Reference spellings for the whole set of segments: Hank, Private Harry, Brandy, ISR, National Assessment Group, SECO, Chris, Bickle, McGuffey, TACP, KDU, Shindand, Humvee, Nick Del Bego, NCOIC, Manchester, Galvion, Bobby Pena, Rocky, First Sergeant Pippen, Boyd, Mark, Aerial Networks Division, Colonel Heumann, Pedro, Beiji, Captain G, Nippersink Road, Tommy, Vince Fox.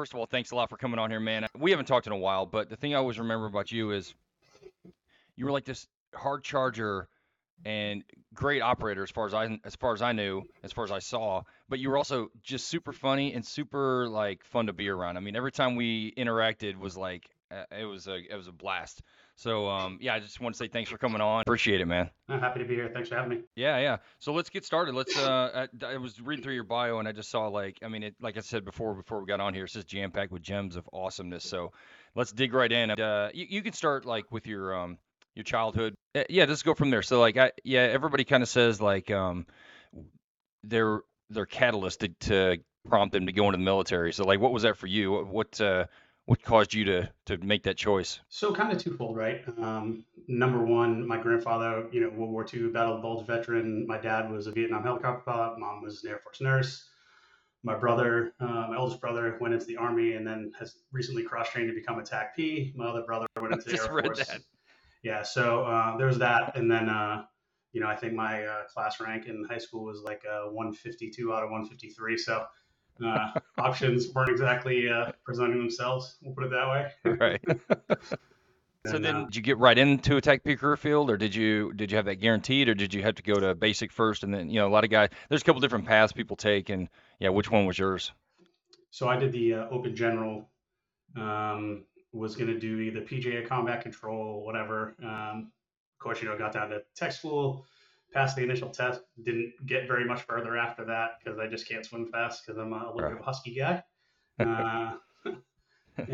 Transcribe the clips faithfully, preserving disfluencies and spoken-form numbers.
first of all, thanks a lot for coming on here, man. We haven't talked in a while, but the thing I always remember about you is you were like this hard charger and great operator as far as I as far as I knew, as far as I saw. But you were also just super funny and super like fun to be around. I mean, every time we interacted was like uh, it was a it was a blast. So, um, yeah, I just want to say thanks for coming on. Appreciate it, man. I'm happy to be here. Thanks for having me. Yeah, yeah. So let's get started. Let's. Uh, I, I was reading through your bio, and I just saw, like, I mean, it, like I said before, before we got on here, it's just jam-packed with gems of awesomeness. So let's dig right in. And, uh, you, you can start, like, with your um, your childhood. Yeah, just go from there. So, like, I, yeah, everybody kind of says, like, um, their their catalyst to, to prompt them to go into the military. So, like, what was that for you? What, what uh, What caused you to to make that choice? So kind of twofold, right? Um, number one, my grandfather, you know, World War Two Battle of the Bulge veteran. My dad was a Vietnam helicopter pilot. Mom was an Air Force nurse. My brother, uh, my oldest brother, went into the Army and then has recently cross-trained to become a T A C P. My other brother went into the Air Force. That. Yeah, so uh, there was that. And then, uh, you know, I think my uh, class rank in high school was like uh, one fifty-two out of one fifty-three. So Uh, options weren't exactly uh, presenting themselves. We'll put it that way. Right. So and, then, uh, did you get right into a T A C P career field, or did you did you have that guaranteed, or did you have to go to basic first? And then, you know, a lot of guys, there's a couple different paths people take, and yeah, which one was yours? So I did the uh, open general. Um, was going to do either P J A, combat control, whatever. Um, of course, you know, got down to tech school. Passed the initial test, didn't get very much further after that because I just can't swim fast because I'm a, a little right. bit of a husky guy. Uh,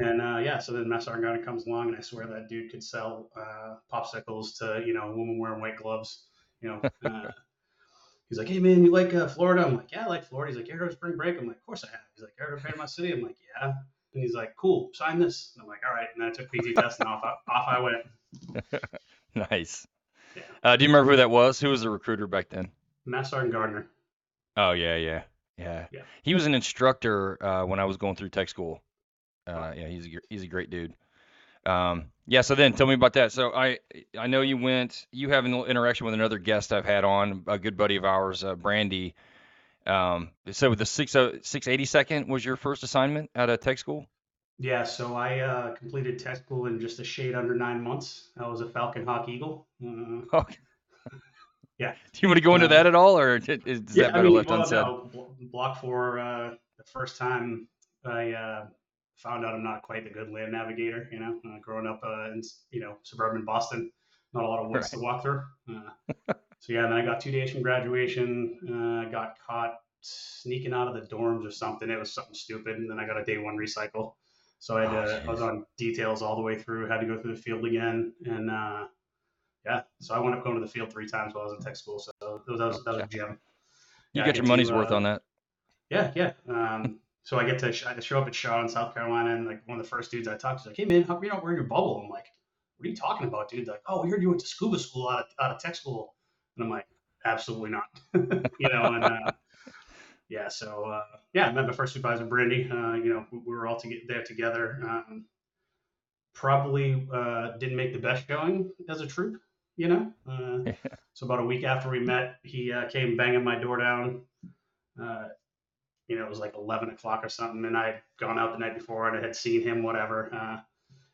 and uh, yeah, so then Master Sergeant Gardner comes along, and I swear that dude could sell uh, popsicles to, you know, a woman wearing white gloves. You know, uh, he's like, "Hey man, you like uh, Florida?" I'm like, "Yeah, I like Florida." He's like, "You ever spring break?" I'm like, "Of course I have." He's like, "You ever been to my city?" I'm like, "Yeah." And he's like, "Cool, sign this." And I'm like, "All right." And then I took P T test and off I, off I went. Nice. Uh, do you remember who that was? Who was the recruiter back then? Master Sergeant Gardner. Oh, yeah, yeah, yeah, yeah. He was an instructor uh, when I was going through tech school. Uh, yeah, he's a, he's a great dude. Um, yeah, so then tell me about that. So I I know you went, you have an interaction with another guest I've had on, a good buddy of ours, uh, Brandy. Um, so the six eighty-second was your first assignment out of tech school? Yeah, so I uh, completed tech school in just a shade under nine months. I was a Falcon Hawk Eagle. Uh, oh. Yeah. Do you want to go into uh, that at all, or is, is yeah, that better I mean, left well, unsaid? No, block four, uh, the first time I uh, found out I'm not quite the good land navigator, you know, uh, growing up uh, in, you know, suburban Boston, not a lot of woods right. to walk through. Uh, so, yeah, and then I got two days from graduation, uh, got caught sneaking out of the dorms or something. It was something stupid, and then I got a day one recycle. So I, had to, oh, I was on details all the way through, had to go through the field again. And uh, yeah, so I wound up going to the field three times while I was in tech school. So that was, that was a gem. You yeah, get your money's to, worth uh, on that. Yeah, yeah. Um, so I get to, I show up at Shaw in South Carolina. And like one of the first dudes I talked to is like, "Hey, man, how come you're not wearing your bubble?" I'm like, "What are you talking about, dude?" They're like, "Oh, we heard you went to scuba school out of, out of tech school." And I'm like, "Absolutely not." You know, and uh, yeah, so, uh, yeah, I met my first supervisor, Brandy. Uh, you know, we, we were all to there together. Um, probably uh, didn't make the best going as a troop, you know. Uh, yeah. So about a week after we met, he uh, came banging my door down. Uh, you know, it was like eleven o'clock or something, and I had gone out the night before, and I had seen him, whatever. Uh,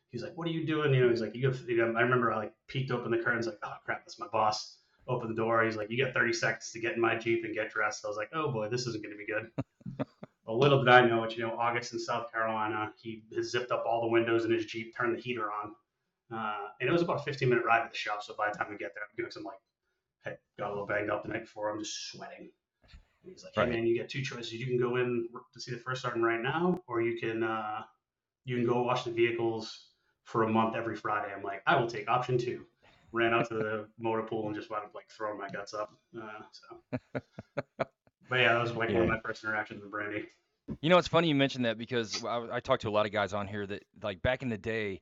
he's like, "What are you doing?" You know, he's like, "You have," you know, I remember I, like, peeked open the curtains, like, "Oh, crap, that's my boss." Open the door. He's like, "You got thirty seconds to get in my Jeep and get dressed." I was like, "Oh boy, this isn't going to be good." Well, little did I know it, you know, August in South Carolina, he zipped up all the windows in his Jeep, turned the heater on. Uh, and it was about a fifteen minute ride to the shop. So by the time we get there, I'm doing some like, hey, got a little banged up the night before. I'm just sweating. And he's like, "Hey right. man, you got two choices. You can go in to see the first sergeant right now, or you can, uh, you can go wash the vehicles for a month every Friday." I'm like, "I will take option two." Ran out to the motor pool and just wound up like throwing my guts up. Uh, so, but yeah, that was like yeah. one of my first interactions with Brandy. You know, it's funny you mentioned that because I, I talked to a lot of guys on here that like back in the day,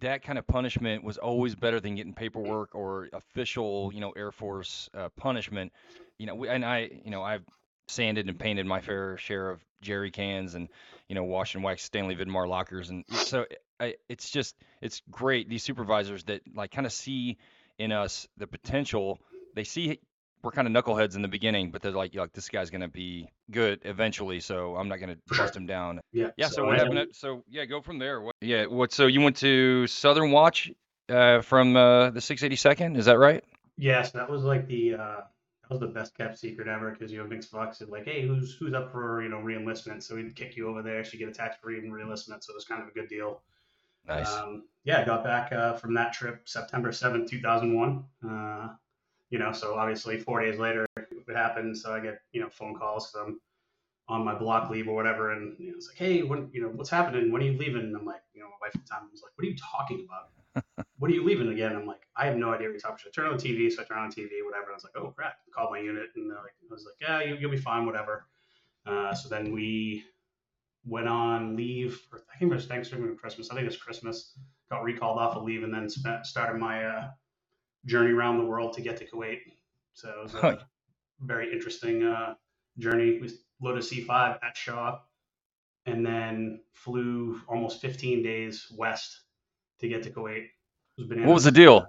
that kind of punishment was always better than getting paperwork or official, you know, Air Force uh, punishment. You know, we, and I, you know, I've sanded and painted my fair share of jerry cans and, you know, wash and wax Stanley Vidmar lockers, and so. I, it's just, it's great. These supervisors that like kind of see in us the potential, they see we're kind of knuckleheads in the beginning, but they're like, like this guy's going to be good eventually, so I'm not going to bust him down. Yeah. Yeah. So, so what happened? At, so yeah, go from there. What, yeah. What? So you went to Southern Watch uh, from uh, the six eighty-second? Is that right? Yes, that was like the uh, that was the best kept secret ever, because you know Vince Fox said like, hey, who's who's up for you know reenlistment? So he'd kick you over there, so you get a tax free and reenlistment. So it was kind of a good deal. Nice. Um, yeah, I got back uh, from that trip September seventh, two thousand one. Uh, you know, so obviously four days later it happened. So I get, you know, phone calls because I'm on my block leave or whatever. And you know, it's like, hey, when, you know, what's happening? When are you leaving? And I'm like, you know, my wife at the time was like, what are you talking about? What are you leaving again? And I'm like, I have no idea what you're talking about. Turn on the T V. So I turn on the T V, whatever. And I was like, oh, crap. I called my unit. And like, I was like, yeah, you, you'll be fine, whatever. Uh, so then we went on leave for, I think it was Thanksgiving or Christmas. I think it was Christmas. Got recalled off of leave and then spent, started my uh, journey around the world to get to Kuwait. So it was a huh. very interesting uh, journey. We loaded C five at Shaw and then flew almost fifteen days west to get to Kuwait. Bananas. What was the deal?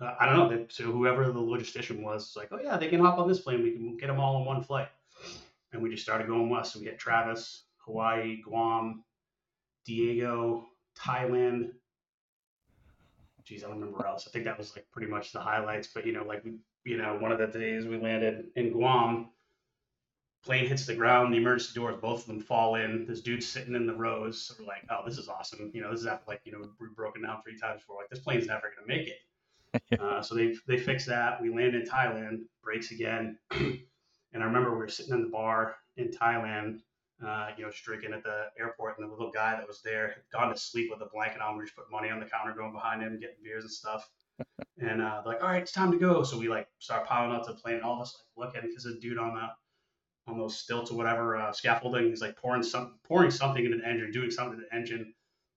Uh, I don't know. So whoever the logistician was, was like, oh, yeah, they can hop on this plane. We can get them all in one flight. And we just started going west. So we hit Travis, Hawaii, Guam, Diego, Thailand. Geez, I don't remember else. I think that was like pretty much the highlights. But, you know, like, you know, one of the days we landed in Guam, plane hits the ground, the emergency doors, both of them fall in. This dude's sitting in the rows. So we're like, oh, this is awesome. You know, this is after like, you know, we've broken down three times before. Like, this plane's never going to make it. uh, so they they fixed that. We land in Thailand, breaks again. And I remember we were sitting in the bar in Thailand, uh, you know, just drinking at the airport. And the little guy that was there had gone to sleep with a blanket on. We just put money on the counter going behind him, getting beers and stuff. And uh, they're like, all right, it's time to go. So we like start piling up to the plane. And all of us like looking, because a dude on the on those stilts or whatever, uh, scaffolding. He's like pouring some, pouring something into the engine, doing something to the engine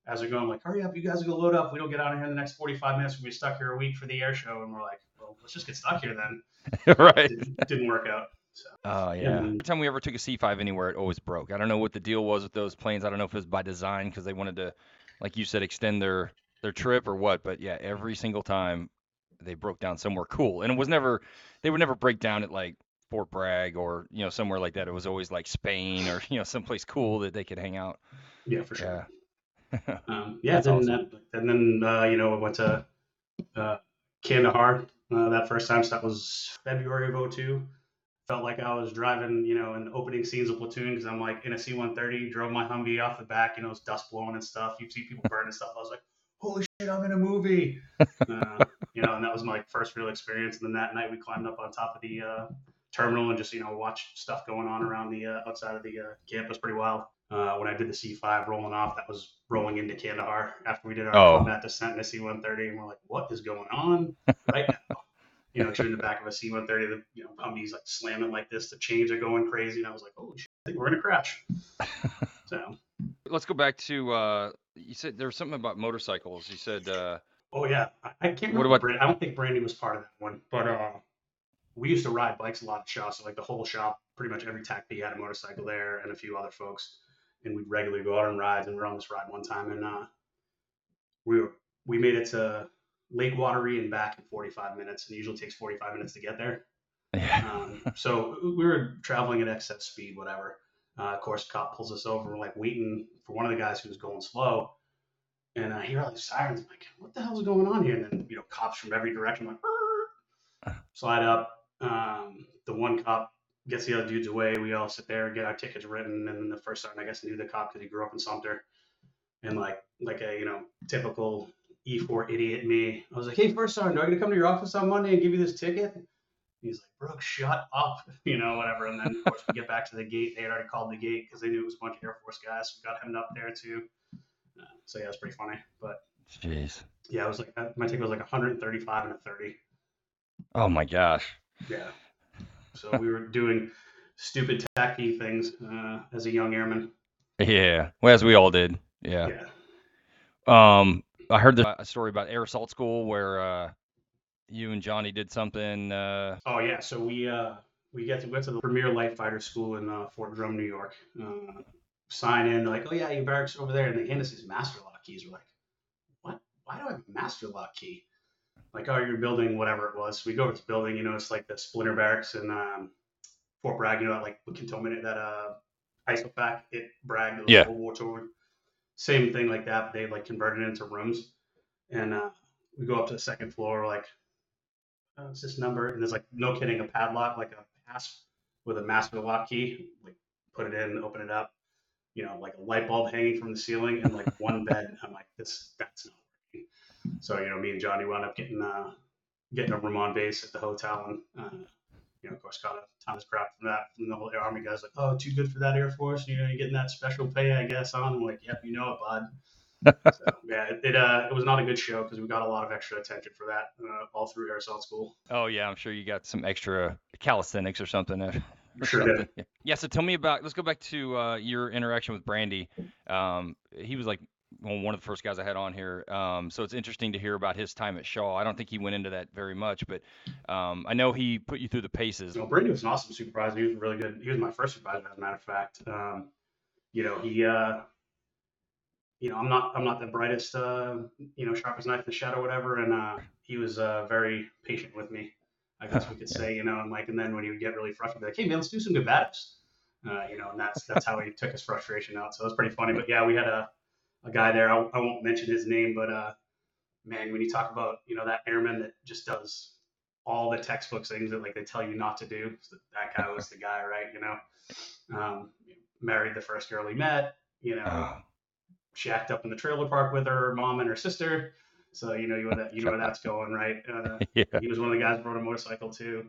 as they're going. I'm like, hurry up, you guys are going to load up. We don't get out of here in the next forty-five minutes. We'll be stuck here a week for the air show. And we're like, well, let's just get stuck here then. Right. It didn't work out. So. Oh, yeah. Every time we ever took a C five anywhere, it always broke. I don't know what the deal was with those planes. I don't know if it was by design because they wanted to, like you said, extend their, their trip or what. But yeah, every single time they broke down somewhere cool. And it was never, they would never break down at like Fort Bragg or, you know, somewhere like that. It was always like Spain or, you know, someplace cool that they could hang out. Yeah, for sure. Yeah. um, yeah then, awesome. that, and then, uh, you know, I went to uh, Kandahar uh, that first time. So that was February of oh two. Felt like I was driving, you know, in the opening scenes of Platoon because I'm like in a C one thirty, drove my Humvee off the back, you know, it's dust blowing and stuff. You see people burning stuff. I was like, holy shit, I'm in a movie. Uh, you know, and that was my like, first real experience. And then that night we climbed up on top of the uh, terminal and just, you know, watch stuff going on around the uh, outside of the uh, campus. Pretty wild. Uh, when I did the C five rolling off, that was rolling into Kandahar after we did our oh. combat descent in a C one thirty. And we're like, what is going on right now? You know, shooting the back of a C one thirty, the, you know, Humvee's like slamming like this. The chains are going crazy. And I was like, oh, shit, I think we're going to crash. So let's go back to, uh, you said there was something about motorcycles. You said, uh, oh, yeah. I, I can't remember. What about- I don't think Brandy was part of that one, but, uh, we used to ride bikes a lot at Shaw, so like the whole shop, pretty much every T A C P had a motorcycle there and a few other folks, and we'd regularly go out on rides, and we were on this ride one time, and uh, we were, we made it to Lake Wateree and back in forty-five minutes, and it usually takes forty-five minutes to get there. Yeah. Um, so we were traveling at excess speed, whatever. Uh, of course, cop pulls us over, we're like waiting for one of the guys who was going slow, and I hear all these sirens, I'm like, what the hell's going on here? And then, you know, cops from every direction, I'm like, slide up. Um, the one cop gets the other dudes away. We all sit there and get our tickets written. And then the first sergeant, I guess, knew the cop because he grew up in Sumter. And like, like a, you know, typical E four idiot me, I was like, hey, first sergeant, do I get to come to your office on Monday and give you this ticket? And he's like, Brooke, shut up, you know, whatever. And then, of course, we get back to the gate. They had already called the gate because they knew it was a bunch of Air Force guys. So we got hemmed up there, too. Uh, so, yeah, it was pretty funny. But, jeez. Yeah, it was like, my ticket was like one thirty-five and a thirty. Oh, my gosh. Yeah. So we were doing stupid tacky things uh, as a young airman. Yeah. Well, as we all did. Yeah. yeah. Um, I heard the, a story about air assault school where uh, you and Johnny did something. Uh... Oh, yeah. So we uh, we got to went to the Premier Light Fighter School in uh, Fort Drum, New York. Uh, sign in. They're like, oh, yeah, your barracks over there. And they hand us these master lock keys. We're like, what? Why do I have a master lock key? like, oh, you're building whatever it was. So we go to this building, you know, it's like the Splinter Barracks in um, Fort Bragg, you know, that, like the cantonment, that uh, ISOFAC, it Bragg, that was yeah. World War Two one. Same thing like that, but they like converted it into rooms. And uh, we go up to the second floor, like, oh, it's this number. And there's like, no kidding, a padlock, like a pass with a master lock key, like put it in, open it up, you know, like a light bulb hanging from the ceiling and like one bed. I'm like, this, that's not working. So, you know, me and Johnny wound up getting, uh, getting a room on base at the hotel. And, uh, you know, of course, got a ton of crap from that. From the whole Air Army guys, like, oh, too good for that Air Force. You know, you're getting that special pay, I guess, on. I'm like, yep, you know it, bud. So, yeah, it it, uh, it was not a good show because we got a lot of extra attention for that uh, all through aerosol school. Oh, yeah, I'm sure you got some extra calisthenics or something. Uh, or sure something. Yeah. yeah, so tell me about, let's go back to uh, your interaction with Brandy. Um, he was like one of the first guys I had on here. Um, so it's interesting to hear about his time at Shaw. I don't think he went into that very much, but um, I know he put you through the paces. You know, Brandy was an awesome supervisor. He was really good. He was my first supervisor, as a matter of fact. Um, you know, he, uh, you know, I'm not, I'm not the brightest, uh, you know, sharpest knife in the shadow, or whatever. And uh, he was uh, very patient with me, I guess we could say, you know, and like, and then when he would get really frustrated, like, hey man, let's do some good battles. Uh, you know, and that's, that's how he took his frustration out. So it was pretty funny, but yeah, we had a, a guy there, I, I won't mention his name, but uh, man, when you talk about, you know, that airman that just does all the textbook things that like they tell you not to do, so that guy was the guy, right? You know, um, married the first girl he met, you know, uh, shacked up in the trailer park with her mom and her sister. So, you know, you know, that, you know where that's going, right? Uh, yeah. He was one of the guys who rode a motorcycle too,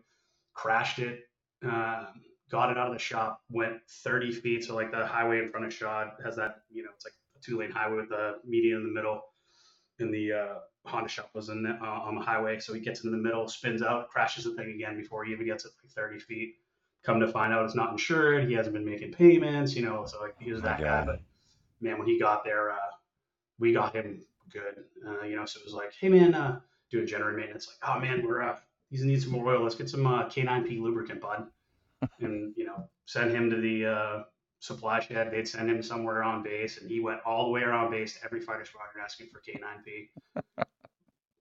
crashed it, uh, got it out of the shop, went thirty feet. So like the highway in front of Shaw has that, you know, it's like two-lane highway with the median in the middle, and the uh, Honda shop was in the, uh, on the highway. So he gets in the middle, spins out, crashes the thing again before he even gets it like thirty feet. Come to find out, it's not insured. He hasn't been making payments, you know. So like he was that guy. But man, when he got there, uh, we got him good, uh, you know. So it was like, hey man, uh, doing generator maintenance. Like, oh man, we're uh, he's needs some more oil. Let's get some uh, K nine P lubricant, bud, and you know, send him to the. Uh, supply shed. They'd send him somewhere on base, and he went all the way around base to every fighter squadron asking for K nine P.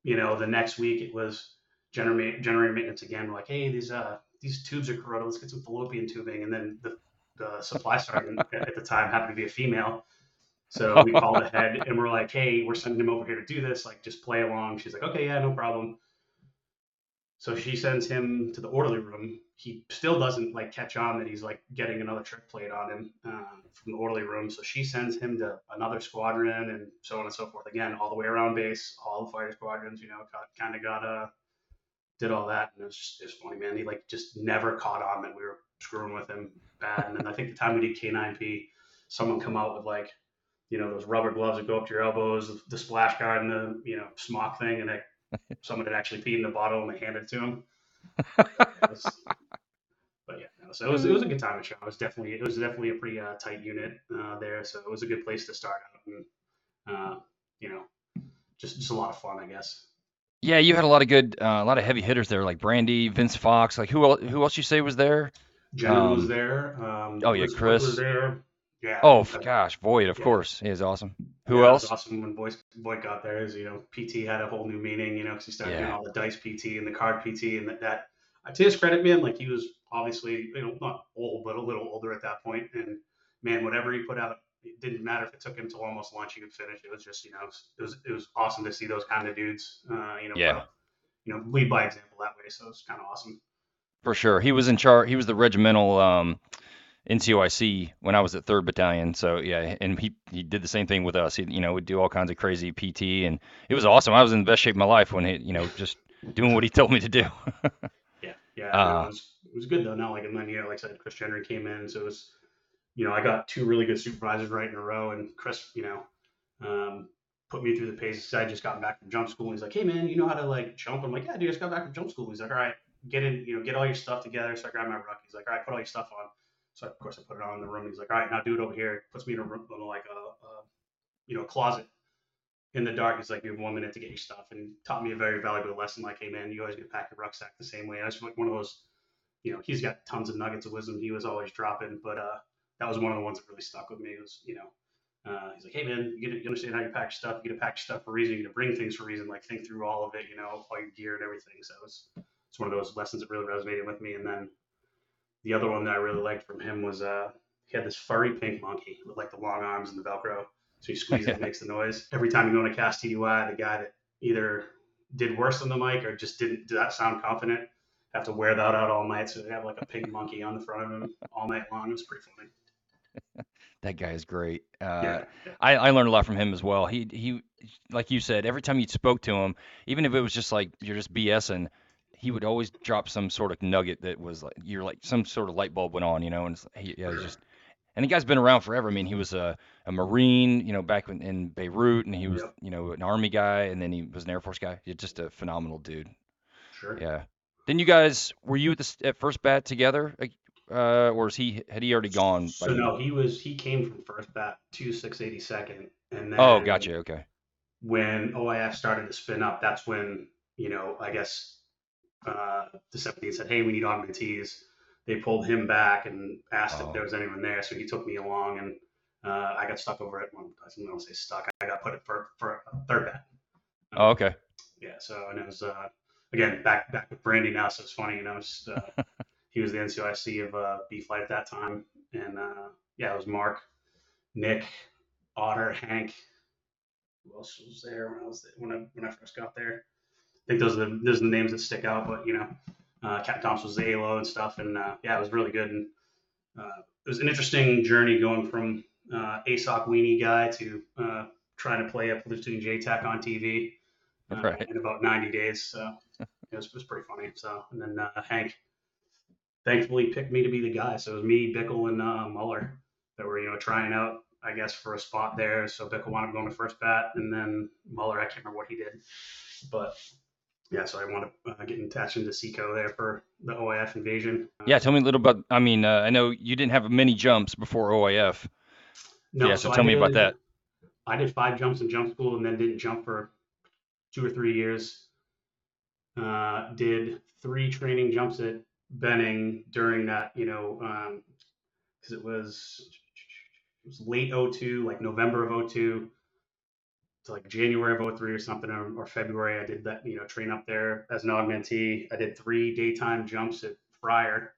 You know, the next week it was generator generator maintenance again. We're like, hey, these uh these tubes are corroded, let's get some fallopian tubing. And then the, the supply sergeant at the time happened to be a female, so we called ahead and we're like, hey, we're sending him over here to do this, like just play along. She's like, okay, yeah, no problem. So she sends him to the orderly room. He still doesn't like catch on that he's like getting another trick played on him uh, from the orderly room. So she sends him to another squadron, and so on and so forth. Again, all the way around base, all the fighter squadrons, you know, kind of got uh did all that. And it was just, it was funny, man. He like just never caught on that we were screwing with him bad. And then I think the time we did K nine P, someone come out with like, you know, those rubber gloves that go up to your elbows, the, the splash guard and the, you know, smock thing, and they someone had actually peed in the bottle and they handed it to him. It was, but yeah, no, so it was it was a good time at Shaw. It was definitely it was definitely a pretty uh, tight unit uh, there, so it was a good place to start out, and uh, you know, just just a lot of fun, I guess. Yeah, you had a lot of good, uh, a lot of heavy hitters there, like Brandy, Vince Fox. Like who else? Who else you say was there? Jen um, was there. Um, oh yeah, Chris was there. Yeah. Oh uh, gosh, Boyd, of yeah. course, he is awesome. Who yeah, else? It was awesome when Boyd, Boyd got there. Is you know, P T had a whole new meaning. You know, because he started yeah. doing all the dice P T and the card P T, and that, that. To his credit, man, like he was obviously, you know, not old, but a little older at that point. And man, whatever he put out, it didn't matter if it took him till almost lunch, he could finish. It was just, you know, it was it was awesome to see those kind of dudes, uh, you know, yeah. but, you know, lead by example that way. So it's kind of awesome. For sure, he was in charge. He was the regimental. Um... N C O I C when I was at third Battalion. So yeah, and he he did the same thing with us. He, you know, would do all kinds of crazy P T, and it was awesome. I was in the best shape of my life when he, you know, just doing what he told me to do. yeah, yeah, uh, it, was, it was good though. Now, like, and then, yeah, like I said, Chris Jenner came in, so it was, you know, I got two really good supervisors right in a row, and Chris, you know, um, put me through the paces. I just got back from jump school, and he's like, hey man, you know how to like jump? I'm like, yeah, dude, I just got back from jump school. He's like, all right, get in, you know, get all your stuff together. So I grabbed my ruck. He's like, all right, put all your stuff on. So of course I put it on in the room. He's like, all right, now do it over here. Puts me in a room, like a, a, you know, closet in the dark. He's like, you have one minute to get your stuff, and taught me a very valuable lesson. Like, hey man, you always get to pack your rucksack the same way. And I was like one of those, you know, he's got tons of nuggets of wisdom he was always dropping, but uh, that was one of the ones that really stuck with me. It was, you know, Uh, he's like, hey, man, you, get, you understand how you pack stuff. You get to pack stuff for a reason. You get to bring things for a reason. Like, think through all of it, you know, all your gear and everything. So it's it's one of those lessons that really resonated with me. And then the other one that I really liked from him was uh, he had this furry pink monkey with, like, the long arms and the Velcro. So you squeeze it, it makes the noise. Every time you go on a cast T D Y, the guy that either did worse than the mic or just didn't did not sound confident, have to wear that out all night. So they have, like, a pink monkey on the front of him all night long. It was pretty funny. That guy is great. Uh, yeah. I, I learned a lot from him as well. He, he, like you said, every time you spoke to him, even if it was just like you're just BSing, he would always drop some sort of nugget that was like you're like some sort of light bulb went on, you know. And it's, he, yeah, it's just, and the guy's been around forever. I mean, he was a, a Marine, you know, back in, in Beirut, and he was, yep. you know, an Army guy, and then he was an Air Force guy. He's just a phenomenal dude. Sure. Yeah. Then you guys were you at the at first bat together? Uh, or is he had he already gone? So no, he was he came from first bat to six eighty-second, and then oh, gotcha, okay. When O I F started to spin up, that's when you know I guess uh, the seventeenth said, "Hey, we need augmentees." They pulled him back and asked oh. if there was anyone there, so he took me along, and uh, I got stuck over at one. I don't want to say stuck. I got put at for for third bat. Oh, okay. Yeah. So and it was uh, again back back with Brandy now, so it's funny, you know. Just, uh, He was the N C I C of uh, B Flight at that time, and uh, yeah, it was Mark, Nick, Otter, Hank. Who else was there when I was there, when I when I first got there? I think those are the those are the names that stick out. But you know, uh, Captain Thompson was the A L O and stuff, and uh, yeah, it was really good. And uh, it was an interesting journey going from uh, A S O C weenie guy to uh, trying to play a platoon J TAC on T V uh, right. in about ninety days. So it was it was pretty funny. So and then uh, Hank. Thankfully, picked me to be the guy. So it was me, Bickle, and uh, Muller that were, you know, trying out, I guess, for a spot there. So Bickle wound up going to first bat, and then Muller, I can't remember what he did, but yeah. So I wound up uh, getting attached into C C O there for the O I F invasion. Yeah, tell me a little about. I mean, uh, I know you didn't have many jumps before O I F. No, yeah, so, so tell did, me about that. I did five jumps in jump school, and then didn't jump for two or three years. Uh, did three training jumps at Benning during that, you know, um because it was it was late oh two, like November of oh two to like January of oh three or something, or, or February. I did that, you know, train up there as an augmentee. I did three daytime jumps at Fryer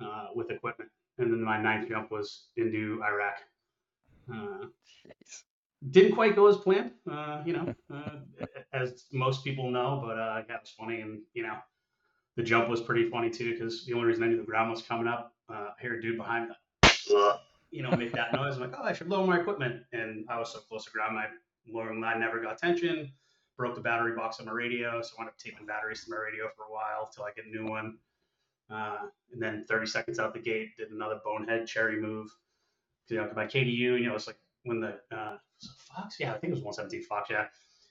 uh with equipment, and then my ninth jump was into Iraq. Uh, didn't quite go as planned, uh you know, uh, as most people know, but uh yeah, it was funny. And you know, the jump was pretty funny too, because the only reason I knew the ground was coming up, uh, I hear a dude behind me, like, you know, make that noise. I'm like, oh, I should lower my equipment. And I was so close to ground, my lower line never got tension, broke the battery box on my radio. So I wound up taping batteries to my radio for a while till I get a new one. Uh, and then thirty seconds out the gate, did another bonehead cherry move. You know, my K D U, you know, it's like when the uh, Fox, yeah, I think it was one seventeen Fox, yeah.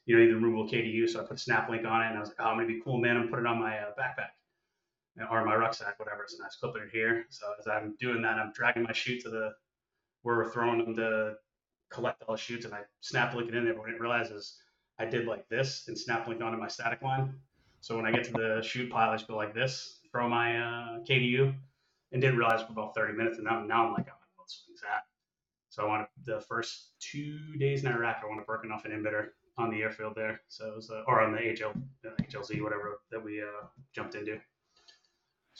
You know, the removable K D U, so I put a snap link on it, and I was like, oh, I'm going to be cool, man. I'm putting it on my uh, backpack, you know, or my rucksack, whatever. So I was clipping it here. So as I'm doing that, I'm dragging my chute to the where we're throwing them to collect all the chutes, and I snap link it in there. But what I didn't realize is I did like this and snap link onto my static line. So when I get to the chute pile, I just go like this, throw my uh, K D U, and didn't realize for about thirty minutes. And now, now I'm like, I'm like, what's that? So I wanted the first two days in Iraq, I wound up working off an emitter on the airfield there. So it was, uh, or on the H L, H L Z, whatever that we uh, jumped into.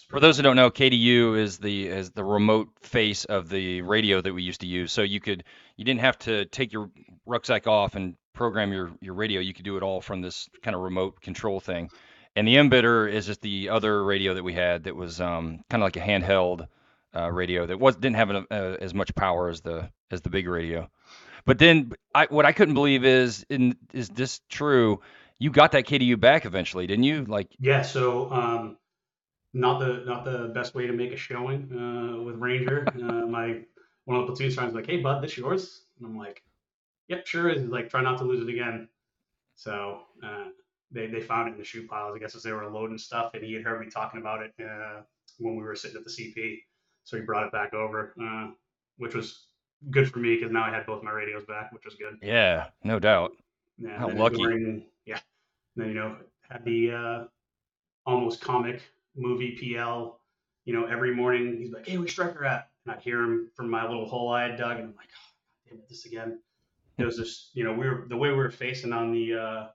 For those who don't know, K D U is the is the remote face of the radio that we used to use. So you could you didn't have to take your rucksack off and program your, your radio. You could do it all from this kind of remote control thing. And the Embitter is just the other radio that we had that was um, kind of like a handheld uh, radio that was didn't have an, uh, as much power as the as the big radio. But then I, what I couldn't believe is, in, is this true? You got that K D U back eventually, didn't you? Like, yeah. So, um, not the, not the best way to make a showing, uh, with Ranger, uh, my, one of the platoon sergeants like, hey bud, this yours? And I'm like, yep, sure is. Like, try not to lose it again. So, uh, they, they found it in the shoe piles, I guess, as they were loading stuff, and he had heard me talking about it, uh, when we were sitting at the C P. So he brought it back over, uh, which was good for me because now I had both my radios back, which was good. Yeah, no doubt. Yeah, how lucky. During, yeah. And then, you know, had the uh, almost comic movie P L, you know, every morning he's like, hey, which striker at? And I'd hear him from my little hole I had dug, and I'm like, oh, damn it, this again. It was just, you know, we were, the way we were facing on the, uh,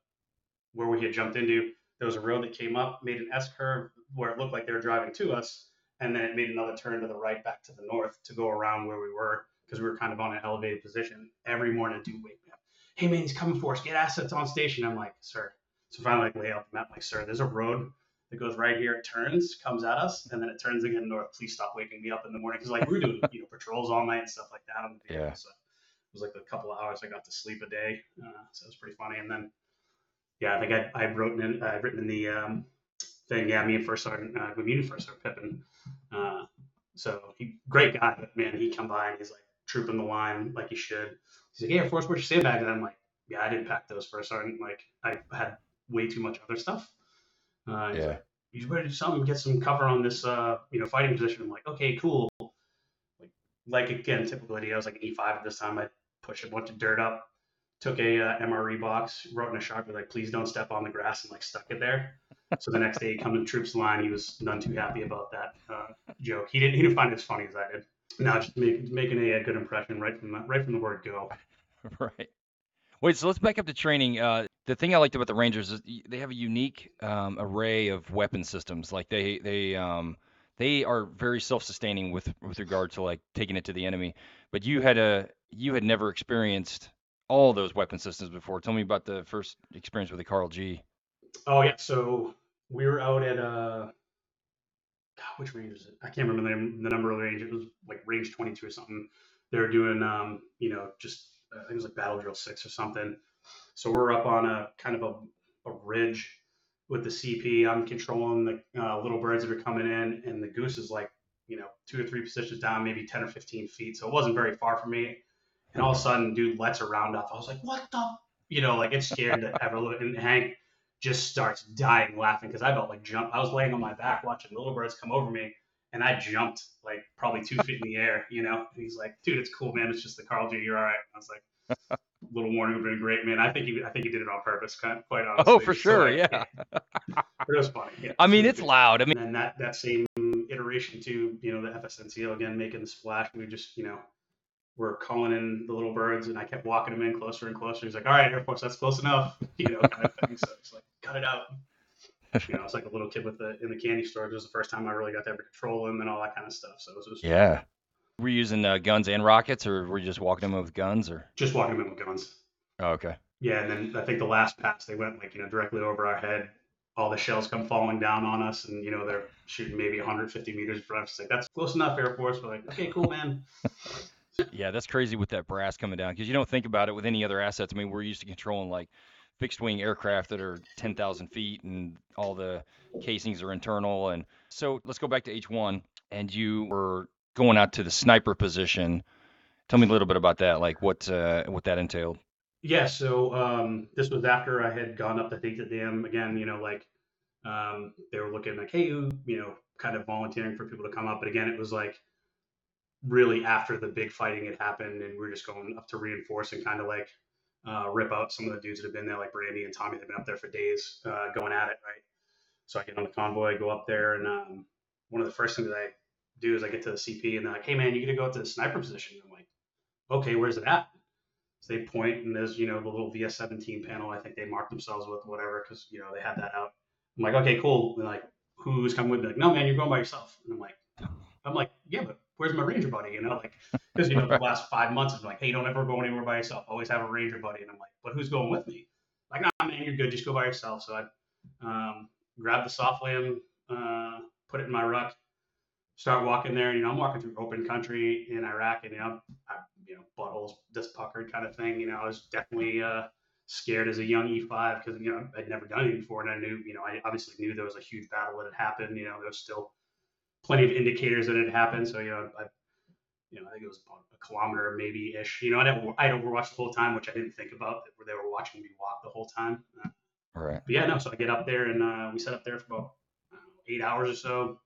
where we had jumped into, there was a road that came up, made an S curve where it looked like they were driving to us. And then it made another turn to the right back to the north to go around where we were, because we were kind of on an elevated position. Every morning, dude, wake me up. Hey, man, he's coming for us. Get assets on station. I'm like, sir. So finally, I lay out the map. Like, sir, there's a road that goes right here. It turns, comes at us, and then it turns again north. Please stop waking me up in the morning. Because, like, we're doing you know, patrols all night and stuff like that. On the yeah. So it was like a couple of hours I got to sleep a day. Uh, so it was pretty funny. And then, yeah, I think I, I wrote in, I've written in the um, thing, yeah, me and First Sergeant, uh, we meet First Sergeant Pippen. Uh, so he, great guy, but man, he come by and he's like trooping the line like he should. He's like, yeah, Force, where's your sandbags? And I'm like, yeah, I didn't pack those, First Sergeant. Like, I had way too much other stuff. Uh, yeah. Like, you better do something, get some cover on this, uh, you know, fighting position. I'm like, okay, cool. Like, like again, typical idea. I was like E five at this time. I pushed a bunch of dirt up, took a uh, M R E box, wrote in a shotgun, like, please don't step on the grass, and like stuck it there. So the next day he comes to troops line. He was none too happy about that uh, joke. He didn't, he didn't find it as funny as I did. No, just make, making a, a good impression right from the, right from the word go. Right. Wait, so let's back up to training. Uh, the thing I liked about the Rangers is they have a unique um, array of weapon systems. Like they they um, they are very self-sustaining with with regard to like taking it to the enemy. But you had a you had never experienced all those weapon systems before. Tell me about the first experience with the Carl G. Oh yeah, so we were out at uh, which range is it? I can't remember the, name, the number of the range. It was like range twenty-two or something. They were doing um, you know, just I think it was like battle drill six or something. So we're up on a kind of a, a ridge with the C P. I'm controlling the uh, little birds that are coming in, and the goose is like, you know, two or three positions down, maybe ten or fifteen feet. So it wasn't very far from me. And all of a sudden, dude lets a round off. I was like, what the? You know, like it's scared to ever look. And Hank just starts dying laughing because I felt like jump. I was laying on my back watching little birds come over me, and I jumped like probably two feet in the air, you know. And he's like, "Dude, it's cool, man. It's just the Carl G. You're all right." And I was like, "Little warning would have been great, man. I think he, I think he did it on purpose, kind of, quite honestly." Oh, for sure, so, like, yeah. yeah. It was funny. Yeah. I mean, it's loud. I mean, and that that same iteration to you know the F S N C O again making the splash. We just you know. We're calling in the little birds, and I kept walking them in closer and closer. He's like, all right, Air Force, that's close enough, you know, kind of thing. So it's like, cut it out. You know, I was like a little kid with the in the candy store. It was the first time I really got to ever control them and all that kind of stuff. So it was just yeah. Were you using uh, guns and rockets, or were you just walking them in with guns? Or just walking them in with guns. Oh, okay. Yeah, and then I think the last pass, they went, like, you know, directly over our head. All the shells come falling down on us, and, you know, they're shooting maybe one hundred fifty meters from us. It's like, that's close enough, Air Force. We're like, okay, cool, man. Yeah, that's crazy with that brass coming down, because you don't think about it with any other assets. I mean, we're used to controlling like fixed wing aircraft that are ten thousand feet and all the casings are internal. And so let's go back to H one, and you were going out to the sniper position. Tell me a little bit about that, like what uh, what that entailed. Yeah, so um, this was after I had gone up to the dam again, you know, like um, they were looking like, hey, you know, kind of volunteering for people to come up. But again, it was like really after the big fighting had happened, and we were just going up to reinforce and kind of like uh, rip out some of the dudes that have been there, like Brandy and Tommy. They've been up there for days uh, going at it, right? So I get on the convoy, I go up there, and um, one of the first things that I do is I get to the C P, and they're like, hey, man, you got to go up to the sniper position. I'm like, okay, where's it at? So they point, and there's, you know, the little V S seventeen panel. I think they marked themselves with whatever because, you know, they had that out. I'm like, okay, cool. And they're like, who's coming with me? Like, no, man, you're going by yourself. And I'm like, I'm like, yeah, but where's my Ranger buddy? You know, like, because, you know, the last five months it's like, hey, don't ever go anywhere by yourself. Always have a Ranger buddy. And I'm like, but who's going with me? Like, nah, man, you're good. Just go by yourself. So I um, grab the soft lamb, uh, put it in my ruck, start walking there. You know, I'm walking through open country in Iraq, and, you know, I, you know, buttholes just puckered kind of thing. You know, I was definitely uh, scared as a young E five because, you know, I'd never done it before. And I knew, you know, I obviously knew there was a huge battle that had happened. You know, there was still plenty of indicators that had happened. So, you know, I, you know, I think it was about a kilometer maybe ish, you know, I'd, over, I'd overwatched the whole time, which I didn't think about that they were watching me walk the whole time. Uh, right. But yeah, no. So I get up there, and uh, we set up there for about uh, eight hours or so.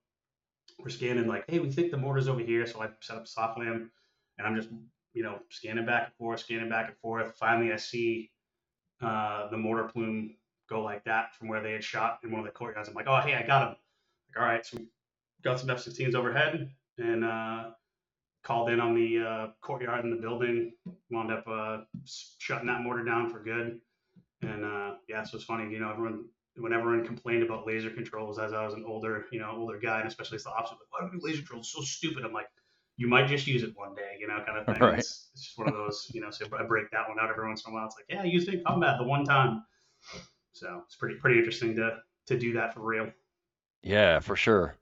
We're scanning like, hey, we think the mortar's over here. So I set up soft lamb, and I'm just, you know, scanning back and forth, scanning back and forth. Finally, I see uh, the mortar plume go like that from where they had shot in one of the courtyards. I'm like, oh, hey, I got him. Like, all right. So we got some F sixteens overhead, and uh, called in on the uh, courtyard in the building, wound up uh, shutting that mortar down for good. And uh, yeah, so it's funny, you know, everyone, when everyone complained about laser controls, as I was an older, you know, older guy, and especially as the officer, like, why do we do laser controls? So stupid. I'm like, you might just use it one day, you know, kind of thing. Right. It's, it's just one of those, you know, so I break that one out every once in a while. It's like, yeah, I used it in combat the one time. So it's pretty, pretty interesting to, to do that for real. Yeah, for sure.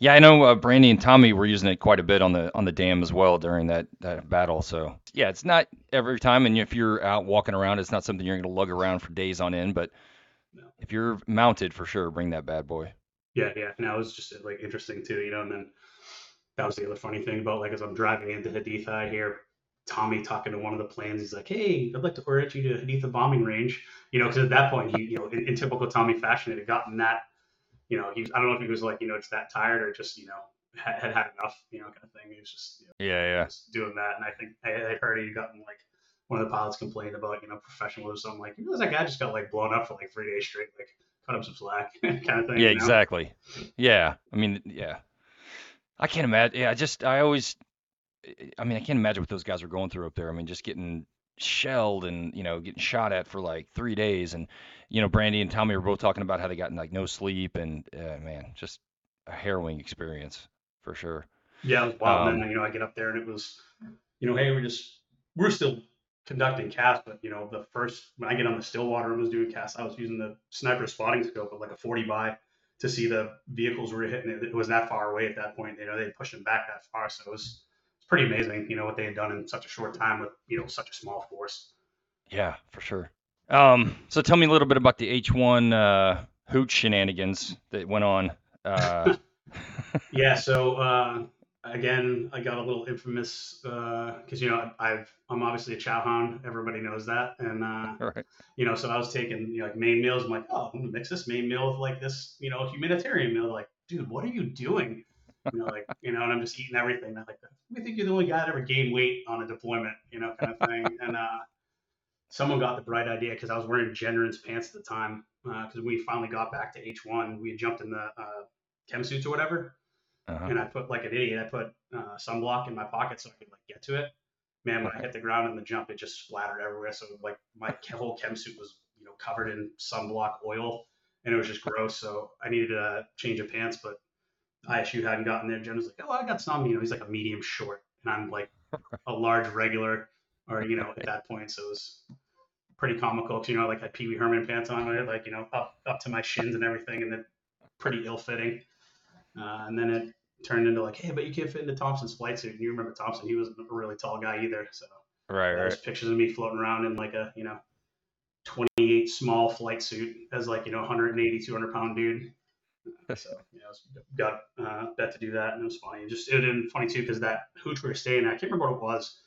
Yeah, I know uh, Brandy and Tommy were using it quite a bit on the on the dam as well during that, that battle. So, yeah, it's not every time. And if you're out walking around, it's not something you're going to lug around for days on end. But no. If you're mounted, for sure, bring that bad boy. Yeah, yeah. And that was just, like, interesting, too, you know. And then that was the other funny thing about, like, as I'm driving into Haditha, I hear Tommy talking to one of the planes. He's like, hey, I'd like to orient you to Haditha bombing range. You know, because at that point, he, you know, in, in typical Tommy fashion, it had gotten that. You know, he was, I don't know if he was like, you know, just that tired or just, you know, had had, had enough, you know, kind of thing. He was just, you know, yeah, yeah. Just doing that. And I think I, I heard he'd gotten like one of the pilots complained about, you know, professionalism. I'm like, you know, that guy just got like blown up for like three days straight, like cut him some slack kind of thing. Yeah, you know? Exactly. Yeah. I mean, yeah. I can't imagine. Yeah, I just, I always, I mean, I can't imagine what those guys were going through up there. I mean, just getting shelled and, you know, getting shot at for like three days. And, you know, Brandy and Tommy were both talking about how they got like no sleep and uh, man, just a harrowing experience for sure. Yeah, it was wild. Um, then, you know, I get up there and it was, you know, hey, we're just, we're still conducting cast, but you know, the first, when I get on the Stillwater and was doing cast, I was using the sniper spotting scope of like a forty by to see the vehicles we were hitting. It, it was that far away at that point, you know, they pushed them back that far. So it was, pretty amazing, you know, what they had done in such a short time with, you know, such a small force. Yeah, for sure. Um, so tell me a little bit about the H one uh, Hooch shenanigans that went on. Uh... yeah, so uh, again, I got a little infamous because, uh, you know, I've, I'm obviously a chowhound. Everybody knows that. And, uh, right. You know, so I was taking, you know, like main meals. I'm like, oh, I'm going to mix this main meal with like this, you know, humanitarian meal. Like, dude, what are you doing? You know, like, you know, and I'm just eating everything. I'm like, we think you're the only guy that ever gained weight on a deployment, you know, kind of thing. And uh, someone got the bright idea because I was wearing Jenner's pants at the time because uh, we finally got back to H one. We had jumped in the uh, chem suits or whatever. Uh-huh. And I put, like an idiot, I put uh, sunblock in my pocket so I could, like, get to it. Man, when I hit the ground in the jump, it just splattered everywhere. So, like, my whole chem suit was, you know, covered in sunblock oil. And it was just gross. So I needed a change of pants, but I S U hadn't gotten there. Jen was like, oh, I got some, you know, he's like a medium short. And I'm like a large regular or, you know, at that point. So it was pretty comical. Cause, you know, I like had Pee Wee Herman pants on, right? Like, you know, up, up to my shins and everything. And then pretty ill fitting. Uh, and then it turned into like, hey, but you can't fit into Thompson's flight suit. And you remember Thompson, he wasn't a really tall guy either. So right, there's right. pictures of me floating around in like a, you know, twenty-eight small flight suit as like, you know, one eighty, two hundred pound dude. So, you know, got uh, bet to do that, and it was funny. It just it had been funny too because that hooch we were staying at, I can't remember what it was,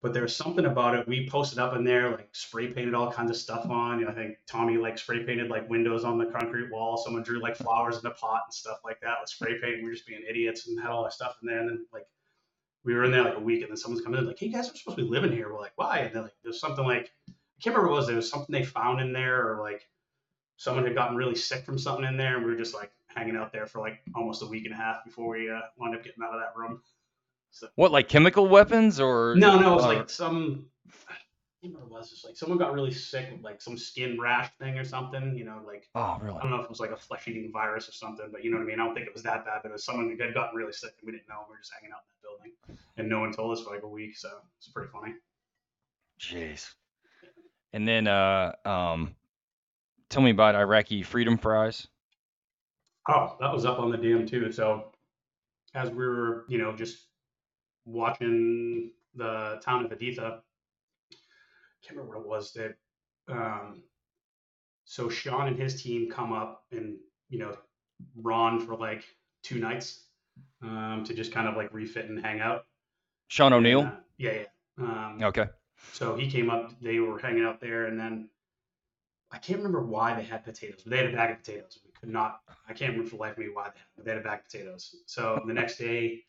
but there was something about it. We posted up in there, like spray painted all kinds of stuff on. You know, I think Tommy like spray painted like windows on the concrete wall. Someone drew like flowers in a pot and stuff like that with spray paint. We were just being idiots and had all that stuff in there. And then like we were in there like a week, and then someone's coming in like, "Hey guys, we're supposed to be living here." We're like, "Why?" And then like there's something like I can't remember what it was. There was something they found in there, or like. Someone had gotten really sick from something in there, and we were just like hanging out there for like almost a week and a half before we uh, wound up getting out of that room. So, what, like chemical weapons or? No, no, it was uh, like some. I can't remember what it was. Just like someone got really sick with like some skin rash thing or something. You know, like. Oh, really? I don't know if it was like a flesh-eating virus or something, but you know what I mean. I don't think it was that bad, but it was someone that had gotten really sick and we didn't know. We were just hanging out in that building, and no one told us for like a week, so it's pretty funny. Jeez. And then, uh, um. Tell me about Iraqi Freedom Fries. Oh, that was up on the dam too. So as we were, you know, just watching the town of Haditha, I can't remember what it was that, um, so Sean and his team come up and, you know, Ron for like two nights um, to just kind of like refit and hang out. Sean O'Neill? Uh, yeah, yeah. Um, okay. So he came up, they were hanging out there, and then I can't remember why they had potatoes, but they had a bag of potatoes. We could not, I can't remember for the life of me why they had, but they had a bag of potatoes. So the next day,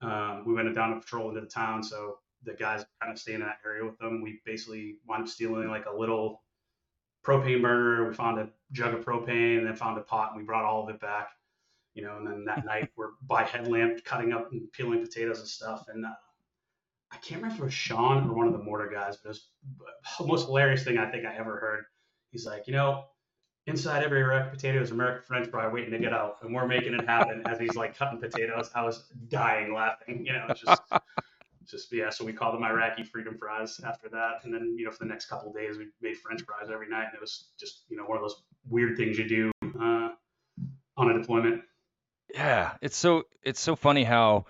um, we went down to patrol into the town. So the guys kind of stayed in that area with them. We basically wound up stealing like a little propane burner. We found a jug of propane and then found a pot, and we brought all of it back. you know, and then that night we're by headlamp cutting up and peeling potatoes and stuff. And uh, I can't remember if it was Sean or one of the mortar guys, but it was the most hilarious thing I think I ever heard. He's like, you know, inside every rack of potatoes, American French fry waiting to get out, and we're making it happen. As he's like cutting potatoes, I was dying laughing. You know, it's just, just yeah. So we called them Iraqi Freedom Fries after that, and then you know for the next couple of days we made French fries every night, and it was just you know one of those weird things you do uh, on a deployment. Yeah, it's so it's so funny how.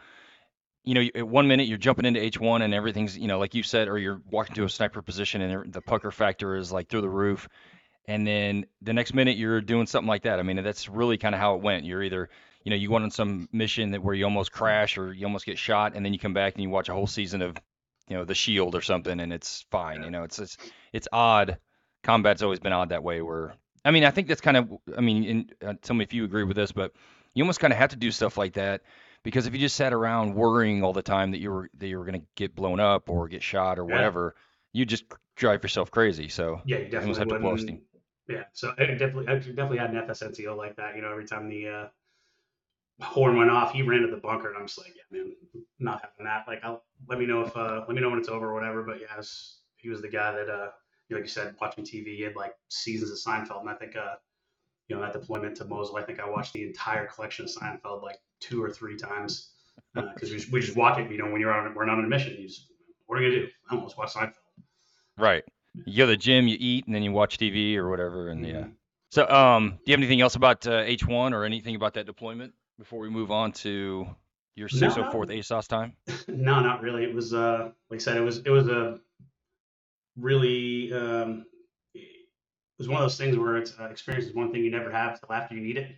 You know, at one minute you're jumping into H one and everything's, you know, like you said, or you're walking to a sniper position and the pucker factor is like through the roof. And then the next minute you're doing something like that. I mean, that's really kind of how it went. You're either, you know, you went on some mission that where you almost crash or you almost get shot, and then you come back and you watch a whole season of, you know, The Shield or something, and it's fine. You know, it's it's, it's odd. Combat's always been odd that way. Where I mean, I think that's kind of, I mean, and, uh, tell me if you agree with this, but you almost kind of have to do stuff like that. Because if you just sat around worrying all the time that you were that you were going to get blown up or get shot or yeah. whatever, you just drive yourself crazy. So yeah, you definitely have to blow steam. Yeah, so I definitely I definitely had an F S N C O like that. You know, every time the uh, horn went off, he ran to the bunker, and I'm just like, yeah, man, not having that. Like, I'll let me know if uh, let me know when it's over or whatever. But yeah, I was, he was the guy that, uh, like you said, watching T V, he had like seasons of Seinfeld, and I think. Uh, You know, that deployment to Mosul, I think I watched the entire collection of Seinfeld like two or three times because uh, we, we just watch it. You know, when you're on, we're not on a mission. You just, what are you gonna do? I almost watch Seinfeld. Right. You go to the gym, you eat, and then you watch T V or whatever. And mm-hmm. yeah. So, um, do you have anything else about uh, H one or anything about that deployment before we move on to your six oh fourth A S O S time? No, not really. It was, uh, like I said, it was it was a really. Um, It was one of those things where it's uh, experience is one thing you never have until after you need it,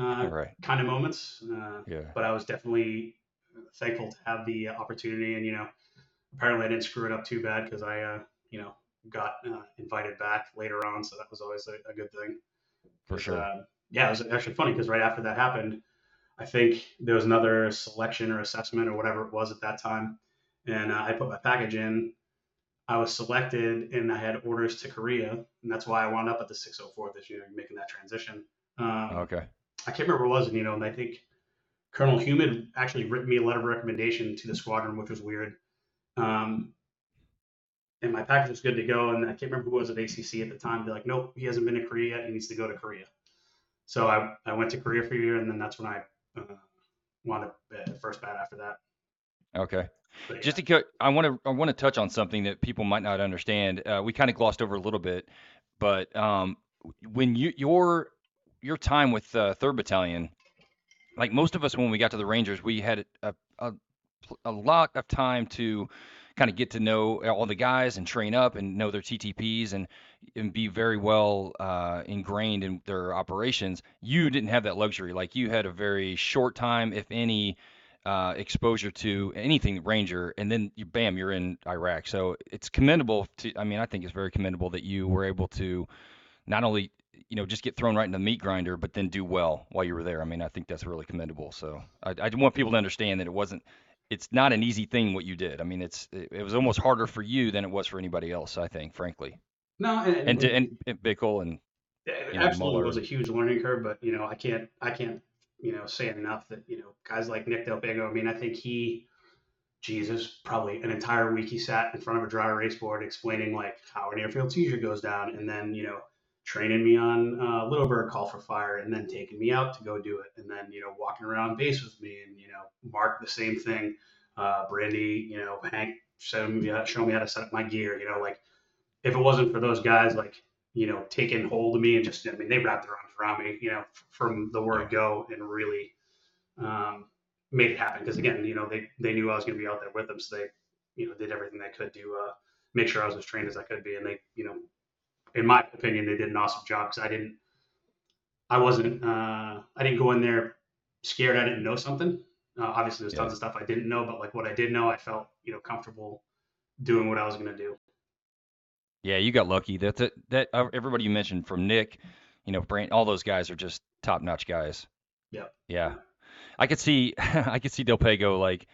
uh, right. kind of moments. Uh, yeah. But I was definitely thankful to have the opportunity, and you know, apparently I didn't screw it up too bad because I, uh, you know, got uh, invited back later on, so that was always a, a good thing. For sure. Uh, yeah, it was actually funny because right after that happened, I think there was another selection or assessment or whatever it was at that time, and uh, I put my package in. I was selected and I had orders to Korea, and that's why I wound up at the six oh four this year, making that transition. Um, okay. I can't remember what it was, you know, and I think Colonel Heumann actually wrote me a letter of recommendation to the squadron, which was weird. Um, and my package was good to go, and I can't remember who was at A C C at the time. They're like, nope, he hasn't been to Korea yet. He needs to go to Korea. So I, I went to Korea for a year, and then that's when I uh, wound up at the first bat after that. Okay. But just yeah. to, I want to, I want to touch on something that people might not understand. Uh, we kind of glossed over a little bit, but um, when you, your, your time with uh, Third Battalion, like most of us, when we got to the Rangers, we had a, a, a lot of time to kind of get to know all the guys and train up and know their T T Ps and, and be very well uh, ingrained in their operations. You didn't have that luxury. Like you had a very short time, if any, Uh, exposure to anything Ranger, and then you, bam, you're in Iraq. So it's commendable to, I mean, I think it's very commendable that you were able to not only, you know, just get thrown right in the meat grinder, but then do well while you were there. I mean, I think that's really commendable. So I, I want people to understand that it wasn't, it's not an easy thing what you did. I mean, it's, it, it was almost harder for you than it was for anybody else, I think, frankly. No, and, and, to, and, and Bickle and, it you know, absolutely Muller. Was a huge learning curve, but you know, I can't, I can't, you know, saying enough that, you know, guys like Nick Del Bego, I mean, I think he, Jesus, probably an entire week he sat in front of a dry erase board explaining like how an airfield seizure goes down, and then, you know, training me on uh, Little Bird Call for Fire, and then taking me out to go do it. And then, you know, walking around base with me, and, you know, Mark, the same thing. Uh, Brandy, you know, Hank showed me, showed me how to set up my gear, you know, like if it wasn't for those guys, like, you know, taking hold of me and just, I mean, they wrapped their arms around me, you know, from the word go, and really um, made it happen. Because again, you know, they, they knew I was going to be out there with them. So they, you know, did everything they could to uh, make sure I was as trained as I could be. And they, you know, in my opinion, they did an awesome job, because I didn't, I wasn't, uh, I didn't go in there scared. I didn't know something. Uh, obviously there's yeah. tons of stuff I didn't know, but like what I did know, I felt, you know, comfortable doing what I was going to do. Yeah, you got lucky. That that, that uh, everybody you mentioned, from Nick, you know, Brand, all those guys are just top-notch guys. Yeah. Yeah. I could see I could see Del Pego like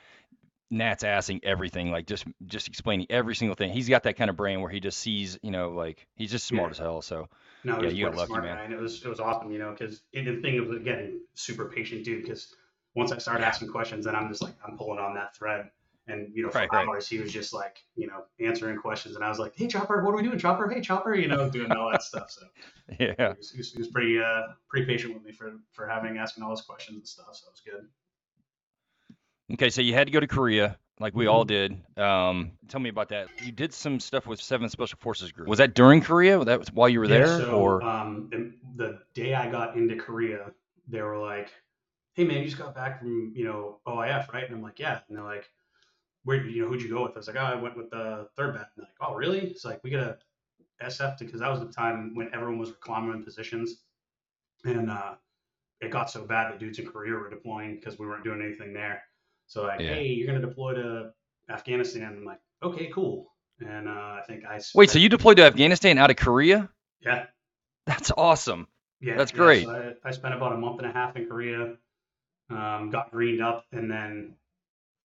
Nat's asking everything, like just just explaining every single thing. He's got that kind of brain where he just sees, you know, like he's just smart yeah. as hell. So no, yeah, you got lucky, smart, man. man. It was it was awesome, you know, because the thing was, again, super patient dude. Because once I started asking questions, then I'm just like I'm pulling on that thread, and you know, for right, hours right. he was just like, you know, answering questions, and I was like, hey Chopper, what are we doing, Chopper? Hey Chopper, you know, doing all that stuff. So yeah, he was, he was, he was pretty uh pretty patient with me for for having asking all those questions and stuff. So it was good. Okay, so you had to go to Korea, like we all did. Um, tell me about that. You did some stuff with seventh Special Forces Group. Was that during Korea? Was that while you were there? Yeah, so, or? Um, the, the day I got into Korea, they were like, hey, man, you just got back from, you know, O I F, right? And I'm like, yeah. And they're like, where, you know, who'd you go with? I was like, oh, I went with the third Bat. And they're like, oh, really? It's like, we got a S F, because that was the time when everyone was reclaiming positions. And uh, it got so bad that dudes in Korea were deploying because we weren't doing anything there. So like, yeah. hey, you're going to deploy to Afghanistan. I'm like, okay, cool. And uh, I think I... Wait, so you deployed to Afghanistan out of Korea? Yeah. That's awesome. Yeah. That's yeah. great. So I, I spent about a month and a half in Korea, um, got greened up, and then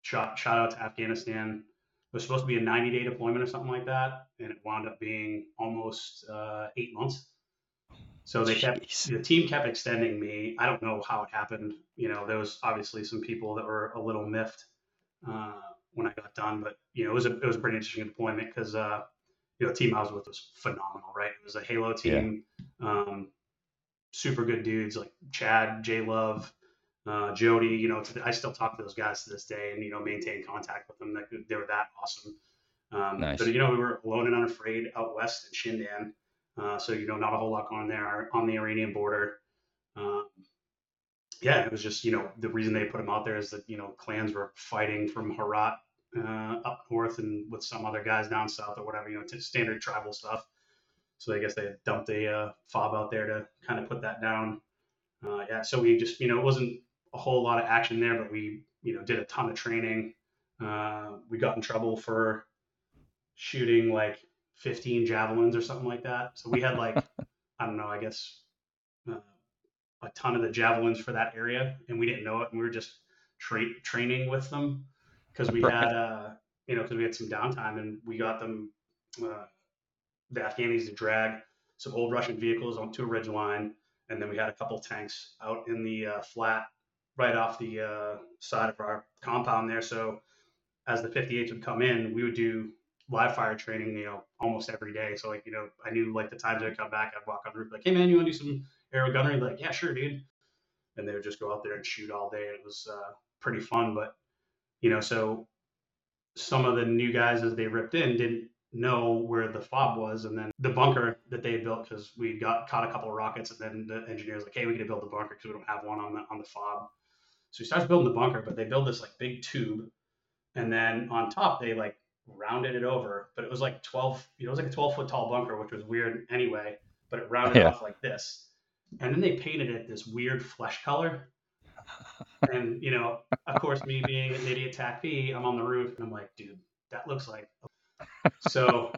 shot, shot out to Afghanistan. It was supposed to be a ninety-day deployment or something like that, and it wound up being almost uh, eight months. So they kept Jeez. the team kept extending me. I don't know how it happened. You know, there was obviously some people that were a little miffed uh, when I got done, but you know, it was a it was a pretty interesting deployment because uh, you know, the team I was with was phenomenal, right? It was a Halo team, yeah. um, super good dudes like Chad, J Love, uh, Jody. You know, I still talk to those guys to this day, and you know, maintain contact with them. They, they were that awesome. Um, nice. But you know, we were alone and unafraid out west in Shindan. Uh, so, you know, not a whole lot going there on the Iranian border. Um, yeah, it was just, you know, the reason they put them out there is that, you know, clans were fighting from Herat uh, up north and with some other guys down south or whatever, you know, t- standard tribal stuff. So I guess they dumped a uh, fob out there to kind of put that down. Uh, yeah, so we just, you know, it wasn't a whole lot of action there, but we, you know, did a ton of training. Uh, we got in trouble for shooting like fifteen javelins or something like that. So we had like, I don't know, I guess uh, a ton of the javelins for that area, and we didn't know it. And we were just tra- training with them because we right. had, uh, you know, because we had some downtime, and we got them, uh, the Afghanis to drag some old Russian vehicles onto a ridge line. And then we had a couple tanks out in the uh, flat right off the uh, side of our compound there. So as the fifty-eights would come in, we would do live fire training, you know, almost every day. So like, you know, I knew like the times I'd come back, I'd walk on the roof, like, hey man, you want to do some aerial gunnery? Like, yeah, sure, dude. And they would just go out there and shoot all day. And it was uh, pretty fun. But, you know, so some of the new guys as they ripped in didn't know where the fob was. And then the bunker that they had built, because we got caught a couple of rockets, and then the engineer's like, hey, we need to build the bunker because we don't have one on the, on the fob. So he starts building the bunker, but they build this like big tube. And then on top, they like rounded it over, but it was like twelve, you know, it was like a twelve foot tall bunker, which was weird anyway, but it rounded yeah. off like this. And then they painted it this weird flesh color. And, you know, of course, me being an idiot tack P, I'm on the roof and I'm like, dude, that looks like. So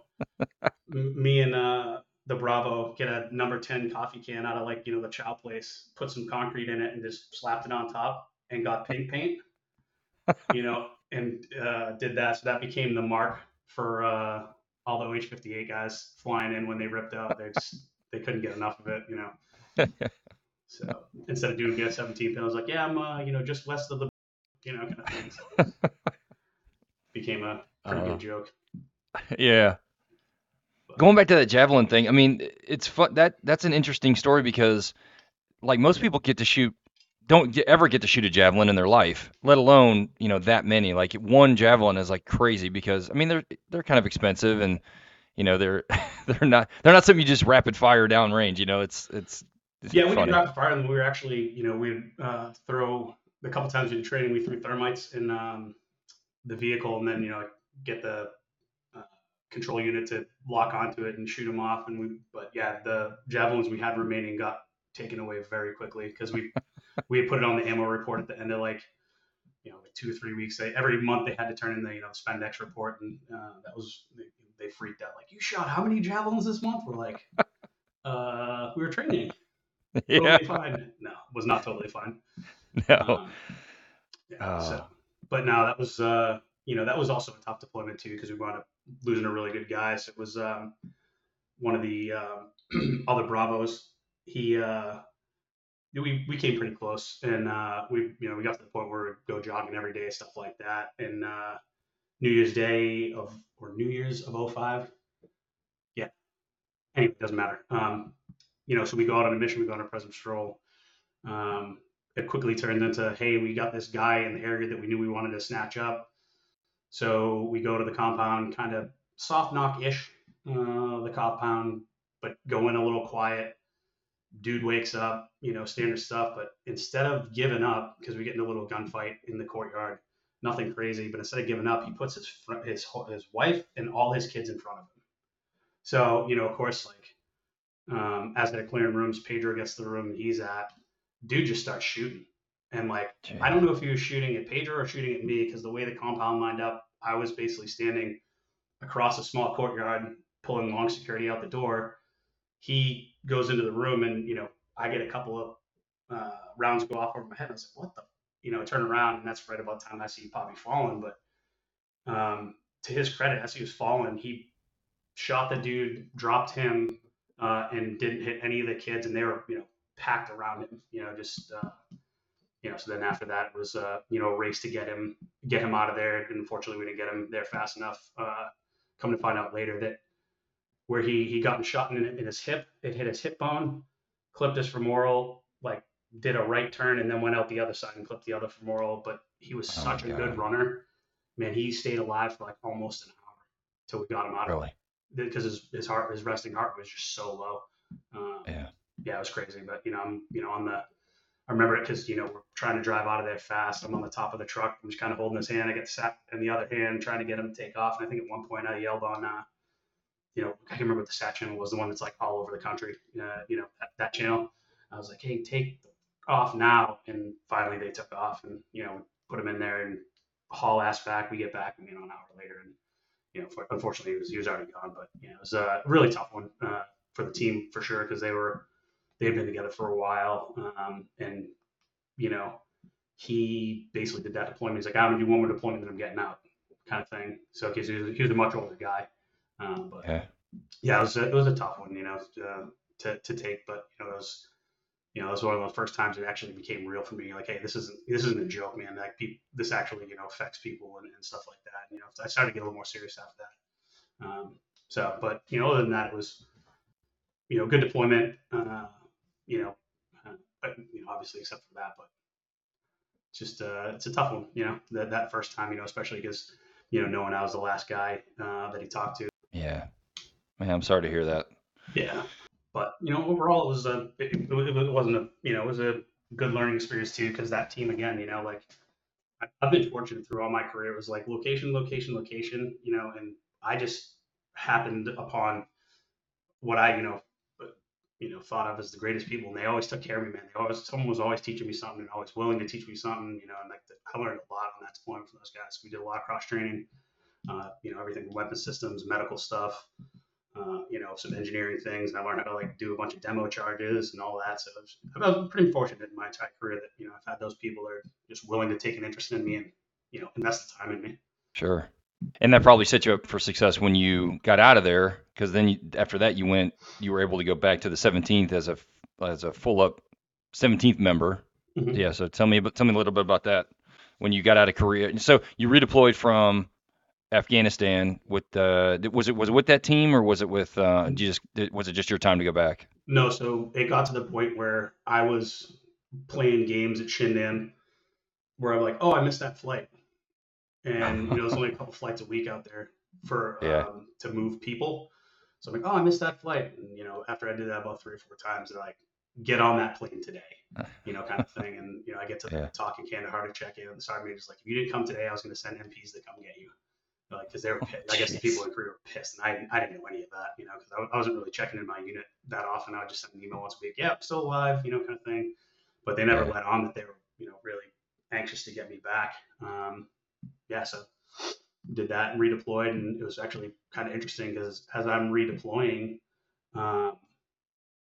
me and uh, the Bravo get a number ten coffee can out of like, you know, the chow place, put some concrete in it and just slapped it on top and got pink paint, you know, and uh, did that. So that became the mark for uh, all the O H fifty-eight guys flying in when they ripped out. They just, they couldn't get enough of it, you know. So instead of doing G S seventeen, I was like, yeah, I'm, uh, you know, just west of the, you know, kind of thing. So became a pretty uh, good joke. Yeah. But going back to that javelin thing, I mean, it's fun. That that's an interesting story because, like, most people get to shoot. don't get, ever get to shoot a javelin in their life, let alone, you know, that many. Like one javelin is like crazy because, I mean, they're, they're kind of expensive and, you know, they're, they're not, they're not something you just rapid fire down range. You know, it's, it's, it's yeah, funny. We did rapid fire and we were actually, you know, we'd uh, throw the couple times in training, we threw thermites in um, the vehicle and then, you know, get the uh, control unit to lock onto it and shoot them off. And we, but yeah, the javelins we had remaining got taken away very quickly because we, we had put it on the ammo report at the end of like, you know, like two or three weeks. They, every month they had to turn in the, you know, spendex report. And uh, that was, they, they freaked out. Like, you shot how many javelins this month? We're like, uh, we were training. Totally yeah. fine. No, was not totally fine. No. Um, yeah, uh. so, but no, that was, uh, you know, that was also a tough deployment too, because we wound up losing a really good guy. So it was um, one of the um, other Bravos. He uh, we we came pretty close, and uh, we you know we got to the point where we'd go jogging every day, stuff like that. And uh, New Year's Day of or New Year's of oh five, yeah. Anyway, it doesn't matter. Um, you know, so we go out on a mission, we go on a present stroll. Um, it quickly turned into, hey, we got this guy in the area that we knew we wanted to snatch up. So we go to the compound, kind of soft knock-ish, uh, the compound, but go in a little quiet. Dude wakes up, you know, standard stuff. But instead of giving up, because we get in a little gunfight in the courtyard, nothing crazy. But instead of giving up, he puts his his his wife and all his kids in front of him. So, you know, of course, like um, as they're clearing rooms, Pedro gets the room he's at. Dude just starts shooting. And like, Jeez. I don't know if he was shooting at Pedro or shooting at me, because the way the compound lined up, I was basically standing across a small courtyard, pulling long security out the door. He goes into the room, and you know, I get a couple of uh, rounds go off over my head. I was like, what the? You know, I turn around, and that's right about the time I see Poppy falling. But um, to his credit, as he was falling, he shot the dude, dropped him, uh, and didn't hit any of the kids, and they were, you know, packed around him. You know, just. Uh, You know, so then after that it was uh, you know, a race to get him get him out of there. And unfortunately, we didn't get him there fast enough. Uh, come to find out later that where he he got shot in, in his hip, it hit his hip bone, clipped his femoral, like did a right turn, and then went out the other side and clipped the other femoral. But he was oh such a God. good runner, man. He stayed alive for like almost an hour till we got him out. Really? Because his his heart, his resting heart was just so low. Um, yeah. Yeah, it was crazy. But you know, I'm you know on the. I remember it because, you know, we're trying to drive out of there fast. I'm on the top of the truck. I'm just kind of holding his hand. I get sat in the other hand, trying to get him to take off. And I think at one point I yelled on, uh, you know, I can't remember what the S A T channel was, the one that's like all over the country, uh, you know, that, that channel. I was like, hey, take off now. And finally they took off and, you know, put him in there and haul ass back. We get back, and, you know, an hour later. And, you know, for, unfortunately, he was, he was already gone. But, you know, it was a really tough one uh, for the team for sure, because they were. They've been together for a while, um, and, you know, he basically did that deployment. He's like, I'm going to do one more deployment, then I'm getting out, kind of thing. So he was, he was a much older guy. Um, but, yeah, yeah it, was a, it was a tough one, you know, uh, to to take. But, you know, it was, you know, it was one of the first times it actually became real for me. Like, hey, this isn't this isn't a joke, man. Like, people, this actually, you know, affects people and, and stuff like that. And, you know, I started to get a little more serious after that. Um, so, but, you know, other than that, it was, you know, good deployment. Uh, You know, but, you know, obviously, except for that, but just uh, it's a tough one. You know, that that first time, you know, especially because, you know, knowing I was the last guy uh, that he talked to. Yeah, man, I'm sorry to hear that. Yeah, but you know, overall, it was a it, it wasn't a you know it was a good learning experience too, because that team again, you know, like I've been fortunate through all my career. It was like location, location, location. You know, and I just happened upon what I you know. you know, thought of as the greatest people, and they always took care of me, man. They always, someone was always teaching me something and always willing to teach me something, you know, and like the, I learned a lot on that deployment from those guys. We did a lot of cross training, uh, you know, everything, weapon systems, medical stuff, uh, you know, some engineering things. And I learned how to like do a bunch of demo charges and all that. So I was, I was pretty fortunate in my entire career that, you know, I've had those people that are just willing to take an interest in me and, you know, invest the time in me. Sure. And that probably set you up for success when you got out of there, because then you, after that you went, you were able to go back to the seventeenth as a as a full up seventeenth member. Mm-hmm. Yeah. So tell me, tell me a little bit about that when you got out of Korea. So you redeployed from Afghanistan with the uh, was it was it with that team or was it with uh, did you just was it just your time to go back? No. So it got to the point where I was playing games at Shindan where I'm like, oh, I missed that flight. And, you know, there's only a couple flights a week out there for um, yeah. to move people. So I'm like, oh, I missed that flight. And, you know, after I did that about three or four times, they're like, get on that plane today, you know, kind of thing. And, you know, I get to yeah. talk in Kandahar to check in. And the sergeant was like, if you didn't come today, I was going to send M Ps to come get you. Like, because they were pissed. Oh, I guess the people in Korea were pissed. And I, I didn't know any of that, you know, because I, I wasn't really checking in my unit that often. I would just send an email once a week. Yeah, I'm still alive, you know, kind of thing. But they never yeah. let on that they were, you know, really anxious to get me back. Um, Yeah, so did that and redeployed, and it was actually kind of interesting because as I'm redeploying, um,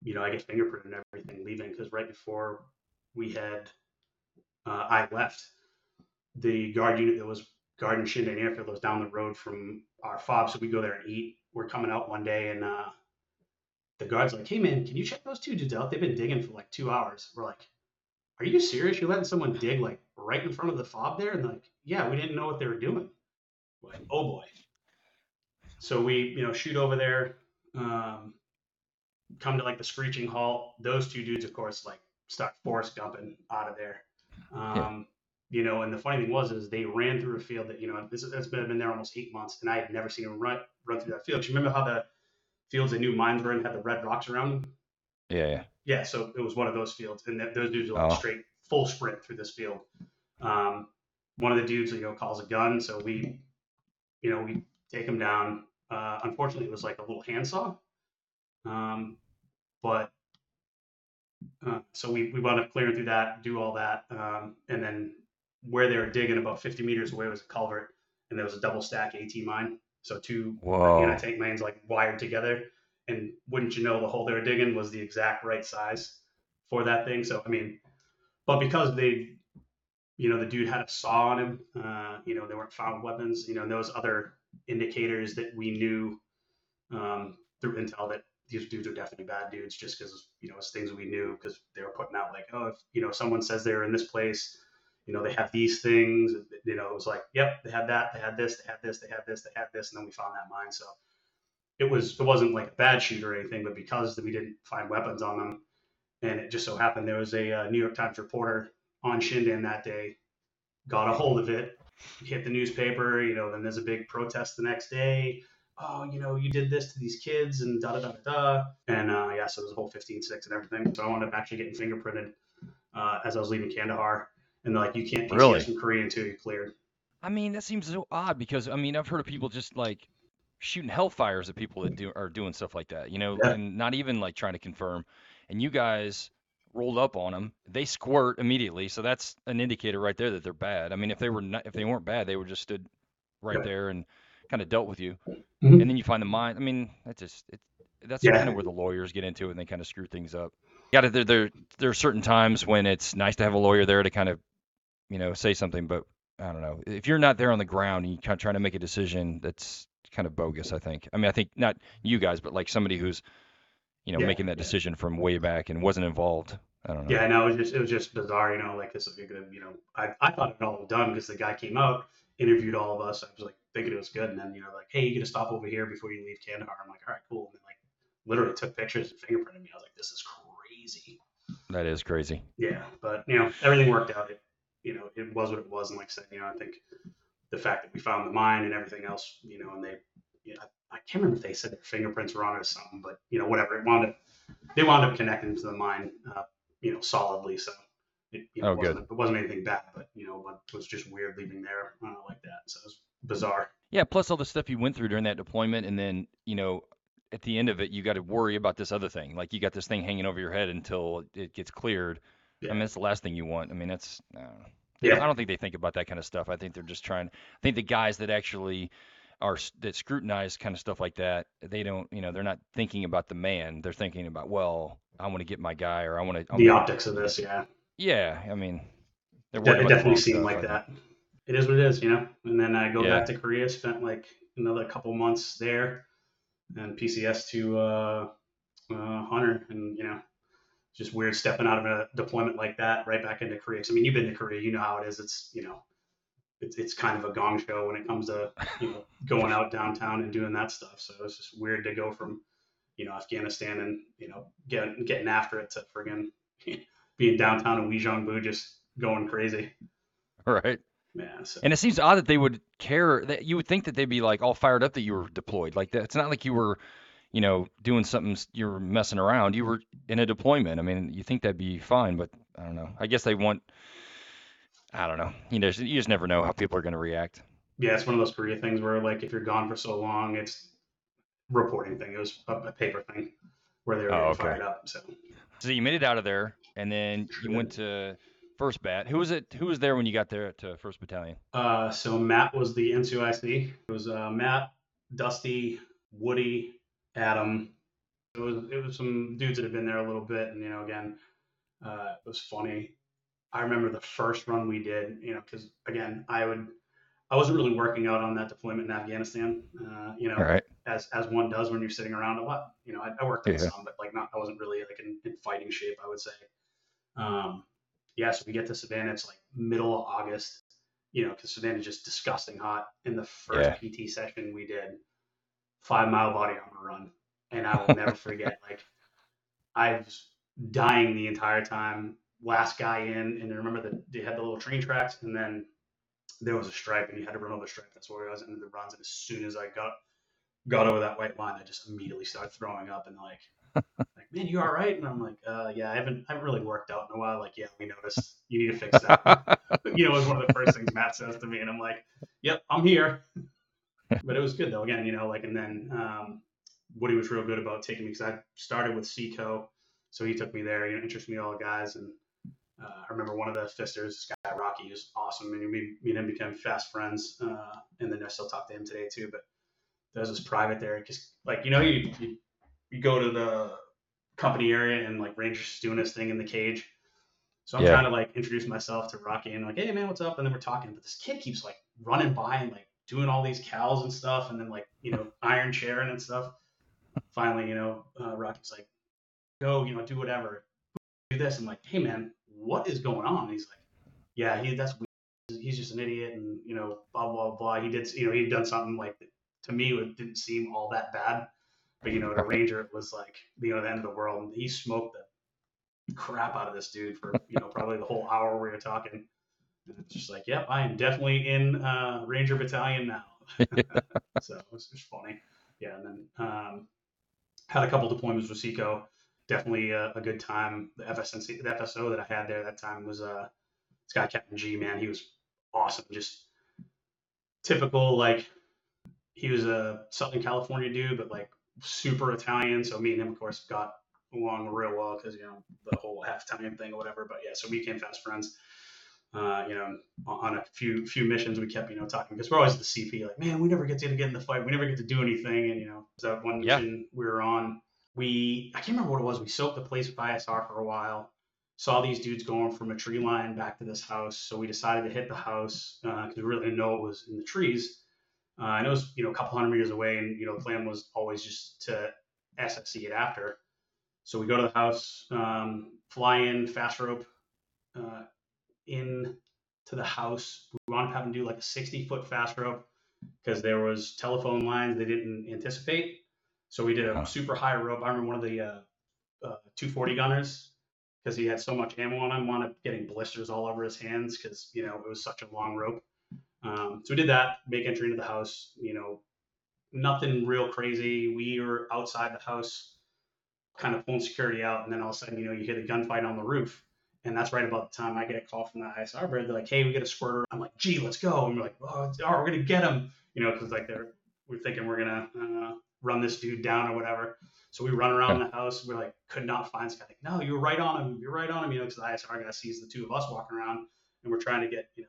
you know, I get fingerprinted and everything leaving, because right before we had, uh, I left, the guard unit that was garden shindig in Anfield was down the road from our fob, so we go there and eat. We're coming out one day, and uh, the guard's like, hey, man, can you check those two dudes out? They've been digging for like two hours. We're like, are you serious? You're letting someone dig like right in front of the fob there? And like, yeah, we didn't know what they were doing. We're like, oh, boy. So we, you know, shoot over there, um, come to like the screeching halt. Those two dudes, of course, like start Forrest Gumping out of there. Um, yeah. You know, and the funny thing was, is they ran through a field that, you know, this has been, been there almost eight months, and I had never seen them run run through that field. Do you remember how the fields they knew mines were in had the red rocks around them? Yeah, yeah. Yeah, so it was one of those fields, and th- those dudes were like oh. straight full sprint through this field. Um, one of the dudes, you know, calls a gun, so we, you know, we take him down. Uh, unfortunately, it was like a little handsaw, um, but. Uh, so we, we wound up clearing through that, do all that. Um, and then where they were digging about fifty meters away was a culvert, and there was a double stack AT mine. So two like, anti-tank mines like wired together. And wouldn't you know, the hole they were digging was the exact right size for that thing. So, I mean, but because they, you know, the dude had a saw on him, uh, you know, they weren't found weapons, you know, and those other indicators that we knew um, through intel that these dudes are definitely bad dudes, just because, you know, it's things we knew because they were putting out like, oh, if, you know, someone says they're in this place, you know, they have these things, you know, it was like, yep, they had that, they had this, they had this, they had this, they had this. And then we found that mine. So it was, it wasn't like a bad shoot or anything, but because we didn't find weapons on them. And it just so happened there was a uh, New York Times reporter on Shindan that day, got a hold of it, hit the newspaper, you know, then there's a big protest the next day. Oh, you know, you did this to these kids and da da da da. And uh, yeah, so it was a whole fifteen six and everything. So I wound up actually getting fingerprinted uh, as I was leaving Kandahar. And they're like, you can't P C S really? From Korea until you're cleared. I mean, that seems so odd because, I mean, I've heard of people just like shooting hellfires at people that do, are doing stuff like that, you know, yeah. and not even like trying to confirm. And you guys rolled up on them. They squirt immediately. So that's an indicator right there that they're bad. I mean, if they were not, if they weren't bad, they would just stood right yeah. there and kind of dealt with you, mm-hmm. and then you find the mine. I mean, that's just it, that's yeah. kind of where the lawyers get into it, and they kind of screw things up. Got it. There, there, there are certain times when it's nice to have a lawyer there to kind of, you know, say something. But I don't know, if you're not there on the ground and you're kind of trying to make a decision, that's kind of bogus. I think. I mean, I think not you guys, but like somebody who's, you know, yeah, making that yeah. decision from way back and wasn't involved. I don't know. Yeah, no, it was just it was just bizarre. You know, like this is gonna, you know, I I thought it all was done because the guy came out, interviewed all of us. I was like. Thinking it was good, and then you know, like, hey, you gotta stop over here before you leave Kandahar. I'm like, all right, cool. And then like, literally took pictures and fingerprinted me. I was like, this is crazy. That is crazy. Yeah, but you know, everything worked out. It, you know, it was what it was, and like I said, you know, I think the fact that we found the mine and everything else, you know, and they, you know, I, I can't remember if they said their fingerprints were on it or something, but you know, whatever. It wound up, they wound up connecting to the mine, uh, you know, solidly. So it, you know, oh, wasn't, good. It wasn't anything bad, but you know, it was just weird leaving there uh, like that. So it was bizarre. Yeah, plus all the stuff you went through during that deployment, and then, you know, at the end of it, you got to worry about this other thing. Like, you got this thing hanging over your head until it gets cleared. Yeah. I mean, that's the last thing you want. I mean, that's, I don't know. Yeah. I don't think they think about that kind of stuff. I think they're just trying, I think the guys that actually are, that scrutinize kind of stuff like that, they don't, you know, they're not thinking about the man. They're thinking about, well, I want to get my guy, or I want to. I'm the optics of this, yeah. Yeah, I mean. They're worried about it definitely seemed like that. It is what it is, you know, and then I go yeah. back to Korea, spent like another couple months there and P C S to uh, uh, Hunter, and, you know, just weird stepping out of a deployment like that right back into Korea. I mean, you've been to Korea, you know how it is. It's, you know, it's, it's kind of a gong show when it comes to, you know, going out downtown and doing that stuff. So it's just weird to go from, you know, Afghanistan and, you know, get, getting after it to friggin' being downtown in Weijiangbu, just going crazy. All right. Yeah, so. And it seems odd that they would care, that you would think that they'd be like all fired up that you were deployed like that. It's not like you were, you know, doing something, you were messing around. You were in a deployment. I mean, you think that'd be fine, but I don't know. I guess they want, I don't know. You know, you just never know how people are going to react. Yeah, it's one of those Korea things where like if you're gone for so long, it's reporting thing. It was a, a paper thing where they were oh, okay. fired up. So. so you made it out of there, and then you yeah. went to... First Bat. Who was it? Who was there when you got there to First Battalion? Uh, so Matt was the N C O I C. It was uh, Matt, Dusty, Woody, Adam. It was it was some dudes that had been there a little bit, and you know, again, uh, it was funny. I remember the first run we did, you know, because again, I would I wasn't really working out on that deployment in Afghanistan, uh, you know, right. as as one does when you're sitting around a lot. You know, I, I worked out yeah. some, but like not, I wasn't really like in, in fighting shape, I would say. Um, yeah, so we get to Savannah, it's like middle of August, you know, because Savannah's just disgusting hot. In the first yeah. P T session, we did five mile body armor run, and I will never forget. Like, I was dying the entire time. Last guy in, and I remember that they had the little train tracks, and then there was a stripe, and you had to run over the stripe. That's where I was into the runs. And as soon as I got got over that white line, I just immediately started throwing up, and like, like, man, you all right? And I'm like, uh, yeah, I haven't, I haven't really worked out in a while. Like, yeah, we noticed. You need to fix that. You know, it was one of the first things Matt says to me, and I'm like, yep, I'm here. But it was good though. Again, you know, like, and then um, Woody was real good about taking me because I started with C C O, so he took me there. You know, introduced me to all the guys, and Uh, I remember one of the fisters, this guy Rocky, who's awesome, and me, me and him became fast friends. Uh, and then I still talk to him today too. But there's this private there, because like you know, you, you you go to the company area and like Ranger's doing his thing in the cage. So I'm yeah. trying to like introduce myself to Rocky and like, hey man, what's up? And then we're talking, but this kid keeps like running by and like doing all these cows and stuff, and then like you know, iron chairing and stuff. Finally, you know, uh, Rocky's like, go, you know, do whatever, do this. I'm like, hey man, what is going on? And he's like, yeah, he that's weird. He's just an idiot, and you know, blah blah blah. He did, you know, he'd done something like to me it didn't seem all that bad, but you know, the Ranger it was like you know the end of the world. And he smoked the crap out of this dude for you know probably the whole hour we were talking. And it's just like, yep, I am definitely in uh, Ranger Battalion now. Yeah. So it was just funny, yeah. And then um, had a couple deployments with C C O. Definitely a, a good time. The F S N C, the F S O that I had there that time was uh, this guy Captain G. Man, he was awesome. Just typical, like he was a Southern California dude, but like super Italian. So me and him, of course, got along real well because you know the whole half Italian thing or whatever. But yeah, so we became fast friends. Uh, you know, on a few few missions, we kept you know talking because we're always the C P. Like, man, we never get to get in the fight. We never get to do anything. And you know, that one yeah. mission we were on. We, I can't remember what it was. We soaked the place with I S R for a while, saw these dudes going from a tree line back to this house. So we decided to hit the house because uh, we really didn't know it was in the trees. Uh, and it was, you know, a couple hundred meters away. And, you know, the plan was always just to S F C it after. So we go to the house, um, fly in, fast rope uh, in to the house. We wound up having to do like a sixty foot fast rope because there was telephone lines they didn't anticipate. So we did a super high rope. I remember one of the uh, uh, two forty gunners, because he had so much ammo on him, wound up getting blisters all over his hands because, you know, it was such a long rope. Um, so we did that, make entry into the house, you know, nothing real crazy. We were outside the house, kind of pulling security out. And then all of a sudden, you know, you hear the gunfight on the roof. And that's right about the time I get a call from the I S R bird. They're like, hey, we got a squirter. I'm like, gee, let's go. And we're like, oh, it's, oh we're going to get him. You know, because like they're we're thinking we're going to uh, run this dude down or whatever. So we run around the house. We're like, could not find this guy. Like, no, you're right on him. You're right on him. You know, because the I S R guy sees the two of us walking around and we're trying to get, you know,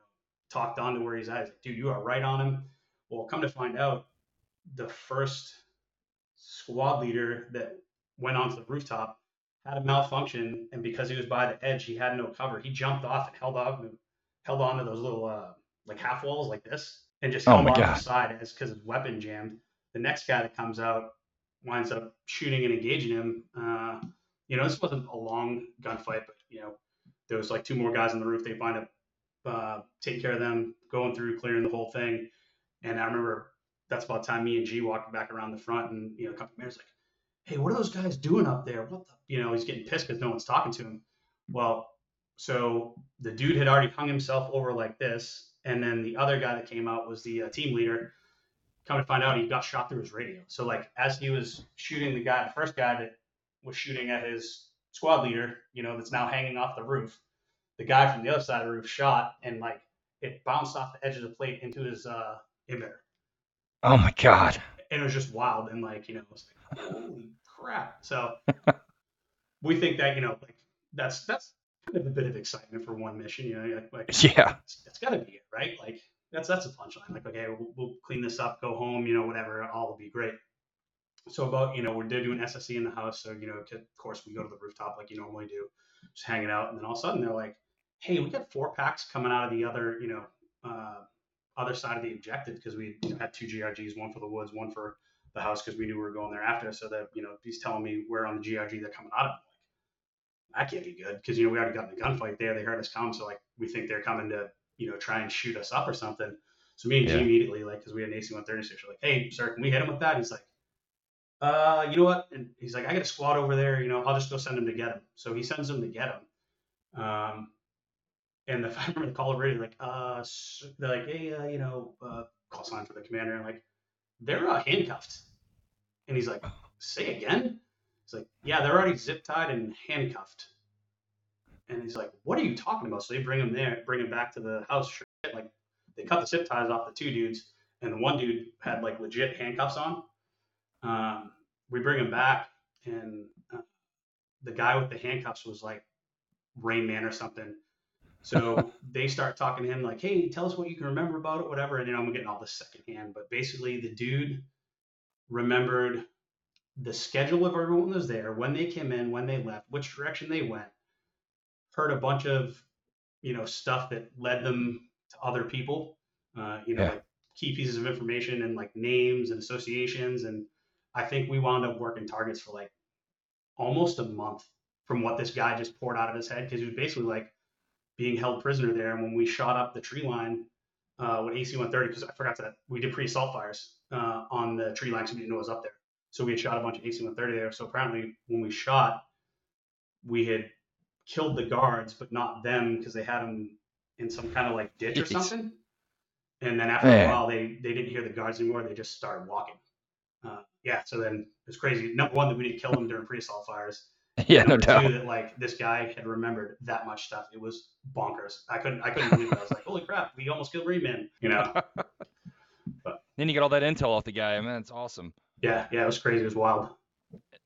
talked on to where he's at. He's like, dude, you are right on him. Well, come to find out, the first squad leader that went onto the rooftop had a malfunction. And because he was by the edge, he had no cover. He jumped off and held off and held on to those little, uh, like half walls like this and just held oh on God. the side as because his weapon jammed. The next guy that comes out winds up shooting and engaging him. Uh, you know, this wasn't a long gunfight, but, you know, there was like two more guys on the roof. They wind up uh, taking care of them, going through, clearing the whole thing. And I remember that's about the time me and G walked back around the front and, you know, the company mayor's like, hey, what are those guys doing up there? What the, you know, he's getting pissed because no one's talking to him. Well, so the dude had already hung himself over like this. And then the other guy that came out was the uh, team leader. Come to find out, he got shot through his radio. So, like, as he was shooting the guy, the first guy that was shooting at his squad leader, you know, that's now hanging off the roof, the guy from the other side of the roof shot, and, like, it bounced off the edge of the plate into his uh, emitter. Oh, my God. And it was just wild. And, like, you know, it was like, holy crap. So, we think that, you know, like, that's that's kind of a bit of excitement for one mission, you know? Like, like yeah. It's, it's got to be it, right? Like, That's that's a punchline. Like, okay, we'll, we'll clean this up, go home, you know, whatever. All will be great. So about, you know, we're doing S S C in the house. So, you know, of course, we go to the rooftop like you normally do, just hanging out. And then all of a sudden they're like, hey, we got four packs coming out of the other, you know, uh, other side of the objective because we had two G R Gs, one for the woods, one for the house, because we knew we were going there after. So that, you know, he's telling me we're on the G R G, they're coming out of it. Like, that can't be good because, you know, we already got in a gunfight there. They heard us come. So, like, we think they're coming to, you know, try and shoot us up or something. So me and yeah. G immediately, like, because we had an A C one thirty-six, we're like, hey, sir, can we hit him with that? He's like, uh, you know what? And he's like, I got a squad over there. You know, I'll just go send him to get him. So he sends him to get him. Um, and the, I remember the call already, like, uh, they're like, hey, uh, you know, uh, call sign for the commander. And like, they're uh, handcuffed. And he's like, say again? He's like, yeah, they're already zip tied and handcuffed. And he's like, what are you talking about? So they bring him there, bring him back to the house. Like, they cut the zip ties off the two dudes, and the one dude had, like, legit handcuffs on. Um, we bring him back, and uh, the guy with the handcuffs was, like, Rain Man or something. So they start talking to him, like, hey, tell us what you can remember about it, whatever. And, you know, I'm getting all this secondhand. But basically, the dude remembered the schedule of everyone that was there, when they came in, when they left, which direction they went, heard a bunch of, you know, stuff that led them to other people, uh, you know, yeah. like key pieces of information and, like, names and associations. And I think we wound up working targets for, like, almost a month from what this guy just poured out of his head, because he was basically, like, being held prisoner there. And when we shot up the tree line uh, with A C one thirty, because I forgot that we did pre-assault fires uh, on the tree line, so we didn't know it was up there. So we had shot a bunch of A C one thirty there. So apparently when we shot, we had killed the guards, but not them, because they had them in some kind of, like, ditch or something. And then after Man. a while, they, they didn't hear the guards anymore. They just started walking. Uh, yeah, so then it's crazy. Number one, that we didn't kill them during pre-assault fires. Yeah, no doubt. That, like, this guy had remembered that much stuff. It was bonkers. I couldn't, I couldn't believe it. I was like, holy crap, we almost killed Rain Man, you know. But then you got all that intel off the guy. I mean, it's awesome. Yeah, yeah, it was crazy. It was wild.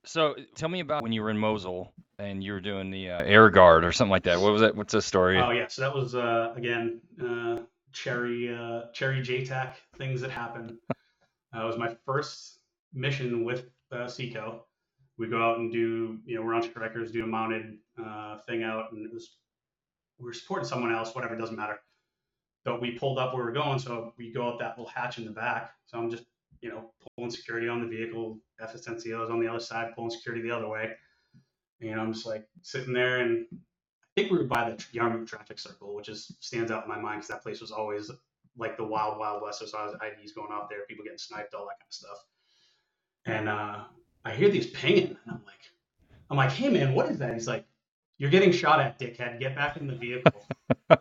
So tell me about when you were in Mosul and you were doing the uh, air guard or something like that. What was that? What's the story? Oh yeah, so that was uh, again uh, cherry uh, cherry J TAC things that happened. Uh, it was my first mission with uh, SECO. We go out and do, you know, we're on trackers, do a mounted uh, thing out, and it was, we were supporting someone else, whatever, it doesn't matter. But we pulled up where we were going, so we go up that little hatch in the back. So I'm just, you know, pulling security on the vehicle, F S N C O's on the other side, pulling security the other way. And I'm just, like, sitting there, and I think we were by the Yarmouk traffic circle, which is stands out in my mind because that place was always like the wild, wild west. So I was I Ds going off there, people getting sniped, all that kind of stuff. And uh, I hear these pinging, and I'm like, I'm like, hey, man, what is that? He's like, you're getting shot at, dickhead. Get back in the vehicle. so,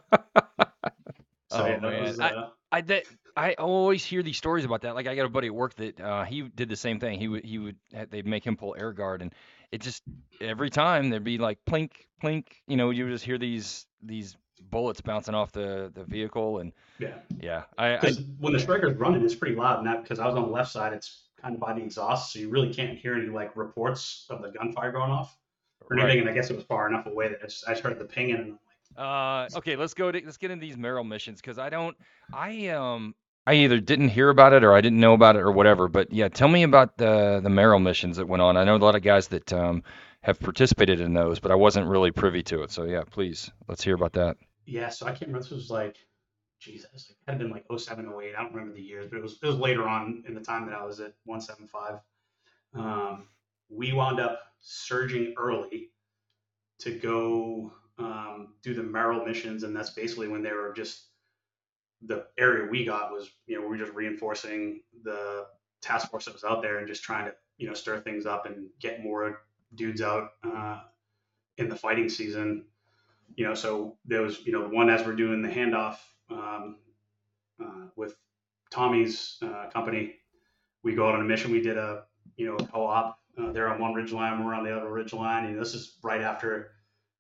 oh, yeah, man. Was, uh, I, I that. I always hear these stories about that. Like, I got a buddy at work that uh, he did the same thing. He would, he would, they'd make him pull air guard, and it just every time there'd be like plink, plink. You know, you would just hear these these bullets bouncing off the, the vehicle, and yeah, yeah. I, I when the striker's running, it's pretty loud, and that because I was on the left side, it's kind of by the exhaust, so you really can't hear any like reports of the gunfire going off or anything. Right. And I guess it was far enough away that I just, I just heard the pinging. And I'm like, uh, okay, let's go. To, let's get into these Merrill missions because I don't, I um. I either didn't hear about it or I didn't know about it or whatever. But yeah, tell me about the the Merrill missions that went on. I know a lot of guys that um, have participated in those, but I wasn't really privy to it. So yeah, please, let's hear about that. Yeah, so I can't remember. This was like, Jesus, it had been like oh seven, oh eight. I don't remember the years, but it was it was later on in the time that I was at one seventy-five. Um, we wound up surging early to go um, do the Merrill missions, and that's basically when they were just. The area we got was, you know, we were just reinforcing the task force that was out there and just trying to, you know, stir things up and get more dudes out uh, in the fighting season. You know, so there was, you know, one as we're doing the handoff um, uh, with Tommy's uh, company, we go out on a mission. We did a, you know, a co-op. Uh, they're on one ridge line, we're on the other ridge line. And this is right after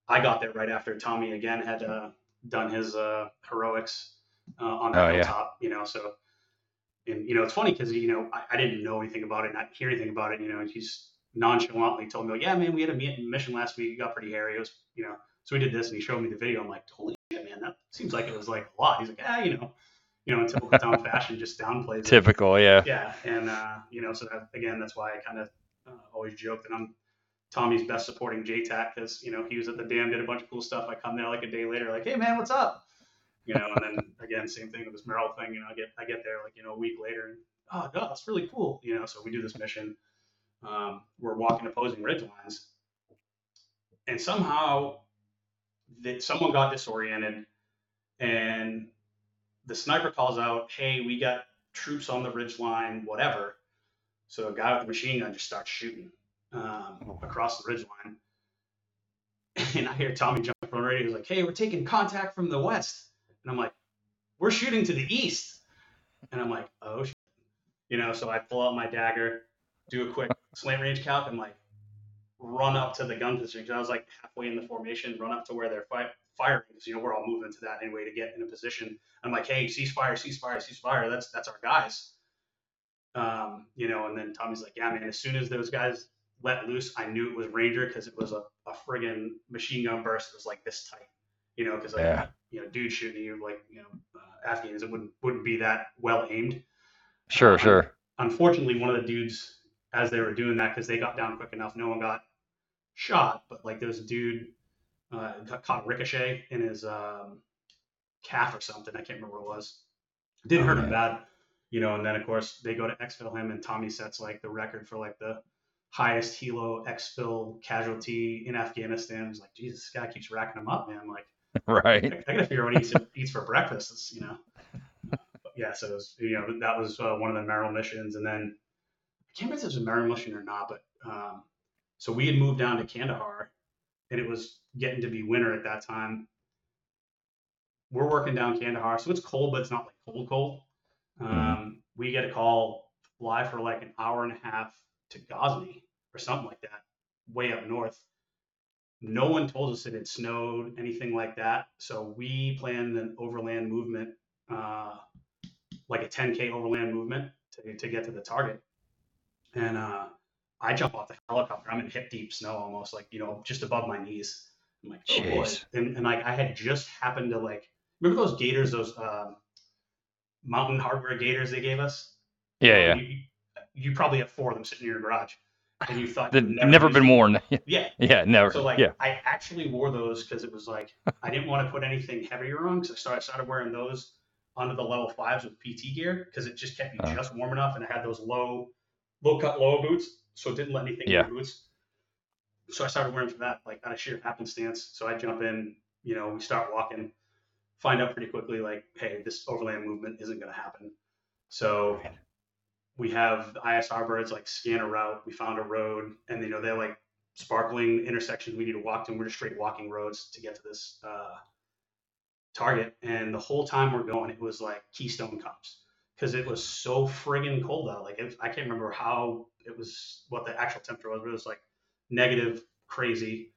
I got there, right after Tommy again had uh, done his uh, heroics. Uh, on the oh, hilltop, yeah. You know, so, and, you know, it's funny because, you know, I, I didn't know anything about it, not hear anything about it, you know, and he's nonchalantly told me, like, yeah, man, we had a mission last week, it got pretty hairy, it was, you know, so we did this, and he showed me the video, I'm like, holy shit, man, that seems like it was, like, a lot, he's like, ah, you know, you know, in typical Tom fashion, just downplays it. Typical, yeah. Yeah, and, uh, you know, so, that, again, that's why I kind of uh, always joke that I'm Tommy's best supporting J TAC, because, you know, he was at the dam, did a bunch of cool stuff, I come there, like, a day later, like, hey, man, what's up? you know, and then again, same thing with this Merrill thing, you know, I get, I get there like, you know, a week later and, oh, God, that's really cool. You know, so we do this mission. Um, we're walking opposing ridge lines, and somehow that someone got disoriented, and the sniper calls out, hey, we got troops on the ridge line, whatever. So a guy with a machine gun just starts shooting um, across the ridge line. And I hear Tommy jump from the radio. He's like, hey, we're taking contact from the west. And I'm like, we're shooting to the east. And I'm like, oh, shit. You know, so I pull out my dagger, do a quick slant range calc, and like run up to the gun position. Because I was like halfway in the formation, run up to where they're fi- firing. Because, you know, we're all moving to that anyway to get in a position. I'm like, hey, cease fire, cease fire, cease fire. That's, that's our guys. Um, you know, and then Tommy's like, yeah, man, as soon as those guys let loose, I knew it was Ranger because it was a, a friggin' machine gun burst. It was like this tight, you know, because like, yeah. you know, dude shooting you like, you know, uh, Afghans, it wouldn't, wouldn't be that well aimed. Sure, um, sure. Unfortunately, one of the dudes, as they were doing that, because they got down quick enough, no one got shot, but like there was a dude uh, got caught ricochet in his um, calf or something. I can't remember what it was. It didn't oh, hurt man. him bad. You know, and then, of course, they go to exfil him, and Tommy sets, like, the record for, like, the highest helo exfil casualty in Afghanistan. I was like, Jesus, this guy keeps racking him up, man. I'm like, right. I, I got to figure out what he eats for breakfast, it's, you know. But yeah, so, it was, you know, that was uh, one of the Merrill missions. And then I can't remember if it was a Merrill mission or not, but um, so we had moved down to Kandahar, and it was getting to be winter at that time. We're working down Kandahar, so it's cold, but it's not, like, cold, cold. Um, we get a call, fly for like an hour and a half to Ghazni or something like that, way up north. No one told us it had snowed, anything like that. So we planned an overland movement, uh, like a ten K overland movement to, to get to the target. And uh, I jump off the helicopter. I'm in hip deep snow almost, like, you know, just above my knees. I'm like, oh boy. And, and like I had just happened to like, remember those gators, those, um, mountain hardware gators they gave us. Yeah, um, yeah. You, you probably have four of them sitting in your garage, and you thought they've never, never been worn. Yeah, yeah, never. So like, yeah. I actually wore those because it was like I didn't want to put anything heavier on, because I started started wearing those under the level fives with P T gear because it just kept me uh, just warm enough, and I had those low, low cut low boots, so it didn't let anything yeah. in your boots. So I started wearing for that, like out of sheer happenstance. So I jump in, you know, we start walking. Find out pretty quickly, like, hey, this overland movement isn't going to happen. So we have the I S R birds, like, scan a route. We found a road, and, you know, they're, like, sparkling intersections we need to walk to, and we're just straight walking roads to get to this uh, target. And the whole time we're going, it was, like, Keystone Cops, because it was so friggin' cold out. Like, it was, I can't remember how it was, what the actual temperature was, but it was, like, negative, crazy.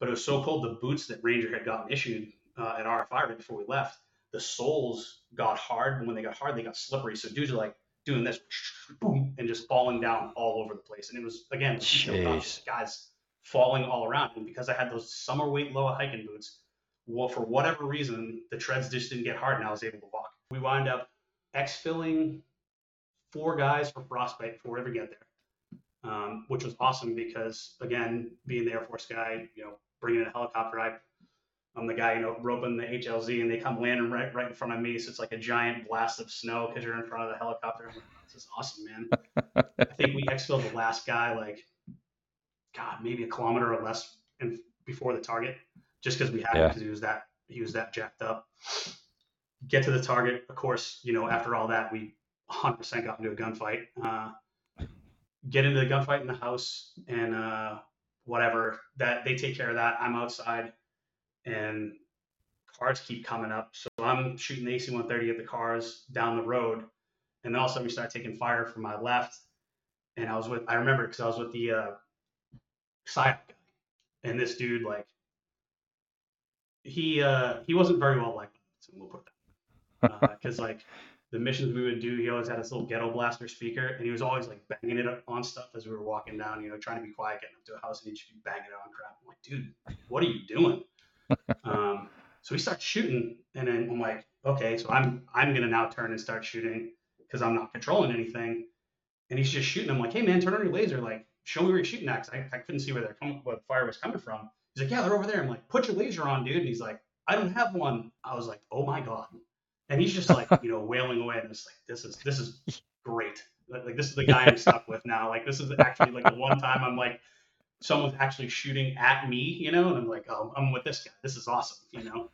But it was so cold, the boots that Ranger had gotten issued Uh, at R F I right before we left, the soles got hard, and when they got hard, they got slippery. So dudes are like doing this, boom, and just falling down all over the place. And it was, again, guys falling all around. And because I had those summer weight lower hiking boots, well, for whatever reason, the treads just didn't get hard, and I was able to walk. We wind up exfilling four guys for frostbite before we ever get there, um, which was awesome because, again, being the Air Force guy, you know, bringing in a helicopter, I I'm the guy, you know, roping the H L Z, and they come landing right, right in front of me. So it's like a giant blast of snow because you're in front of the helicopter. I'm like, this is awesome, man. I think we exfilled the last guy, like, God, maybe a kilometer or less in, before the target, just because we had yeah. him, because he was that he was that jacked up. Get to the target. Of course, you know, after all that, we one hundred percent got into a gunfight. Uh, get into the gunfight in the house and uh, whatever. That they take care of that. I'm outside. And cars keep coming up. So I'm shooting the A C one thirty at the cars down the road. And then all of a sudden we start taking fire from my left. And I was with, I remember because I was with the uh, side guy. And this dude, like, he uh, he wasn't very well liked. So we'll put that. Because, uh, like, the missions we would do, he always had this little ghetto blaster speaker. And he was always, like, banging it up on stuff as we were walking down, you know, trying to be quiet, getting up to a house. And he'd just be banging it on crap. I'm like, dude, what are you doing? um so we start shooting, and then I'm like, okay, so i'm i'm gonna now turn and start shooting because I'm not controlling anything, and he's just shooting. I'm like, hey man, turn on your laser, like, show me where you're shooting at, because I, I couldn't see where they're coming, what fire was coming from. He's like, yeah, they're over there. I'm like, put your laser on, dude. And he's like, I don't have one. I was like, oh my God. And he's just like, you know, wailing away. And it's like, this is, this is great. Like, like this is the guy I'm stuck with now. Like, this is actually like the one time I'm like, someone's actually shooting at me, you know? And I'm like, oh, I'm with this guy. This is awesome, you know?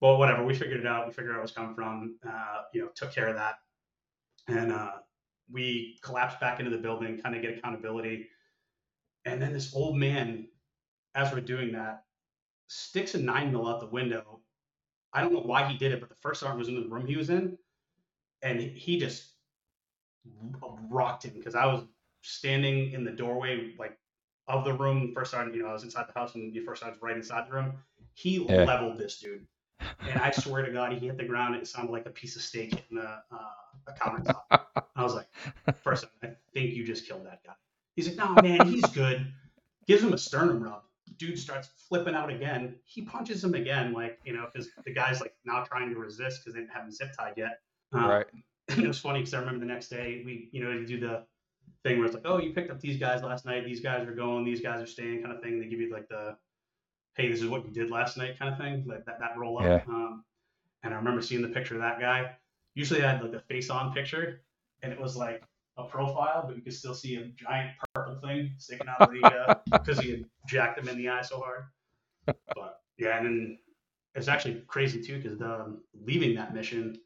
Well, whatever. We figured it out. We figured out where it was coming from. Uh, you know, took care of that. And uh, we collapsed back into the building, kind of get accountability. And then this old man, as we're doing that, sticks a nine mil out the window. I don't know why he did it, but the first sergeant was in the room he was in, and he just rocked him because I was standing in the doorway like of the room. First sergeant, you know, I was inside the house, and the first sergeant's right inside the room. He yeah. leveled this dude, and I swear to God, he hit the ground. And it sounded like a piece of steak hitting a, uh, a countertop. I was like, first sergeant, I think you just killed that guy. He's like, no, man, he's good. Gives him a sternum rub. Dude starts flipping out again. He punches him again, like, you know, because the guy's like now trying to resist because they didn't have him zip tied yet. Um, right. And it was funny because I remember the next day we, you know, you do the thing where it's like, oh, you picked up these guys last night. These guys are going. These guys are staying, kind of thing. They give you like the, hey, this is what you did last night, kind of thing. Like that, that roll up. Yeah. Um, and I remember seeing the picture of that guy. Usually I had like the face on picture, and it was like a profile, but you could still see a giant purple thing sticking out of the because uh, he had jacked him in the eye so hard. But yeah, and then it's actually crazy too because um, leaving that mission,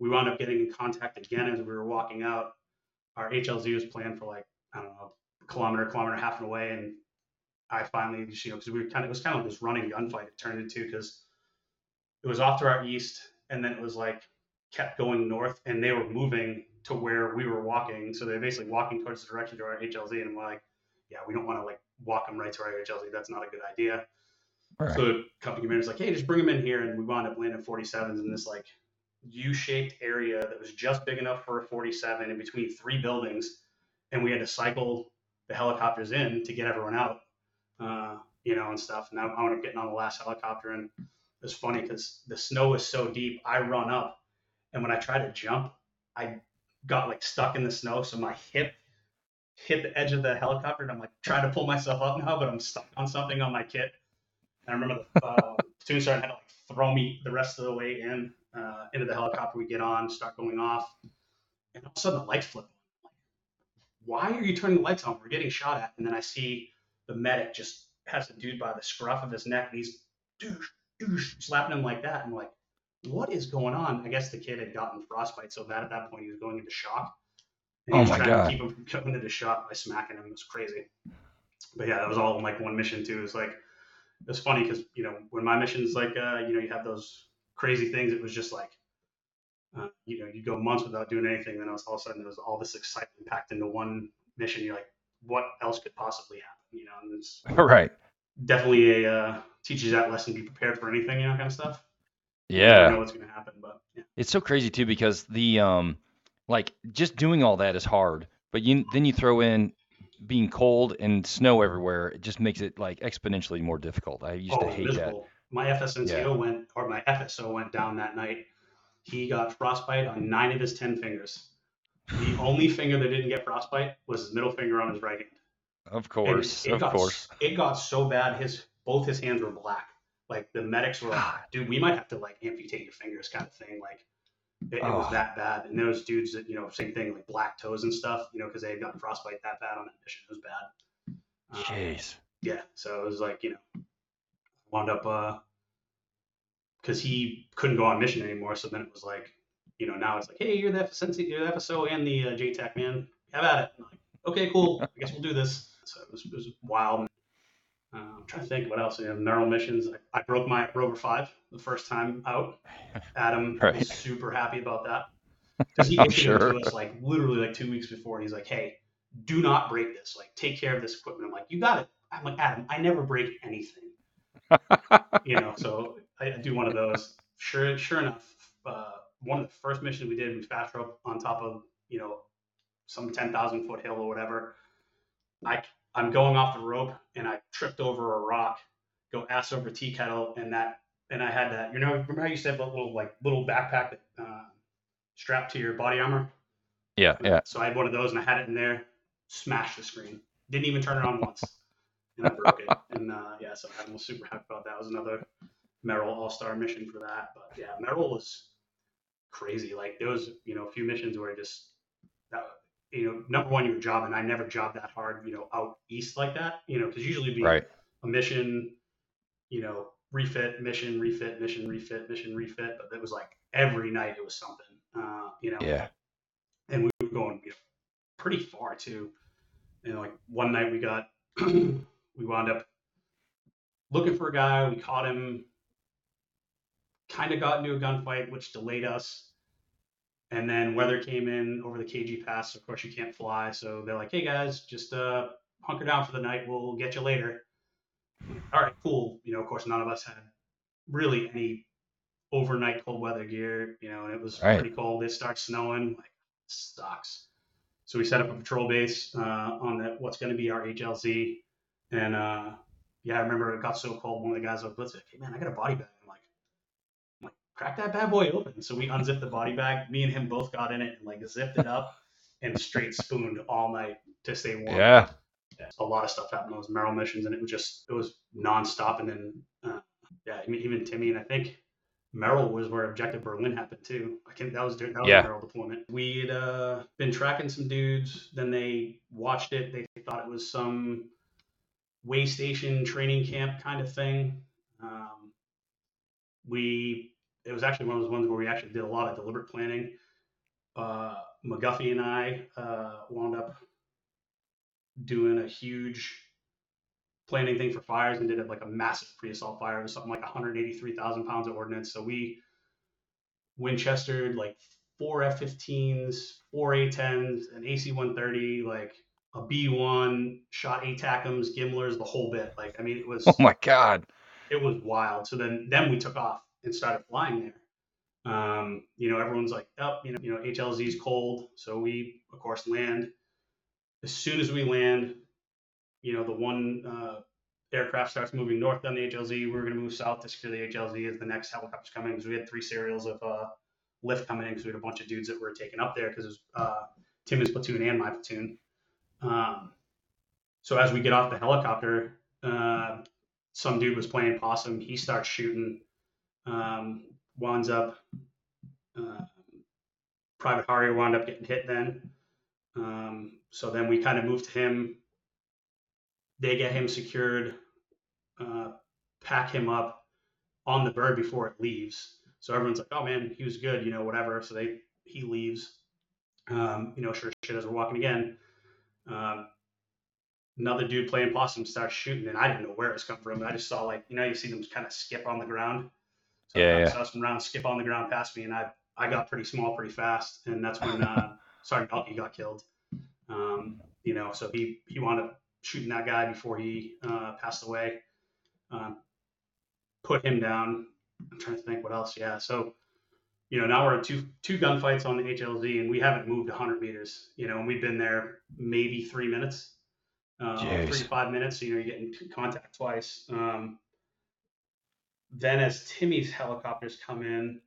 we wound up getting in contact again as we were walking out. Our H L Z was planned for like I don't know, a kilometer, kilometer and a half away, and I finally just you know because we were kind of it was kind of like this running gunfight it turned into because it was off to our east and then it was like kept going north and they were moving to where we were walking. So they're basically walking towards the direction to our H L Z. And I'm like, yeah, we don't want to like walk them right to our H L Z. That's not a good idea. Right. So a couple of commanders like, hey, just bring them in here. And we wound up landing forty-sevens in this like U-shaped area that was just big enough for a forty-seven in between three buildings. And we had to cycle the helicopters in to get everyone out, uh, you know, and stuff. And I wound up getting on the last helicopter. And it was funny because the snow was so deep. I run up. And when I tried to jump, I got like stuck in the snow. So my hip hit the edge of the helicopter and I'm like trying to pull myself up now, but I'm stuck on something on my kit. And I remember the uh, platoon sergeant had to like throw me the rest of the way in, uh, into the helicopter. We get on, start going off. And all of a sudden the lights flip. Like, why are you turning the lights on? We're getting shot at. And then I see the medic just has a dude by the scruff of his neck and he's doosh, doosh, slapping him like that. And I'm like, what is going on? I guess the kid had gotten frostbite so bad at that point he was going into shock. And he oh was my trying God. to keep him from going into shock by smacking him. It was crazy. But yeah, that was all in like one mission too. It was like, it was funny because, you know, when my mission's like, uh, you know, you have those crazy things, it was just like, uh, you know, you go months without doing anything. Then it was all of a sudden there was all this excitement packed into one mission. You're like, what else could possibly happen? You know, and it's right. definitely a, uh, teaches that lesson, be prepared for anything, you know, kind of stuff. Yeah, I don't know what's gonna happen, but yeah. It's so crazy too because the um, like just doing all that is hard, but you then you throw in being cold and snow everywhere. It just makes it like exponentially more difficult. I used oh, to hate miserable. that. My F S N C O yeah. went, or my F S O went down that night. He got frostbite on nine of his ten fingers. The only finger that didn't get frostbite was his middle finger on his right hand. Of course, it, it of got, course. It got so bad his both his hands were black. Like the medics were like, dude, we might have to like amputate your fingers kind of thing. Like it, oh. it was that bad. And those dudes that, you know, same thing, like black toes and stuff, you know, because they had gotten frostbite that bad on that mission. It was bad. Um, Jeez. Yeah. So it was like, you know, wound up, uh, because he couldn't go on mission anymore. So then it was like, you know, now it's like, hey, you're the F S N C, you're the F S O and the uh, J TAC man. Have at it. I'm like, okay, cool. I guess we'll do this. So it was, it was wild. Uh, I'm trying to think what else. You know, neural missions. I, I broke my rover five the first time out. Adam right. was super happy about that because he issued sure. it to us like literally like two weeks before, and he's like, "Hey, do not break this. Like, take care of this equipment." I'm like, "You got it." I'm like, "Adam, I never break anything." You know, so I, I do one of those. Sure, sure enough, uh, one of the first missions we did, we fast rope on top of you know some ten thousand foot hill or whatever. I. I'm going off the rope and I tripped over a rock, go ass over tea kettle, and that, and I had that. You know, remember how you said that little like little backpack that uh, strapped to your body armor? Yeah, yeah. So I had one of those and I had it in there. Smashed the screen. Didn't even turn it on once, and I broke it. And uh, yeah, so I was super happy about that. It was another Merrill all-star mission for that. But yeah, Merrill was crazy. Like there was, you know, a few missions where just, that, you know, number one, your job, and I never jobbed that hard, you know, out east like that, you know, because usually it'd be right. a mission, you know, refit, mission, refit, mission, refit, mission, refit. But it was like every night it was something, uh, you know. Yeah. And we were going, you know, pretty far too. And like one night we got, we wound up looking for a guy. We caught him, kind of got into a gunfight, which delayed us. And then weather came in over the K G Pass. Of course, you can't fly. So they're like, hey, guys, just uh, hunker down for the night. We'll get you later. All right, cool. You know, of course, none of us had really any overnight cold weather gear, you know, and it was right. pretty cold. It starts snowing. Like, sucks. So we set up a patrol base uh, on the, what's going to be our H L Z. And, uh, yeah, I remember it got so cold. One of the guys was like, hey, man, I got a body bag. I'm like, I'm like, crack that bad boy open. So we unzipped the body bag. Me and him both got in it and, like, zipped it up and straight spooned all night to stay warm. Yeah. yeah. A lot of stuff happened on those Merrill missions, and it was just, it was nonstop. And then, uh, yeah, I mean, even Timmy and I think Merrill was where Objective Berlin happened too. I think that was that was yeah. Merrill deployment. We had uh, been tracking some dudes. Then they watched it. They thought it was some way station training camp kind of thing. Um, we it was actually one of those ones where we actually did a lot of deliberate planning. Uh, McGuffey and I uh, wound up doing a huge planning thing for fires and did it like a massive pre-assault fire. It was something like one hundred eighty-three thousand pounds of ordnance. So we Winchestered like four F fifteens, four A tens, an A C one thirty, like a B one, shot A TACMs, Gimlers, the whole bit. Like, I mean, it was... Oh, my God. It was wild. So then then we took off and started flying there. Um, you know, everyone's like, oh, you know, you know, H L Z's cold. So we, of course, land. As soon as we land, you know, the one uh, aircraft starts moving north on the H L Z. We're going to move south to secure the H L Z as the next helicopter's coming, because we had three serials of uh, lift coming in, because we had a bunch of dudes that were taken up there because it was uh, Tim's platoon and my platoon. Um, so as we get off the helicopter, uh, some dude was playing possum. He starts shooting, um, winds up, uh, Private Harry wound up getting hit then. Um, so then we kind of moved to him. They get him secured, uh, pack him up on the bird before it leaves. So everyone's like, oh, man, he was good, you know, whatever. So they he leaves, um, you know, sure shit as we're walking again. Um, another dude playing possum starts shooting, and I didn't know where it was coming from. I just saw, like, you know, you see them kind of skip on the ground. So yeah, I yeah. saw some rounds skip on the ground past me, and I I got pretty small pretty fast, and that's when uh, Sergeant Belkey got killed. Um, you know, so he, he wound up shooting that guy before he uh, passed away. Um, put him down. I'm trying to think what else. Yeah, so, you know, now we're at two two gunfights on the H L Z, and we haven't moved one hundred meters, you know, and we've been there maybe three minutes, uh, three to five minutes. So, you know, you're getting contact twice. Um, then as Timmy's helicopters come in,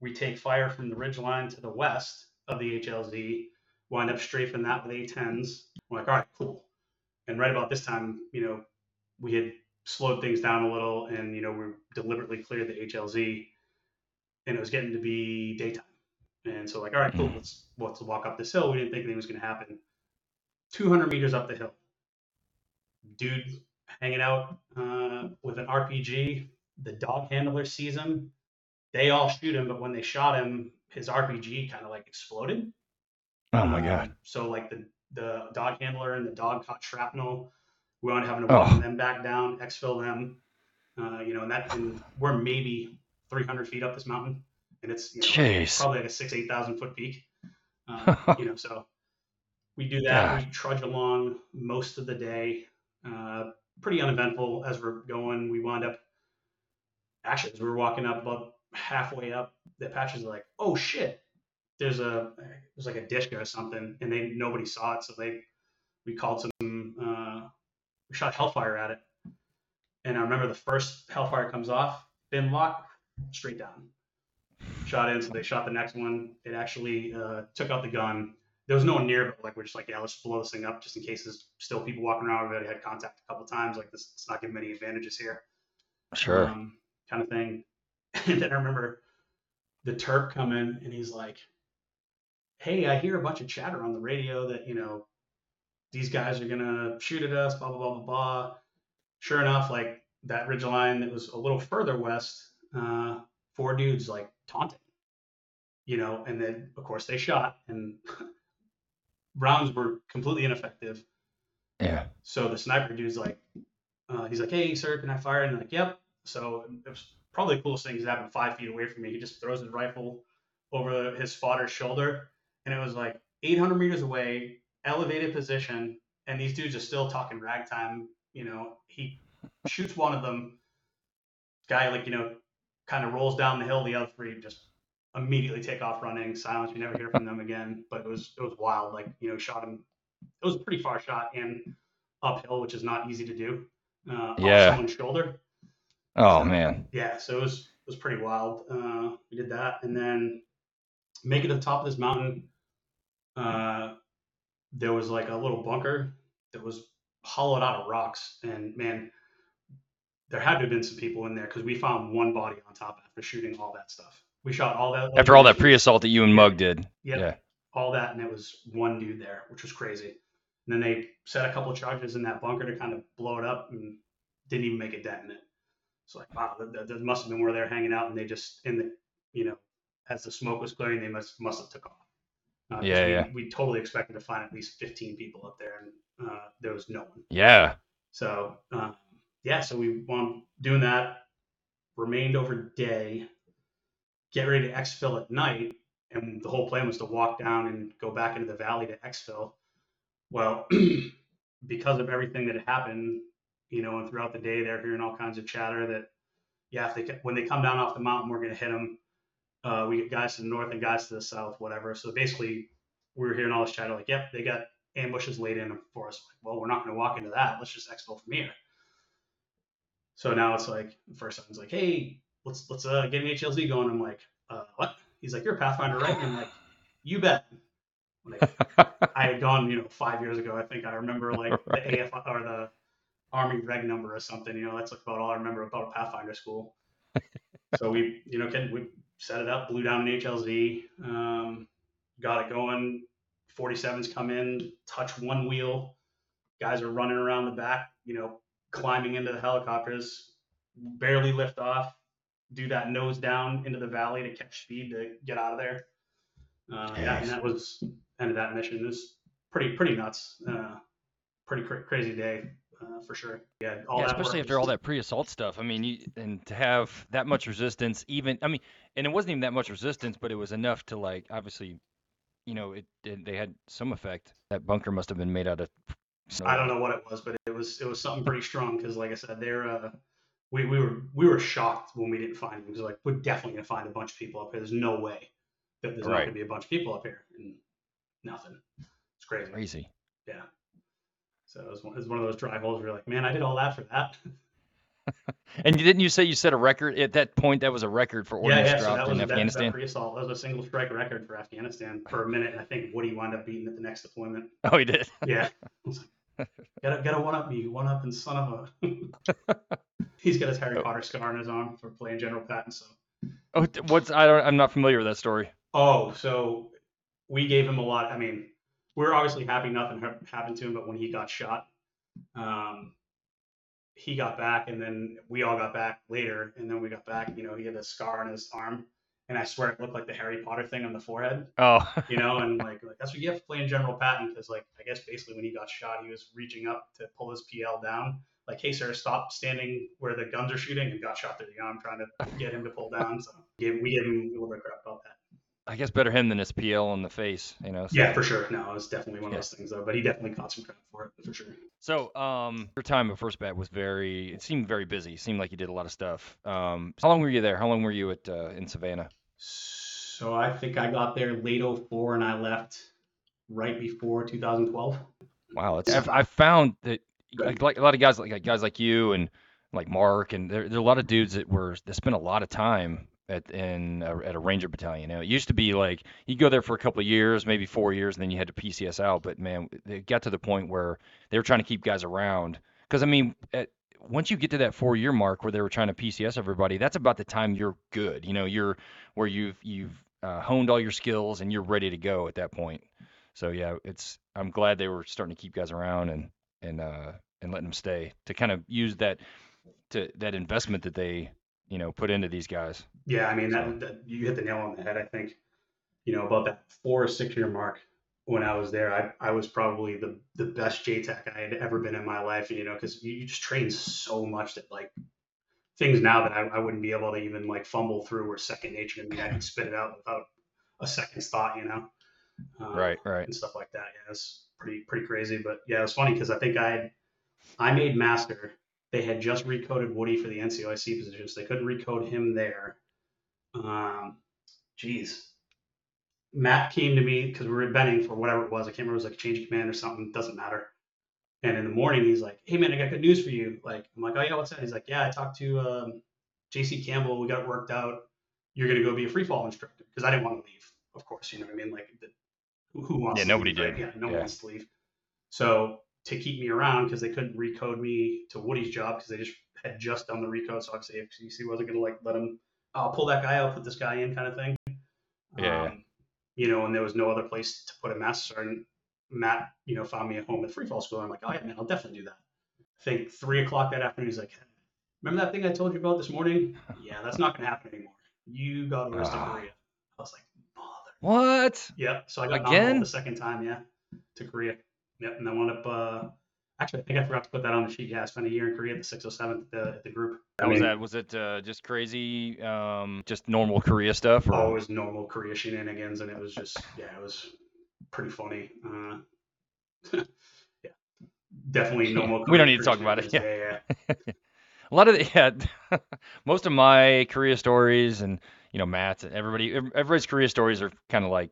we take fire from the ridgeline to the west of the H L Z, wind up strafing that with A tens. We're like, all right, cool. And right about this time, you know, we had slowed things down a little, and, you know, we deliberately cleared the H L Z, and it was getting to be daytime. And so, like, all right, cool, let's, let's walk up this hill. We didn't think anything was going to happen. two hundred meters up the hill, dude hanging out uh, with an R P G. The dog handler sees him. They all shoot him, but when they shot him, his R P G kind of, like, exploded. Oh, my God. Um, so, like, the the dog handler and the dog caught shrapnel. We wound up having to walk oh. them back down, exfil them, uh, you know, and that, and we're maybe three hundred feet up this mountain, and it's, you know, Jeez. probably like a six, eight thousand foot peak. Um, you know, so we do that. Yeah. We trudge along most of the day, uh, pretty uneventful as we're going. We wound up, actually, as we were walking up about halfway up, the Apaches are like, oh shit. There's a there's like a dish or something, and they nobody saw it, so they we called some uh, we shot Hellfire at it, and I remember the first Hellfire comes off, bin lock straight down, shot in. So they shot the next one. It actually uh, took out the gun. There was no one near, but like we're just like yeah, let's blow this thing up just in case there's still people walking around. We've already had contact a couple times. Like this, it's not giving many advantages here. Sure. Um, kind of thing. And then I remember the Turk coming and he's like, hey, I hear a bunch of chatter on the radio that, you know, these guys are going to shoot at us, blah, blah, blah, blah, blah. Sure enough, like that ridge line that was a little further west, uh, four dudes like taunting, you know, and then of course they shot and rounds were completely ineffective. Yeah. So the sniper dude's like, uh, he's like, hey, sir, can I fire? And I'm like, yep. So it was probably the coolest thing is happened five feet away from me. He just throws his rifle over his fodder's shoulder. And it was like eight hundred meters away, elevated position. And these dudes are still talking ragtime. You know, he shoots one of them. Guy, like, you know, kind of rolls down the hill. The other three just immediately take off running. Silence. You never hear from them again. But it was, it was wild. Like, you know, shot him. It was a pretty far shot and uphill, which is not easy to do. Uh, yeah. Off someone's shoulder. Oh, so, man. Yeah. So it was, it was pretty wild. Uh, we did that. And then make it to the top of this mountain. Uh, there was like a little bunker that was hollowed out of rocks. And man, there had to have been some people in there because we found one body on top after shooting all that stuff. We shot all that. After all that pre-assault that you and Mug did. Yep. Yeah. All that. And it was one dude there, which was crazy. And then they set a couple of charges in that bunker to kind of blow it up and didn't even make a dent in it. It's like, wow, that, that must have been where they're hanging out. And they just, in the, you know, as the smoke was clearing, they must must have took off. Uh, yeah, we, yeah. We totally expected to find at least fifteen people up there, and uh, there was no one. Yeah. So, uh, yeah, so we wound doing that, remained over day, get ready to exfil at night, and the whole plan was to walk down and go back into the valley to exfil. Well, because of everything that had happened, you know, and throughout the day, they're hearing all kinds of chatter that, yeah, if they when they come down off the mountain, we're going to hit them. Uh, we get guys to the north and guys to the south, whatever. So basically, we were hearing all this chatter like, yep, they got ambushes laid in for us. Like, well, we're not going to walk into that. Let's just exfil from here. So now it's like, first time's like, hey, let's let's uh, get an H L Z going. I'm like, uh, what? He's like, you're a Pathfinder, right? And I'm like, you bet. Like, I had gone, you know, five years ago. I think I remember like right. the A F I or the Army reg number or something. You know, that's about all I remember about Pathfinder school. So we, you know, can we set it up, blew down an H L Z, um, got it going. forty-sevens come in, touch one wheel. Guys are running around the back, you know, climbing into the helicopters, barely lift off, do that nose down into the valley to catch speed to get out of there. Uh, yeah, and that was end of that mission. It was pretty, pretty nuts. Uh, pretty cra- crazy day. Uh, for sure. Yeah, all yeah that especially works. After all that pre-assault stuff. I mean, you, and to have that much resistance, even I mean, and it wasn't even that much resistance, but it was enough to like obviously, you know, it, it they had some effect. That bunker must have been made out of. So. I don't know what it was, but it was it was something pretty strong because, like I said, they're uh, we we were we were shocked when we didn't find them because like we're definitely gonna find a bunch of people up here. There's no way that there's right. not gonna be a bunch of people up here and nothing. It's crazy. Crazy. Yeah. So it was, one, it was one of those dry holes where you're like, man, I did all that for that. And didn't you say you set a record at that point? That was a record for ordnance yeah, yeah, dropped so in a, Afghanistan. That, that, pre-assault, that was a single strike record for Afghanistan for a minute. And I think Woody wound up beating at the next deployment. Oh, he did. Yeah. Like, gotta gotta one up me, one up and son of a. He's got his Harry oh. Potter scar on his arm for playing General Pattinson. Oh, what's I don't I'm not familiar with that story. Oh, so we gave him a lot. I mean. We were obviously happy nothing happened to him, but when he got shot, um, he got back, and then we all got back later, and then we got back, you know, he had a scar on his arm, and I swear it looked like the Harry Potter thing on the forehead. Oh. You know, and like, like that's what you have to play in General Patton, because like, I guess basically when he got shot, he was reaching up to pull his P L down, like, hey, sir, stop standing where the guns are shooting, and got shot through the arm trying to get him to pull down, so we gave, we gave him a little bit of crap about that. I guess better him than his P L on the face, you know? So. Yeah, for sure. No, it was definitely one of yeah. those things, though. But he definitely caught some credit for it, for sure. So um, your time at First Bat was very, it seemed very busy. It seemed like you did a lot of stuff. Um, how long were you there? How long were you at uh, in Savannah? So I think I got there late oh four, and I left right before two thousand twelve. Wow. That's, I've, I've found that like, like a lot of guys like guys like you and like Mark, and there, there are a lot of dudes that were that spent a lot of time at in a, at a Ranger battalion. You know, it used to be like you go there for a couple of years, maybe four years, and then you had to P C S out. But man, it got to the point where they were trying to keep guys around because I mean, at, once you get to that four-year mark where they were trying to P C S everybody, that's about the time you're good. You know, you're where you've you've uh, honed all your skills and you're ready to go at that point. So yeah, it's I'm glad they were starting to keep guys around and and uh, and letting them stay to kind of use that to that investment that they you know put into these guys. Yeah, I mean so. that, that you hit the nail on the head. I think you know about that four or six-year mark. When I was there, I, I was probably the, the best J TAC I had ever been in my life, you know, because you just train so much that, like, things now that I, I wouldn't be able to even, like, fumble through were second nature to me. I could spit it out without a second's thought, you know. Um, right, right. And stuff like that. Yeah, it's pretty pretty crazy. But, yeah, it was funny because I think I had, I made Master. They had just recoded Woody for the N C O I C position, so they couldn't recode him there. Um, geez. Matt came to me because we were betting for whatever it was. I can't remember. It was like a change of command or something. Doesn't matter. And in the morning, he's like, "Hey man, I got good news for you." Like, I'm like, "Oh yeah, what's that?" He's like, "Yeah, I talked to um, J C Campbell. We got it worked out. You're gonna go be a free fall instructor." Because I didn't want to leave, of course. You know what I mean? Like, the, who, who wants? Yeah, to nobody leave, did. Right? Yeah, no yeah. one wants to leave. So to keep me around because they couldn't recode me to Woody's job because they just had just done the recode. So obviously, F C C wasn't gonna like let him. I'll pull that guy out, put this guy in, kind of thing. Yeah. Um, you know, and there was no other place to put a master sergeant. Matt, you know, found me at home at free fall school. I'm like, "Oh yeah, man, I'll definitely do that." I think three o'clock that afternoon, he's like, "Remember that thing I told you about this morning? Yeah, that's not going to happen anymore. You got to rest of Korea." I was like, "Bother." What? Yeah. So I got again the second time, yeah, to Korea. Yep. And I wound up. Uh, actually, I think I forgot to put that on the sheet. Yeah, I spent a year in Korea at the six oh seventh at the, at the group. How was that? Was it uh, just crazy, um, just normal Korea stuff? Or? Oh, it was normal Korea shenanigans, and it was just, yeah, it was pretty funny. Uh, yeah, definitely normal Korea. We don't need to talk about it. Yeah, yeah. yeah. A lot of the, yeah, most of my Korea stories and, you know, Matt's and everybody, everybody's Korea stories are kind of like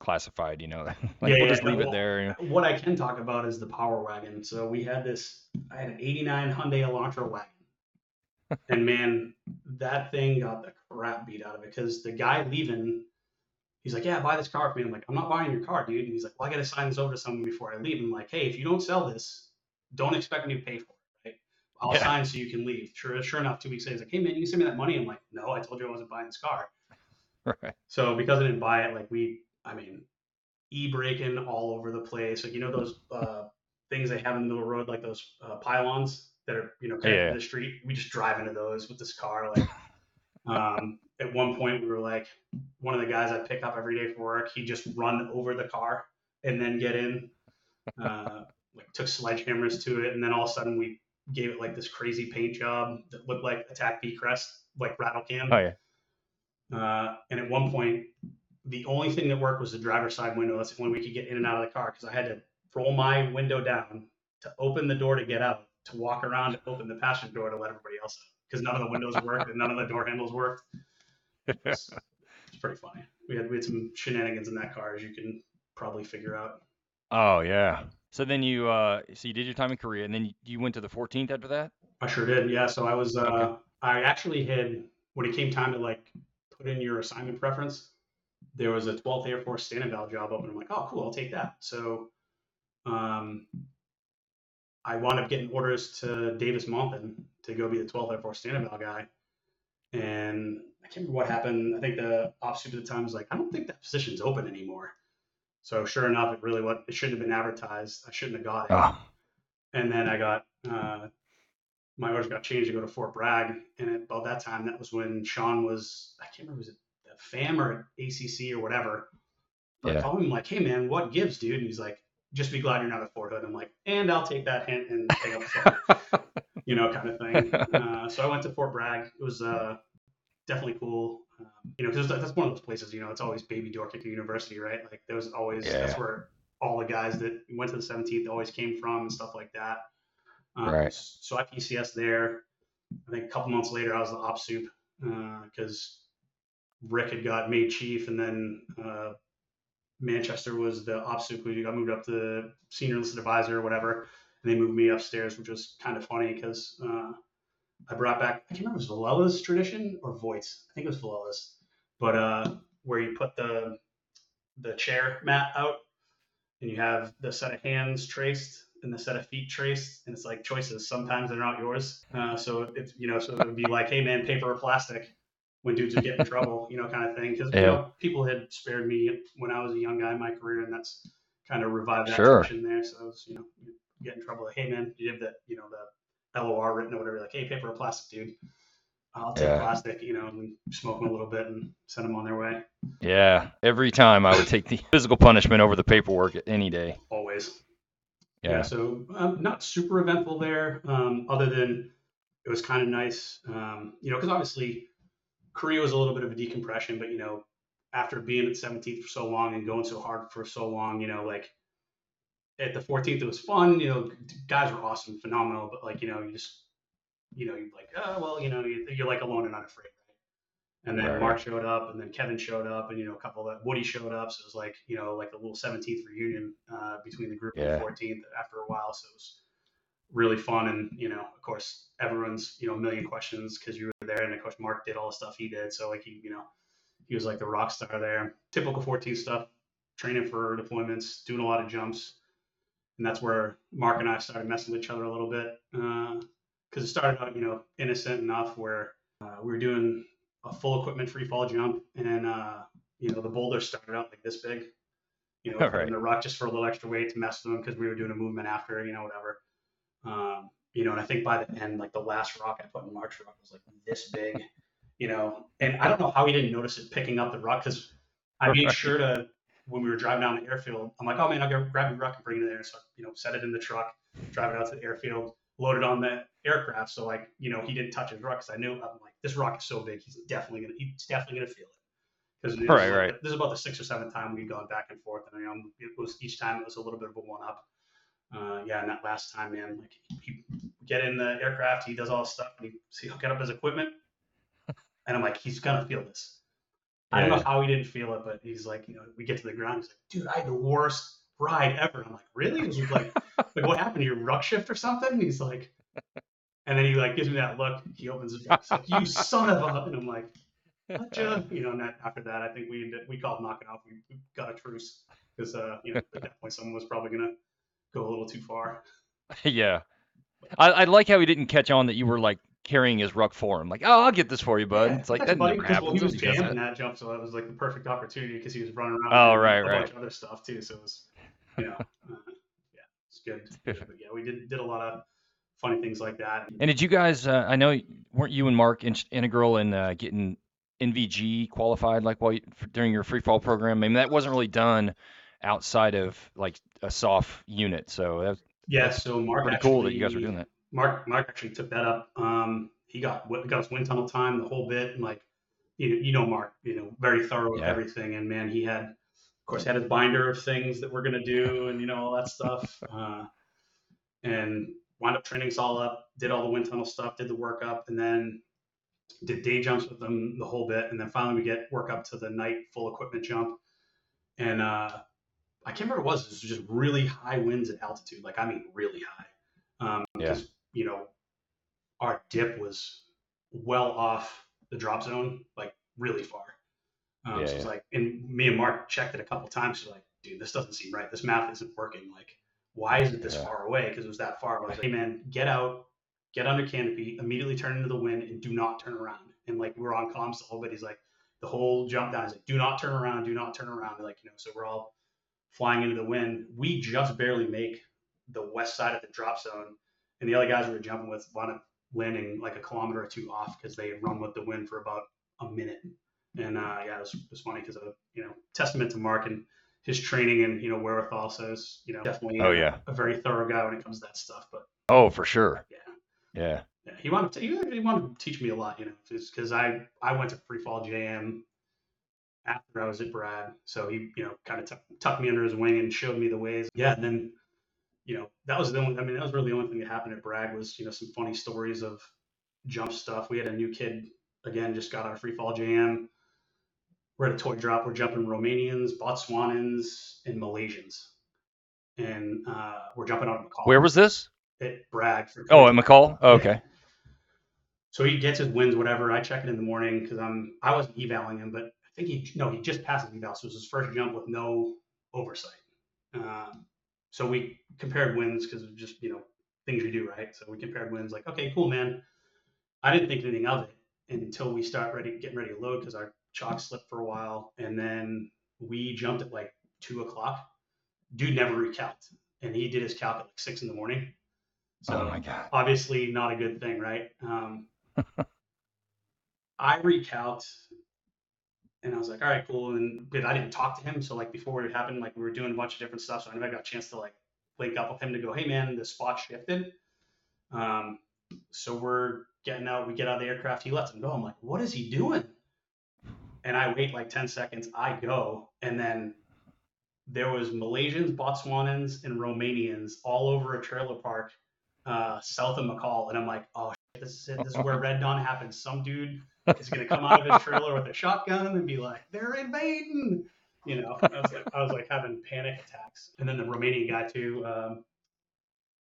classified, you know, like yeah, we'll just yeah, leave well, it there. What I can talk about is the power wagon. So we had this, I had an eighty-nine Hyundai Elantra wagon. And man, that thing got the crap beat out of it because the guy leaving, he's like, "Yeah, buy this car for me." I'm like, "I'm not buying your car, dude." And he's like, "Well, I got to sign this over to someone before I leave." I'm like, "Hey, if you don't sell this, don't expect me to pay for it. Right? I'll yeah. sign so you can leave." Sure, sure enough, two weeks later, he's like, "Hey man, you can send me that money." I'm like, "No, I told you I wasn't buying this car." Right. So because I didn't buy it, like we, I mean, e-braking all over the place. Like, you know, those uh, things they have in the middle of the road, like those uh, pylons that are, you know, connected yeah, yeah. to the street. We just drive into those with this car. Like, um, at one point we were like, one of the guys I pick up every day for work, he just run over the car and then get in, uh, like took sledgehammers to it. And then all of a sudden we gave it like this crazy paint job that looked like Attack B Crest, like rattle can. Oh yeah. Uh, and at one point, the only thing that worked was the driver's side window. That's when we could get in and out of the car. Cause I had to roll my window down to open the door to get out, to walk around and open the passenger door to let everybody else in, because none of the windows worked and none of the door handles worked. It's it pretty funny. We had we had some shenanigans in that car, as you can probably figure out. Oh yeah. So then you uh, so you did your time in Korea, and then you went to the fourteenth after that? I sure did. Yeah. So I was uh, okay. I actually had, when it came time to like put in your assignment preference, there was a twelfth Air Force stand eval job open. I'm like, "Oh cool, I'll take that." So, um. I wound up getting orders to Davis Monthan to go be the twelfth Air Force stand eval guy. And I can't remember what happened. I think the ops chief at the time was like, "I don't think that position's open anymore." So sure enough, it really what it shouldn't have been advertised. I shouldn't have got it. Oh. And then I got, uh, my orders got changed to go to Fort Bragg. And at about that time, that was when Sean was, I can't remember, was it F A M or A C C or whatever. But yeah. I told him like, "Hey man, what gives, dude?" And he's like, "Just be glad you're not at Fort Hood." I'm like, "And I'll take that hint and take up the you know, kind of thing. Uh, so I went to Fort Bragg. It was uh, definitely cool. Um, you know, because that's one of those places, you know, it's always baby dork at the university, right? Like there was always, yeah. that's where all the guys that went to the seventeenth always came from and stuff like that. Um, right. So I P C S there. I think a couple months later, I was the op soup because uh, Rick had got made chief, and then uh, Manchester was the op soup. We got moved up to senior enlisted advisor or whatever, and they moved me upstairs, which was kind of funny because uh, I brought back, I can't remember if it was Valella's tradition or Voight's. I think it was Valella's, but uh, where you put the the chair mat out and you have the set of hands traced in the set of feet traced, and it's like choices. Sometimes they're not yours. Uh, so it's, you know, so it would be like, hey man, paper or plastic, when dudes would get in trouble, you know, kind of thing. Because you know, people had spared me when I was a young guy in my career, and that's kind of revived that sure. section there. So I was, you know, get in trouble. Like, hey man, you have that, you know, the L O R written or whatever. Like, hey, paper or plastic, dude. I'll take yeah. plastic, you know, and smoke them a little bit and send them on their way. Yeah. Every time I would take the physical punishment over the paperwork any day. Always. Yeah. yeah so um, not super eventful there, um, other than it was kind of nice, um, you know, because obviously Korea was a little bit of a decompression, but, you know, after being at seventeenth for so long and going so hard for so long, you know, like at the fourteenth, it was fun. You know, guys were awesome, phenomenal, but like, you know, you just, you know, you're like, oh, well, you know, you're like alone and unafraid, right? And then right. Mark showed up, and then Kevin showed up, and, you know, a couple of that, Woody showed up. So it was like, you know, like a little seventeenth reunion uh, between the group yeah. and the fourteenth after a while. So it was really fun. And, you know, of course, everyone's, you know, a million questions because you were there. And of course, Mark did all the stuff he did. So like, he, you know, he was like the rock star there. Typical fourteen stuff, training for deployments, doing a lot of jumps. And that's where Mark and I started messing with each other a little bit. Uh, Because it started out, you know, innocent enough where uh, we were doing a full equipment free fall jump, and uh, you know, the boulder started out like this big, you know, right. in the ruck just for a little extra weight to mess with them because we were doing a movement after, you know, whatever, um, you know. And I think by the end, like the last rock I put in Mark's ruck was like this big, you know. And I don't know how he didn't notice it picking up the ruck, because I made sure to, when we were driving down the airfield, I'm like, oh man, I'll go grab your ruck and bring it in there. So you know, set it in the truck, drive it out to the airfield, loaded on the aircraft. So like, you know, he didn't touch his rock because I knew, I'm like, this rock is so big, he's definitely gonna he's definitely gonna feel it, because right, like, right. this is about the sixth or seventh time we've gone back and forth, and you know, it was each time it was a little bit of a one-up. Uh yeah and that last time, man, like he, he get in the aircraft, he does all this stuff, and he, he'll get up his equipment, and I'm like, he's gonna feel this. yeah. I don't know how he didn't feel it, but he's like, you know, we get to the ground, he's like, dude, I had the worst ride ever. I'm like, really? And he's like, like, what happened to your ruck shift or something? And he's like, and then he like gives me that look. He opens his mouth, like, you son of a, and I'm like, gotcha. You know, and that, after that, I think we ended, we called knocking off. We, we got a truce because, uh, you know, at that point, someone was probably going to go a little too far. Yeah. I, I like how he didn't catch on that you were like carrying his ruck for him. Like, oh, I'll get this for you, bud. Yeah, it's like, that funny, never happens. Well, he was jamming that jump, so that was like the perfect opportunity because he was running around oh, with right, a right. bunch of other stuff too. So it was, you know, uh, yeah, it's good. But yeah, we did, did a lot of funny things like that. And did you guys, uh, I know, weren't you and Mark in, integral in uh, getting N V G qualified, like while you, during your free fall program? I mean, that wasn't really done outside of like a soft unit. So that's yeah, so Mark pretty actually, cool that you guys were doing that. Mark Mark actually took that up. Um, he got got us wind tunnel time, the whole bit, and like, you know, you know Mark, you know, very thorough with yeah. everything. And man, he had, of course, had his binder of things that we're gonna do, and you know, all that stuff. Uh, and wound up trainings all up, did all the wind tunnel stuff, did the work up, and then did day jumps with them the whole bit. And then finally we get work up to the night full equipment jump. And uh, I can't remember what it was. It was just really high winds at altitude. Like, I mean, really high. Um, yeah. Because, you know, our dip was well off the drop zone, like really far. Um, yeah, so it's yeah. like, and me and Mark checked it a couple times. So like, dude, this doesn't seem right. This math isn't working. Like, why is it this yeah. far away? Because it was that far. I was like, hey man, get out, get under canopy, immediately turn into the wind, and do not turn around. And like, we were on comms the whole bit. He's like, the whole jump down, he's like, do not turn around, do not turn around. And like, you know, so we're all flying into the wind. We just barely make the west side of the drop zone, and the other guys we were jumping with wound up landing like a kilometer or two off because they had run with the wind for about a minute. And uh, yeah, it was, it was funny because of, you know, testament to Mark and his training and, you know, wherewithal. So it's, you know, definitely oh, yeah. a very thorough guy when it comes to that stuff. But oh, for sure. Yeah. Yeah. yeah. He wanted to, he, he wanted to teach me a lot, you know, because I, I went to free fall J M after I was at Brad. So he, you know, kind of t- tucked me under his wing and showed me the ways. Yeah. And then, you know, that was the only, I mean, that was really the only thing that happened at Brad was, you know, some funny stories of jump stuff. We had a new kid, again, just got out of free fall J M. We're at a toy drop. We're jumping Romanians, Botswanans, and Malaysians, and uh, we're jumping on McCall. Where was this? At Bragg. For oh, at McCall. Oh, okay. Yeah. So he gets his wins, whatever. I check it in the morning because I'm I wasn't evaluating him, but I think he no, he just passed his eval, so it was his first jump with no oversight. Uh, So we compared wins because of just, you know, things we do, right? So we compared wins like, okay, cool, man. I didn't think anything of it until we start ready, getting ready to load because our chalk slipped for a while. And then we jumped at like two o'clock. Dude never recalced. And he did his calc at like six in the morning. So oh my God. Obviously not a good thing, right? Um, I recalced. And I was like, all right, cool. And but I didn't talk to him. So like before it happened, like we were doing a bunch of different stuff. So I never got a chance to like link up with him to go, hey man, the spot shifted. Um, so we're getting out, we get out of the aircraft. He lets him go. I'm like, what is he doing? And I wait like ten seconds. I go. And then there was Malaysians, Botswanans, and Romanians all over a trailer park uh, south of McCall. And I'm like, oh, shit, this is it. This is where Red Dawn happens. Some dude is going to come out of his trailer with a shotgun and be like, they're invading. You know, I was like, I was like having panic attacks. And then the Romanian guy too, um,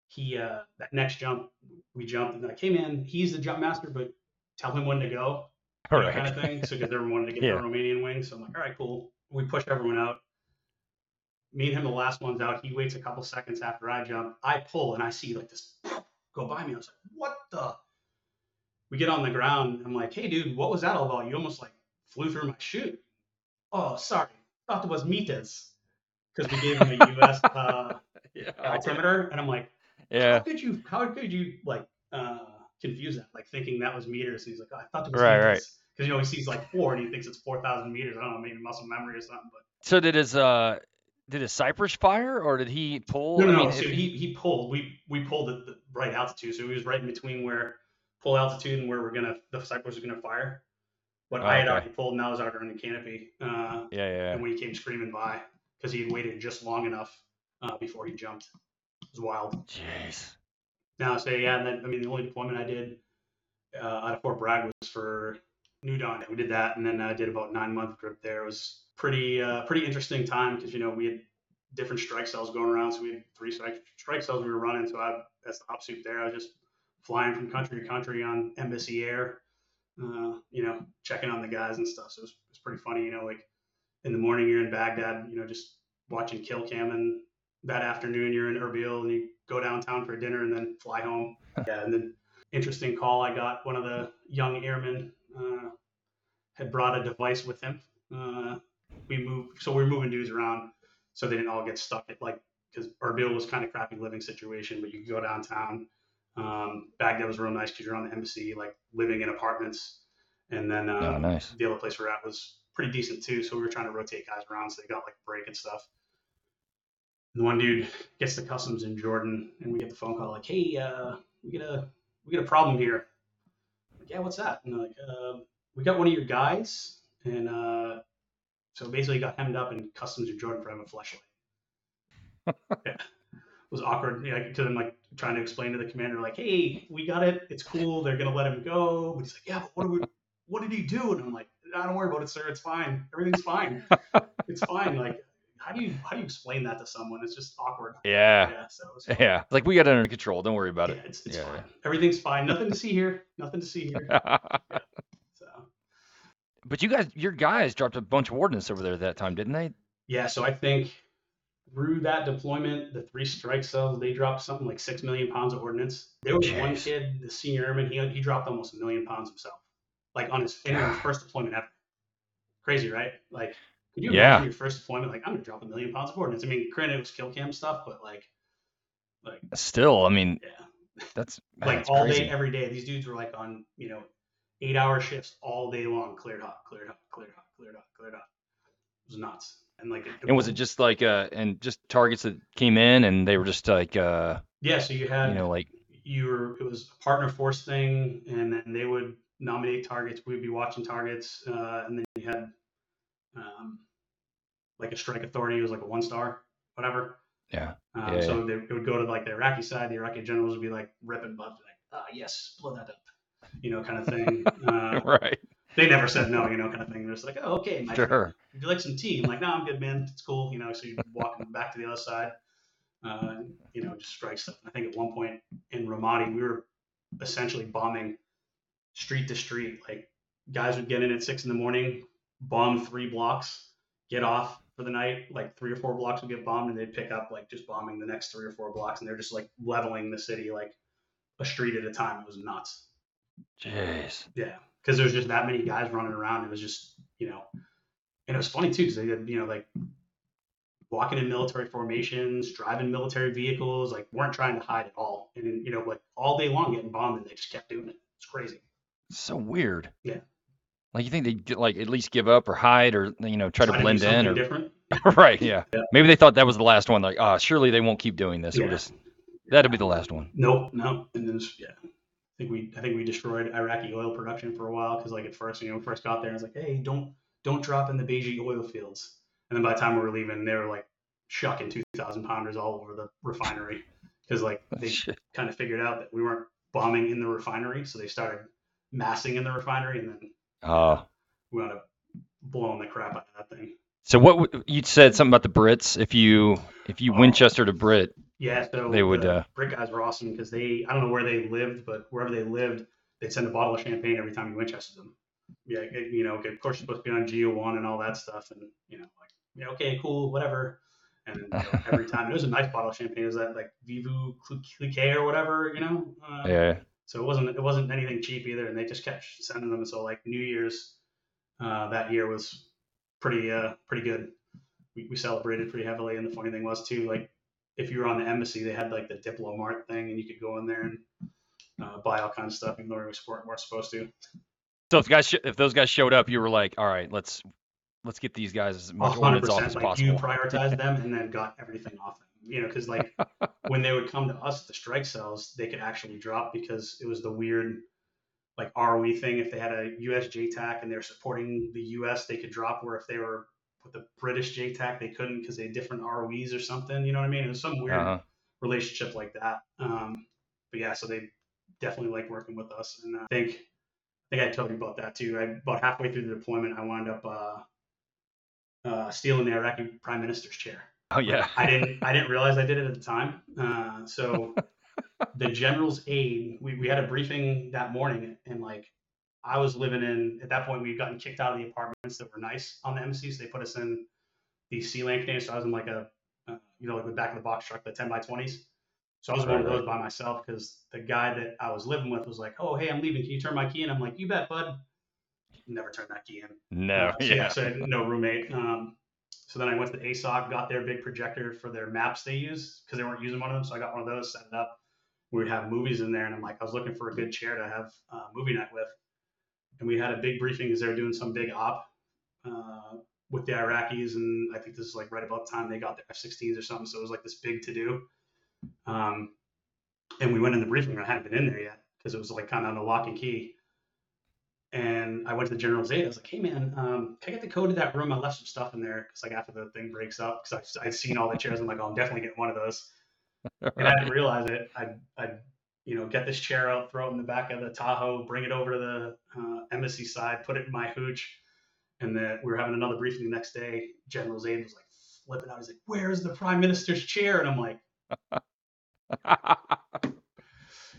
he, uh, that next jump, we jumped and like, hey man, he's the jump master, but tell him when to go. All right. Kind of thing. So because everyone wanted to get yeah. the Romanian wing. So I'm like, all right, cool. We pushed everyone out. Me and him, the last one's out. He waits a couple seconds after I jump. I pull and I see like this go by me. I was like, what the? We get on the ground. I'm like, hey, dude, what was that all about? You almost like flew through my chute. Oh, sorry. Thought it was meters. Because we gave him a U S uh, yeah, altimeter. Yeah. And I'm like, yeah. how could you, how could you like uh, confuse that? Like thinking that was meters. And he's like, oh, I thought it was right, meters. Right. Because, you know, he sees like four and he thinks it's four thousand meters. I don't know, maybe muscle memory or something. But So did his... Uh... Did his Cypress fire, or did he pull? No, no, I mean, no. So he, he pulled. We we pulled at the right altitude, so he was right in between where pull altitude and where we're gonna the Cypress was gonna fire. But oh, I had okay. already pulled, and I was out on the canopy. Uh, yeah, yeah, yeah. And when he came screaming by, because he had waited just long enough uh, before he jumped. It was wild. Jeez. Now, so yeah, and then I mean, the only deployment I did uh, out of Fort Bragg was for New Dawn. We did that, and then I did about nine month trip there. It was. Pretty uh, pretty interesting time because, you know, we had different strike cells going around. So we had three strike, strike cells we were running. So I, that's the op suit there. I was just flying from country to country on embassy air, uh, you know, checking on the guys and stuff. So it was, it was pretty funny, you know, like in the morning you're in Baghdad, you know, just watching kill cam. And that afternoon you're in Erbil and you go downtown for dinner and then fly home. Yeah, and then interesting call. I got one of the young airmen uh, had brought a device with him. Uh, We moved, so we were moving dudes around so they didn't all get stuck at like, because Erbil was kind of crappy living situation, but you could go downtown. Um, Baghdad was real nice because you're on the embassy, like living in apartments. And then uh, oh, nice. The other place we were at was pretty decent too. So we were trying to rotate guys around so they got like a break and stuff. And one dude gets to customs in Jordan and we get the phone call like, hey, uh, we get a, we get a problem here. I'm like, yeah, what's that? And they're like, uh, we got one of your guys and, uh, so basically got hemmed up in customs in Jordan for having a flashlight. Yeah. It was awkward. Yeah, because I'm like trying to explain to the commander, like, hey, we got it. It's cool. They're going to let him go. But he's like, yeah, but what, do we, what did he do? And I'm like, I don't worry about it, sir. It's fine. Everything's fine. It's fine. Like, how do you how do you explain that to someone? It's just awkward. Yeah. Yeah. So it yeah. Like, we got it under control. Don't worry about yeah, it. It's, it's yeah. fine. Everything's fine. Nothing to see here. Nothing to see here. Yeah. But you guys, your guys dropped a bunch of ordnance over there at that time, didn't they? Yeah, so I think through that deployment, the three strike cells, they dropped something like six million pounds of ordnance. There was Jeez. One kid, the senior airman, he he dropped almost a million pounds himself, like on his, in his first deployment ever. Crazy, right? Like, could you yeah. imagine your first deployment, like, I'm going to drop a million pounds of ordnance? I mean, granted, it was kill cam stuff, but like... like Still, I mean, yeah. that's man, Like, that's all crazy. Day, every day, these dudes were like on, you know, eight-hour shifts all day long, cleared hot, cleared hot, cleared hot, cleared hot, cleared hot. It was nuts. And like, it, it and was it just like, uh, and just targets that came in, and they were just like, uh, yeah. So you had, you know, like you were, it was a partner force thing, and then they would nominate targets. We'd be watching targets, uh, and then you had, um, like a strike authority. It was like a one-star, whatever. Yeah. Um, yeah so yeah. They, it would go to like the Iraqi side. The Iraqi generals would be like ripping buffs, like, ah, oh, yes, blow that up. You know, kind of thing. Uh, right. They never said no, you know, kind of thing. They're just like, oh, okay. Mike, sure. Would you like some tea? I'm like, no, I'm good, man. It's cool. You know, so you walk back to the other side, uh, you know, just strike stuff. I think at one point in Ramadi, we were essentially bombing street to street. Like guys would get in at six in the morning, bomb three blocks, get off for the night, like three or four blocks would get bombed, and they'd pick up like just bombing the next three or four blocks, and they're just like leveling the city like a street at a time. It was nuts. Jeez. Yeah, because there was just that many guys running around. It was just, you know, and it was funny too because they did, you know, like walking in military formations, driving military vehicles, like weren't trying to hide at all, and you know, like all day long getting bombed, and they just kept doing it. It's crazy. It's so weird. Yeah. Like you think they would like at least give up or hide or you know try, try to blend to do in or different. Right, yeah. Yeah. Maybe they thought that was the last one. Like, ah, oh, surely they won't keep doing this. Yeah. We'll just that'll be the last one. Nope, no. And then yeah, I think we I think we destroyed Iraqi oil production for a while because like at first you know we first got there and it's like, hey, don't don't drop in the Beji oil fields. And then by the time we were leaving, they were like shucking two thousand pounders all over the refinery because like they kind of figured out that we weren't bombing in the refinery, so they started massing in the refinery, and then. Uh, we wound up blowing the crap out of that thing. So what you said something about the Brits? If you if you uh, Winchestered a Brit, yeah, so they would. The uh, Brit guys were awesome because they I don't know where they lived, but wherever they lived, they'd send a bottle of champagne every time you Winchestered them. Yeah, you know, of course you're supposed to be on G O one and all that stuff, and you know, like yeah, okay, cool, whatever. And you know, every time it was a nice bottle of champagne. It was that like Vivu Cliquet or whatever, you know? Uh, yeah. So it wasn't it wasn't anything cheap either, and they just kept sending them. So like New Year's uh, that year was pretty uh, pretty good. We, we celebrated pretty heavily, and the funny thing was too, like if you were on the embassy, they had like the Diplomart thing, and you could go in there and uh, buy all kinds of stuff, even though we weren't supposed to. So if guys sh- if those guys showed up, you were like, all right, let's let's get these guys as much ornaments off as like, possible. You prioritized them, and then got everything off them. You know, because like when they would come to us, the strike cells, they could actually drop because it was the weird like R O E thing. If they had a U S J TAC and they're supporting the U S, they could drop, where if they were with the British J TAC, they couldn't because they had different R O Es or something. You know what I mean? It was some weird uh-huh. relationship like that. Um, but yeah, so they definitely like working with us. And I think I think I told you about that too. I about halfway through the deployment, I wound up uh, uh, stealing the Iraqi Prime Minister's chair. Oh yeah. I didn't I didn't realize I did it at the time. Uh, so the general's aide, we, we had a briefing that morning, and like I was living in, at that point we'd gotten kicked out of the apartments that were nice on the embassy, so they put us in the C-Lank name. So I was in like a uh, you know, like the back of the box truck, the ten by twenties. So I was one of those by myself because the guy that I was living with was like, oh hey, I'm leaving, can you turn my key in? I'm like, you bet, bud. Never turned that key in. No. Uh, so, yeah. yeah. So I had no roommate. Um So then I went to the A S O C, got their big projector for their maps they use because they weren't using one of them. So I got one of those, set it up. We would have movies in there. And I'm like, I was looking for a good chair to have uh, movie night with. And we had a big briefing because they were doing some big op uh, with the Iraqis. And I think this is like right about the time they got their F sixteens or something. So it was like this big to do. Um, and we went in the briefing, and I hadn't been in there yet because it was like kind of on the lock and key. And I went to the general's aide. I was like, hey, man, um, can I get the code to that room? I left some stuff in there because, like, after the thing breaks up, because I've, I've seen all the chairs. I'm like, oh, I'm definitely getting one of those. Right. And I didn't realize it. I'd, I'd, you know, get this chair out, throw it in the back of the Tahoe, bring it over to the uh, embassy side, put it in my hooch. And then we were having another briefing the next day. General's aide was, like, flipping out. He's like, where's the prime minister's chair? And I'm like,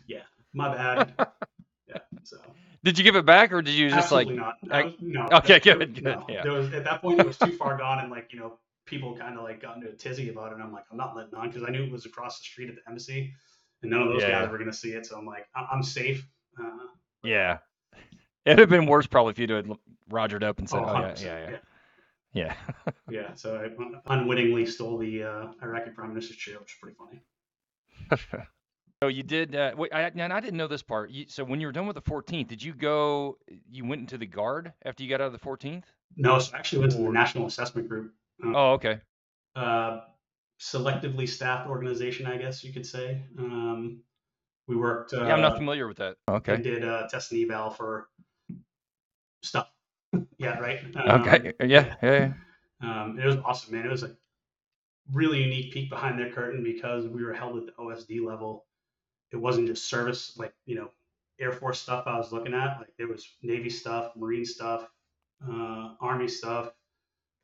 yeah, my bad. Yeah, so. Did you give it back, or did you just Absolutely like? Absolutely not. I, no. Okay, there, good, good. No. Yeah. There was, at that point, it was too far gone, and like you know, people kind of like got into a tizzy about it. And I'm like, I'm not letting on because I knew it was across the street at the embassy, and none of those yeah. guys were gonna see it. So I'm like, I- I'm safe. Uh, yeah, it'd have been worse probably if you'd have rogered up and said, oh, oh yeah, yeah, yeah, yeah, yeah. yeah. So I unwittingly stole the uh, Iraqi prime minister's chair, which is pretty funny. So you did, uh, I, and I didn't know this part. You, so when you were done with the fourteenth, did you go, you went into the Guard after you got out of the fourteenth? No, so I actually went to the National Assessment Group. Um, oh, okay. Uh, selectively staffed organization, I guess you could say. Um, we worked. Uh, yeah, I'm not familiar with that. Okay. We did uh, test and eval for stuff. yeah, right? Um, okay, yeah, yeah, yeah. Um, it was awesome, man. It was a really unique peek behind their curtain because we were held at the O S D level. It wasn't just service, like, you know, Air Force stuff I was looking at. Like, there was Navy stuff, Marine stuff, uh, Army stuff,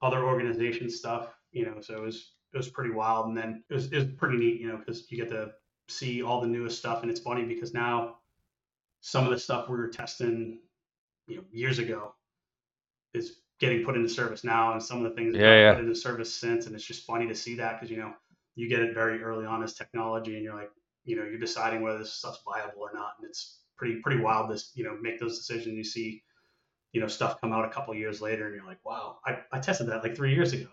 other organization stuff, you know, so it was it was pretty wild. And then it was, it was pretty neat, you know, because you get to see all the newest stuff. And it's funny because now some of the stuff we were testing, you know, years ago is getting put into service now and some of the things that yeah, yeah. put into service since. And it's just funny to see that because, you know, you get it very early on as technology and you're like, you know, you're deciding whether this stuff's viable or not. And it's pretty, pretty wild to, you know, make those decisions. You see, you know, stuff come out a couple of years later and you're like, wow, I, I tested that like three years ago.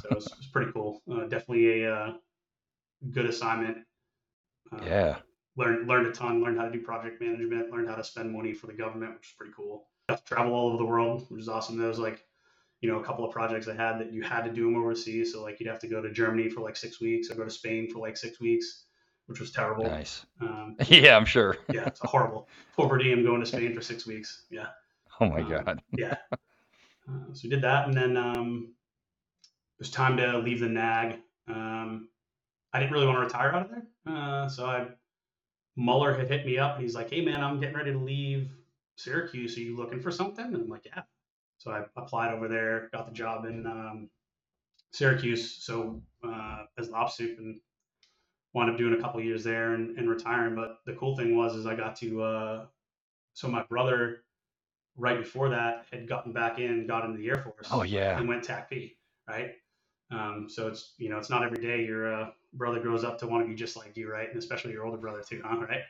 So it was, it was pretty cool. Uh, definitely a uh, good assignment. Uh, yeah. Learned, learned a ton, learned how to do project management, learned how to spend money for the government, which is pretty cool. Travel all over the world, which is awesome. There was like, you know, a couple of projects I had that you had to do them overseas. So like you'd have to go to Germany for like six weeks or go to Spain for like six weeks, which was terrible. Nice. Um, yeah, I'm sure. Yeah, it's a horrible. Poor diem going to Spain for six weeks. Yeah. Oh my um, God. Yeah. Uh, so we did that. And then um, it was time to leave the N A G. Um, I didn't really want to retire out of there. Uh, so I, Muller had hit me up and he's like, hey man, I'm getting ready to leave Syracuse. Are you looking for something? And I'm like, yeah. So I applied over there, got the job in um, Syracuse. So uh, as an op soup and wound up doing a couple of years there and, and retiring. But the cool thing was, is I got to, uh, so my brother right before that had gotten back in, got into the Air Force. Oh yeah. And went T A C P, right? Um, so it's, you know, it's not every day your uh, brother grows up to want to be just like you, right? And especially your older brother too, huh? Right.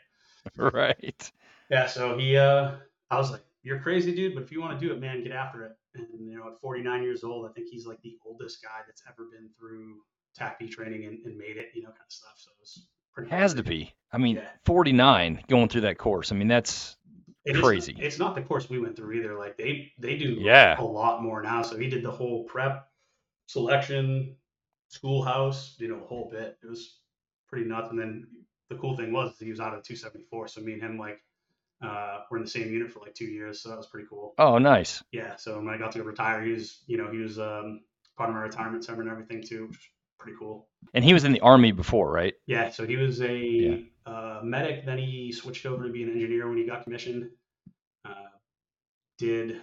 Right. Yeah. So he, uh, I was like, you're crazy, dude, but if you want to do it, man, get after it. And, you know, at forty-nine years old, I think he's like the oldest guy that's ever been through T A C P training and, and made it, you know, kind of stuff. So it was pretty has crazy. To be. I mean, yeah. forty-nine going through that course. I mean, that's it crazy. Is, it's not the course we went through either. Like they, they do yeah. a lot more now. So he did the whole prep, selection, schoolhouse, you know, the whole bit. It was pretty nuts. And then the cool thing was he was out of two seventy-four. So me and him, like, Uh, we're in the same unit for like two years, so that was pretty cool. Oh, nice. Yeah, so when I got to retire, he was, you know, he was um, part of my retirement summer and everything too, which was pretty cool. And he was in the Army before, right? Yeah, so he was a yeah. uh, medic, then he switched over to be an engineer when he got commissioned. Uh, did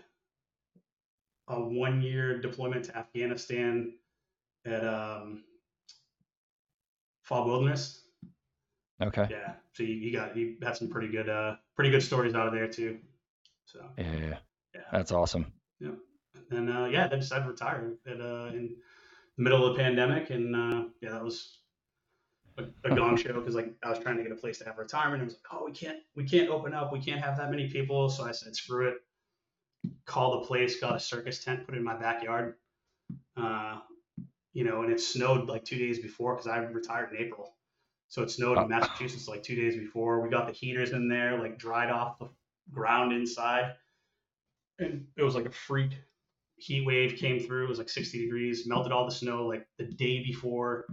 a one-year deployment to Afghanistan at um, Fall Wilderness. Okay. Yeah. So you, you got you had some pretty good uh pretty good stories out of there too. So yeah, yeah. yeah. That's awesome. Yeah. And then uh yeah, then decided to retire at uh in the middle of the pandemic and uh yeah, that was a, a gong show because like I was trying to get a place to have retirement. And I was like, oh we can't we can't open up, we can't have that many people. So I said, screw it. Called the place, got a circus tent, put it in my backyard. Uh you know, and it snowed like two days before because I retired in April. So it snowed in Massachusetts like two days before. We got the heaters in there, like dried off the ground inside. And it was like a freak heat wave came through. It was like sixty degrees, melted all the snow like the day before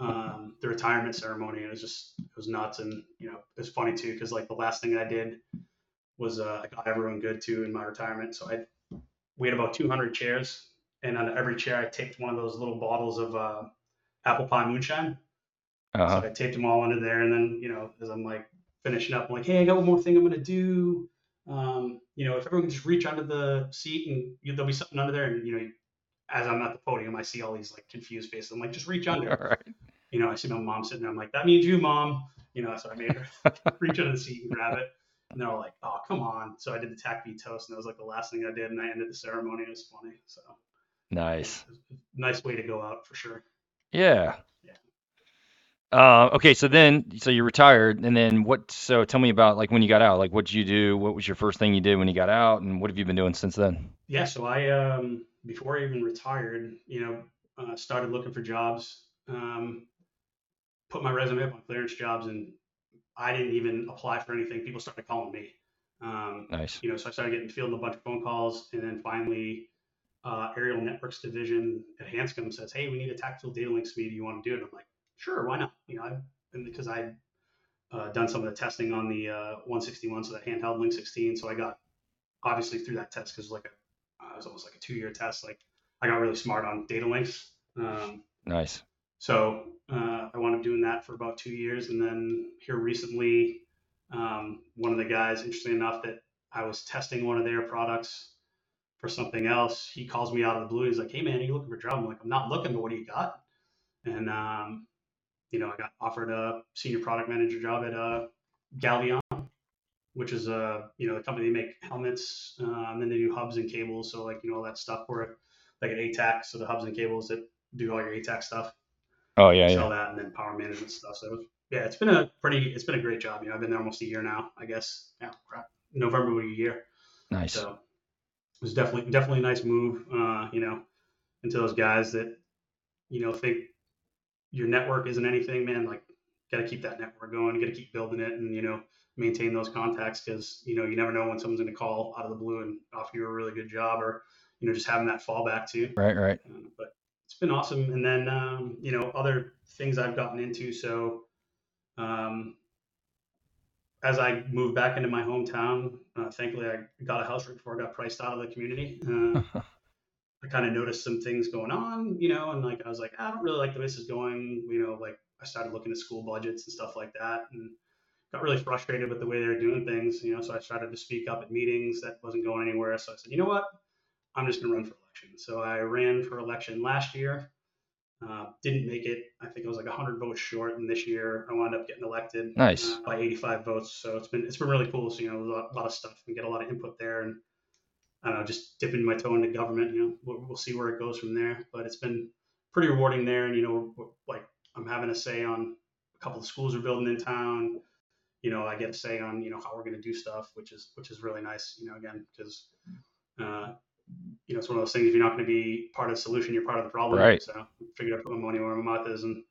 um, the retirement ceremony. It was just, it was nuts. And, you know, it was funny too, because like the last thing I did was uh, I got everyone good too in my retirement. So I, we had about two hundred chairs. And on every chair, I taped one of those little bottles of uh, apple pie moonshine. Uh-huh. So I taped them all under there, and then, you know, as I'm like finishing up, I'm like, hey, I got one more thing I'm going to do. Um, you know, if everyone can just reach under the seat and you know, there'll be something under there. And, you know, as I'm at the podium, I see all these like confused faces. I'm like, just reach under. All right. You know, I see my mom sitting there. I'm like, that means you, mom. You know, so I made her reach under the seat and grab it. And they're all like, oh, come on. So I did the T A C B toast, and that was like the last thing I did. And I ended the ceremony. It was funny. So nice. Nice way to go out for sure. Yeah. Uh, okay, so then, so you retired, and then what, so tell me about, like, when you got out, like, what did you do, what was your first thing you did when you got out, and what have you been doing since then? Yeah, so I, um, before I even retired, you know, uh, started looking for jobs, um, put my resume up on clearance jobs, and I didn't even apply for anything. People started calling me. Um, nice. You know, so I started getting fielded a bunch of phone calls, and then finally, uh, Aerial Networks Division at Hanscom says, hey, we need a tactical data links meeting. Do you want to do it? And I'm like, sure, why not? You know, I, and because I'd uh, done some of the testing on the uh, one sixty-one, so that handheld Link sixteen. So I got obviously through that test because like a, uh, it was almost like a two-year test. Like I got really smart on data links. Um, nice. So uh, I wound up doing that for about two years, and then here recently, um, one of the guys, interesting enough, that I was testing one of their products for something else. He calls me out of the blue. He's like, "Hey man, are you looking for a job?" I'm like, "I'm not looking, but what do you got?" And um, you know, I got offered a senior product manager job at uh, Galvion, which is a, you know, a company, they make helmets, uh, and then they do hubs and cables. So like, you know, all that stuff for like an A TAC. So the hubs and cables that do all your A TAC stuff. Oh yeah. Sell yeah. that and then power management stuff. So yeah, it's been a pretty, it's been a great job. You know, I've been there almost a year now, I guess. Yeah. Crap. November would be a year. Nice. So it was definitely, definitely a nice move, uh, you know, into those guys that, you know, think your network isn't anything, man. Like, got to keep that network going. Got to keep building it, and you know, maintain those contacts, because you know, you never know when someone's going to call out of the blue and offer you a really good job, or you know, just having that fallback too. Right, right. Uh, but it's been awesome. And then um, you know, other things I've gotten into. So, um, as I moved back into my hometown, uh, thankfully I got a house right before I got priced out of the community. Uh, I kind of noticed some things going on, you know, and like, I was like, I don't really like the way this is going. You know, like I started looking at school budgets and stuff like that and got really frustrated with the way they were doing things, you know, so I started to speak up at meetings that wasn't going anywhere. So I said, you know what, I'm just going to run for election. So I ran for election last year, uh, didn't make it. I think I was like one hundred votes short. And this year I wound up getting elected nice. uh, by eighty-five votes. So it's been, it's been really cool. So, you know, a lot, a lot of stuff and get a lot of input there and, I don't know, just dipping my toe into government, you know, we'll, we'll see where it goes from there, but it's been pretty rewarding there. And, you know, we're, we're, like I'm having a say on a couple of schools we're building in town, you know, I get a say on, you know, how we're going to do stuff, which is, which is really nice, you know, again, because, uh, you know, it's one of those things, if you're not going to be part of the solution, you're part of the problem. Right. So I figured I'd put my money where my mouth is and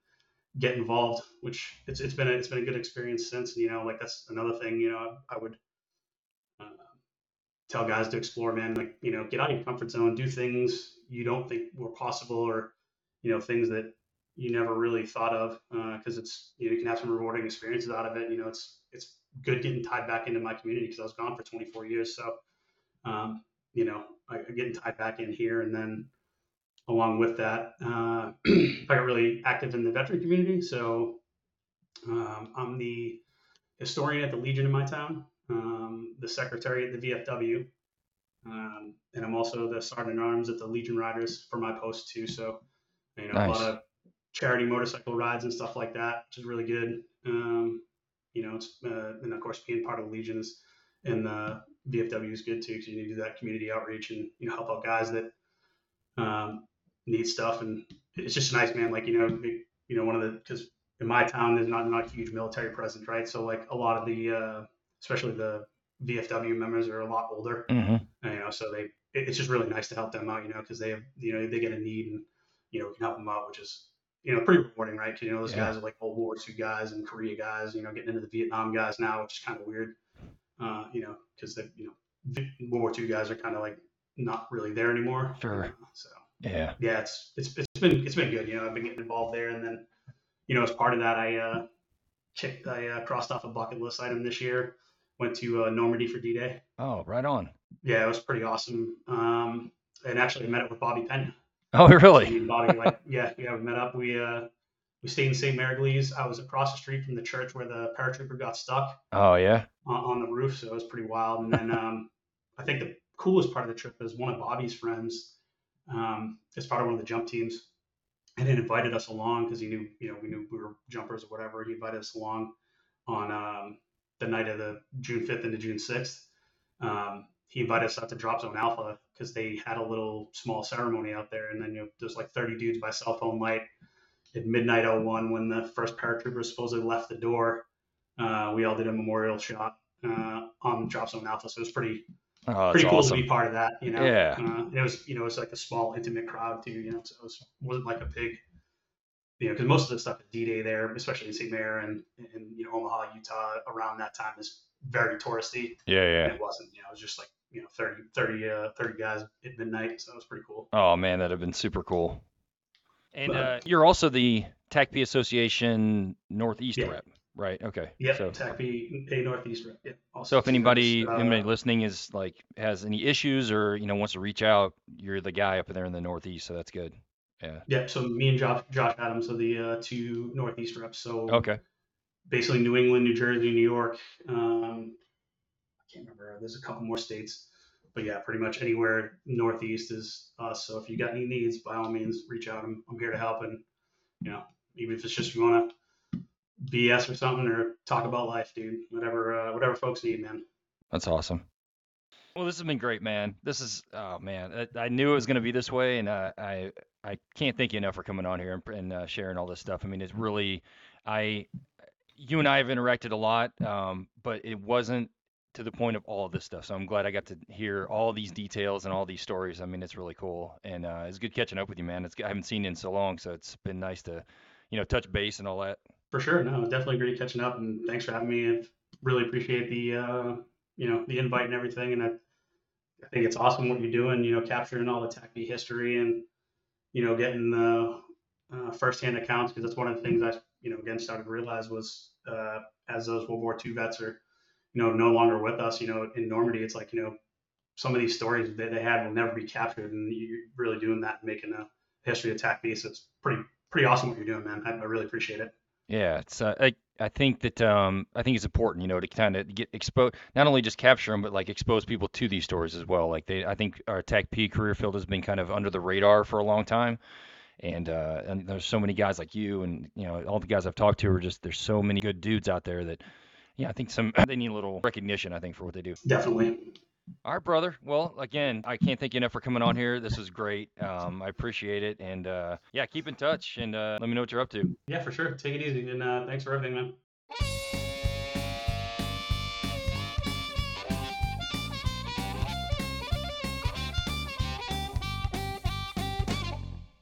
get involved, which it's, it's been, a, it's been a good experience since, and, you know, like that's another thing, you know, I, I would, tell guys to explore, man, like, you know, get out of your comfort zone, do things you don't think were possible or, you know, things that you never really thought of, uh, cause it's, you know, you can have some rewarding experiences out of it. You know, it's, it's good getting tied back into my community cause I was gone for twenty-four years. So, um, you know, I, I'm getting tied back in here. And then along with that, uh, I got really active in the veteran community. So, um, I'm the historian at the Legion in my town. Um, the secretary at the V F W, um, and I'm also the sergeant at arms at the Legion Riders for my post too. So, you know, nice. A lot of charity motorcycle rides and stuff like that, which is really good. Um, you know, it's, uh, and of course being part of the Legions and the V F W is good too, because you need to do that community outreach and, you know, help out guys that, um, need stuff. And it's just nice, man. Like, you know, it, you know, one of the, cause in my town, there's not, not a huge military presence, right? So like a lot of the, uh, especially the V F W members are a lot older, mm-hmm. you know, so they, it's just really nice to help them out, you know, cause they have, you know, they get a need and, you know, we can help them out, which is, you know, pretty rewarding, right? Cause you know, those yeah. guys are like World War Two guys and Korea guys, you know, getting into the Vietnam guys now, which is kind of weird, uh, you know, cause they, you know, World War Two guys are kind of like not really there anymore. Sure. You know? So yeah, yeah, it's, it's, it's been, it's been good. You know, I've been getting involved there. And then, you know, as part of that, I, uh, kicked, I uh, crossed off a bucket list item this year. Went to uh, Normandy for D-Day. Oh, right on. Yeah, it was pretty awesome. Um, and actually, I met up with Bobby Pena. Oh, really? So Bobby, like, yeah, yeah, we met up. We uh, we stayed in Saint Marigly's. I was across the street from the church where the paratrooper got stuck. Oh, yeah. On, on the roof, so it was pretty wild. And then um, I think the coolest part of the trip is one of Bobby's friends um, is part of one of the jump teams, and it invited us along because he knew, you know, we knew we were jumpers or whatever. He invited us along on. Um, the night of the June fifth into June sixth. Um, he invited us out to Drop Zone Alpha because they had a little small ceremony out there. And then you know, there's like thirty dudes by cell phone light at midnight oh one when the first paratroopers supposedly left the door. Uh, we all did a memorial shot uh, on Drop Zone Alpha. So it was pretty, oh, pretty cool awesome. To be part of that, you know? Yeah. Uh, and it was, you know, it was like a small intimate crowd too, you know, so it was, wasn't like a big, you know, because most of the stuff at D-Day there, especially in Saint Mayor and, and, you know, Omaha, Utah, around that time is very touristy. Yeah, yeah. And it wasn't, you know, it was just like, you know, thirty, thirty, uh, thirty guys at midnight. So that was pretty cool. Oh, man, that'd have been super cool. And but, uh, you're also the T A C P Association Northeast yeah. rep, right? Okay. Yeah, so, T A C P a Northeast rep. Yeah. Also so if anybody, uh, anybody listening is like has any issues or, you know, wants to reach out, you're the guy up there in the Northeast. So that's good. Yeah. Yeah. So me and Josh, Josh Adams are the uh, two Northeast reps. So okay. Basically New England, New Jersey, New York. Um, I can't remember. There's a couple more states, but yeah, pretty much anywhere Northeast is us. So if you got any needs, by all means, reach out. I'm, I'm here to help. And you know, even if it's just you want to B S or something or talk about life, dude. Whatever, uh, whatever folks need, man. That's awesome. Well, this has been great, man. This is, oh man, I, I knew it was going to be this way, and uh, I I can't thank you enough for coming on here and, and uh, sharing all this stuff. I mean, it's really, I, you and I have interacted a lot, um, but it wasn't to the point of all of this stuff. So I'm glad I got to hear all these details and all these stories. I mean, it's really cool, and uh, it's good catching up with you, man. It's I haven't seen you in so long, so it's been nice to, you know, touch base and all that. For sure, no, definitely great catching up, and thanks for having me. I really appreciate the. Uh... you know, the invite and everything. And I, I think it's awesome what you're doing, you know, capturing all the tacky history and, you know, getting the uh, firsthand accounts, because that's one of the things I, you know, again, started to realize was uh, as those World War Two vets are, you know, no longer with us, you know, in Normandy, it's like, you know, some of these stories that they had will never be captured. And you're really doing that and making a history attack piece. It's pretty, pretty awesome what you're doing, man. I, I really appreciate it. Yeah, it's uh, I I think that um I think it's important, you know, to kind of get exposed, not only just capture them, but like expose people to these stories as well. Like they, I think our T A C P career field has been kind of under the radar for a long time, and uh and there's so many guys like you, and you know all the guys I've talked to are just there's so many good dudes out there that, yeah, I think some they need a little recognition, I think, for what they do. Definitely. All right, brother. Well, again, I can't thank you enough for coming on here. This was great. Um, I appreciate it. And, uh, yeah, keep in touch and uh, let me know what you're up to. Yeah, for sure. Take it easy. And uh, thanks for everything, man.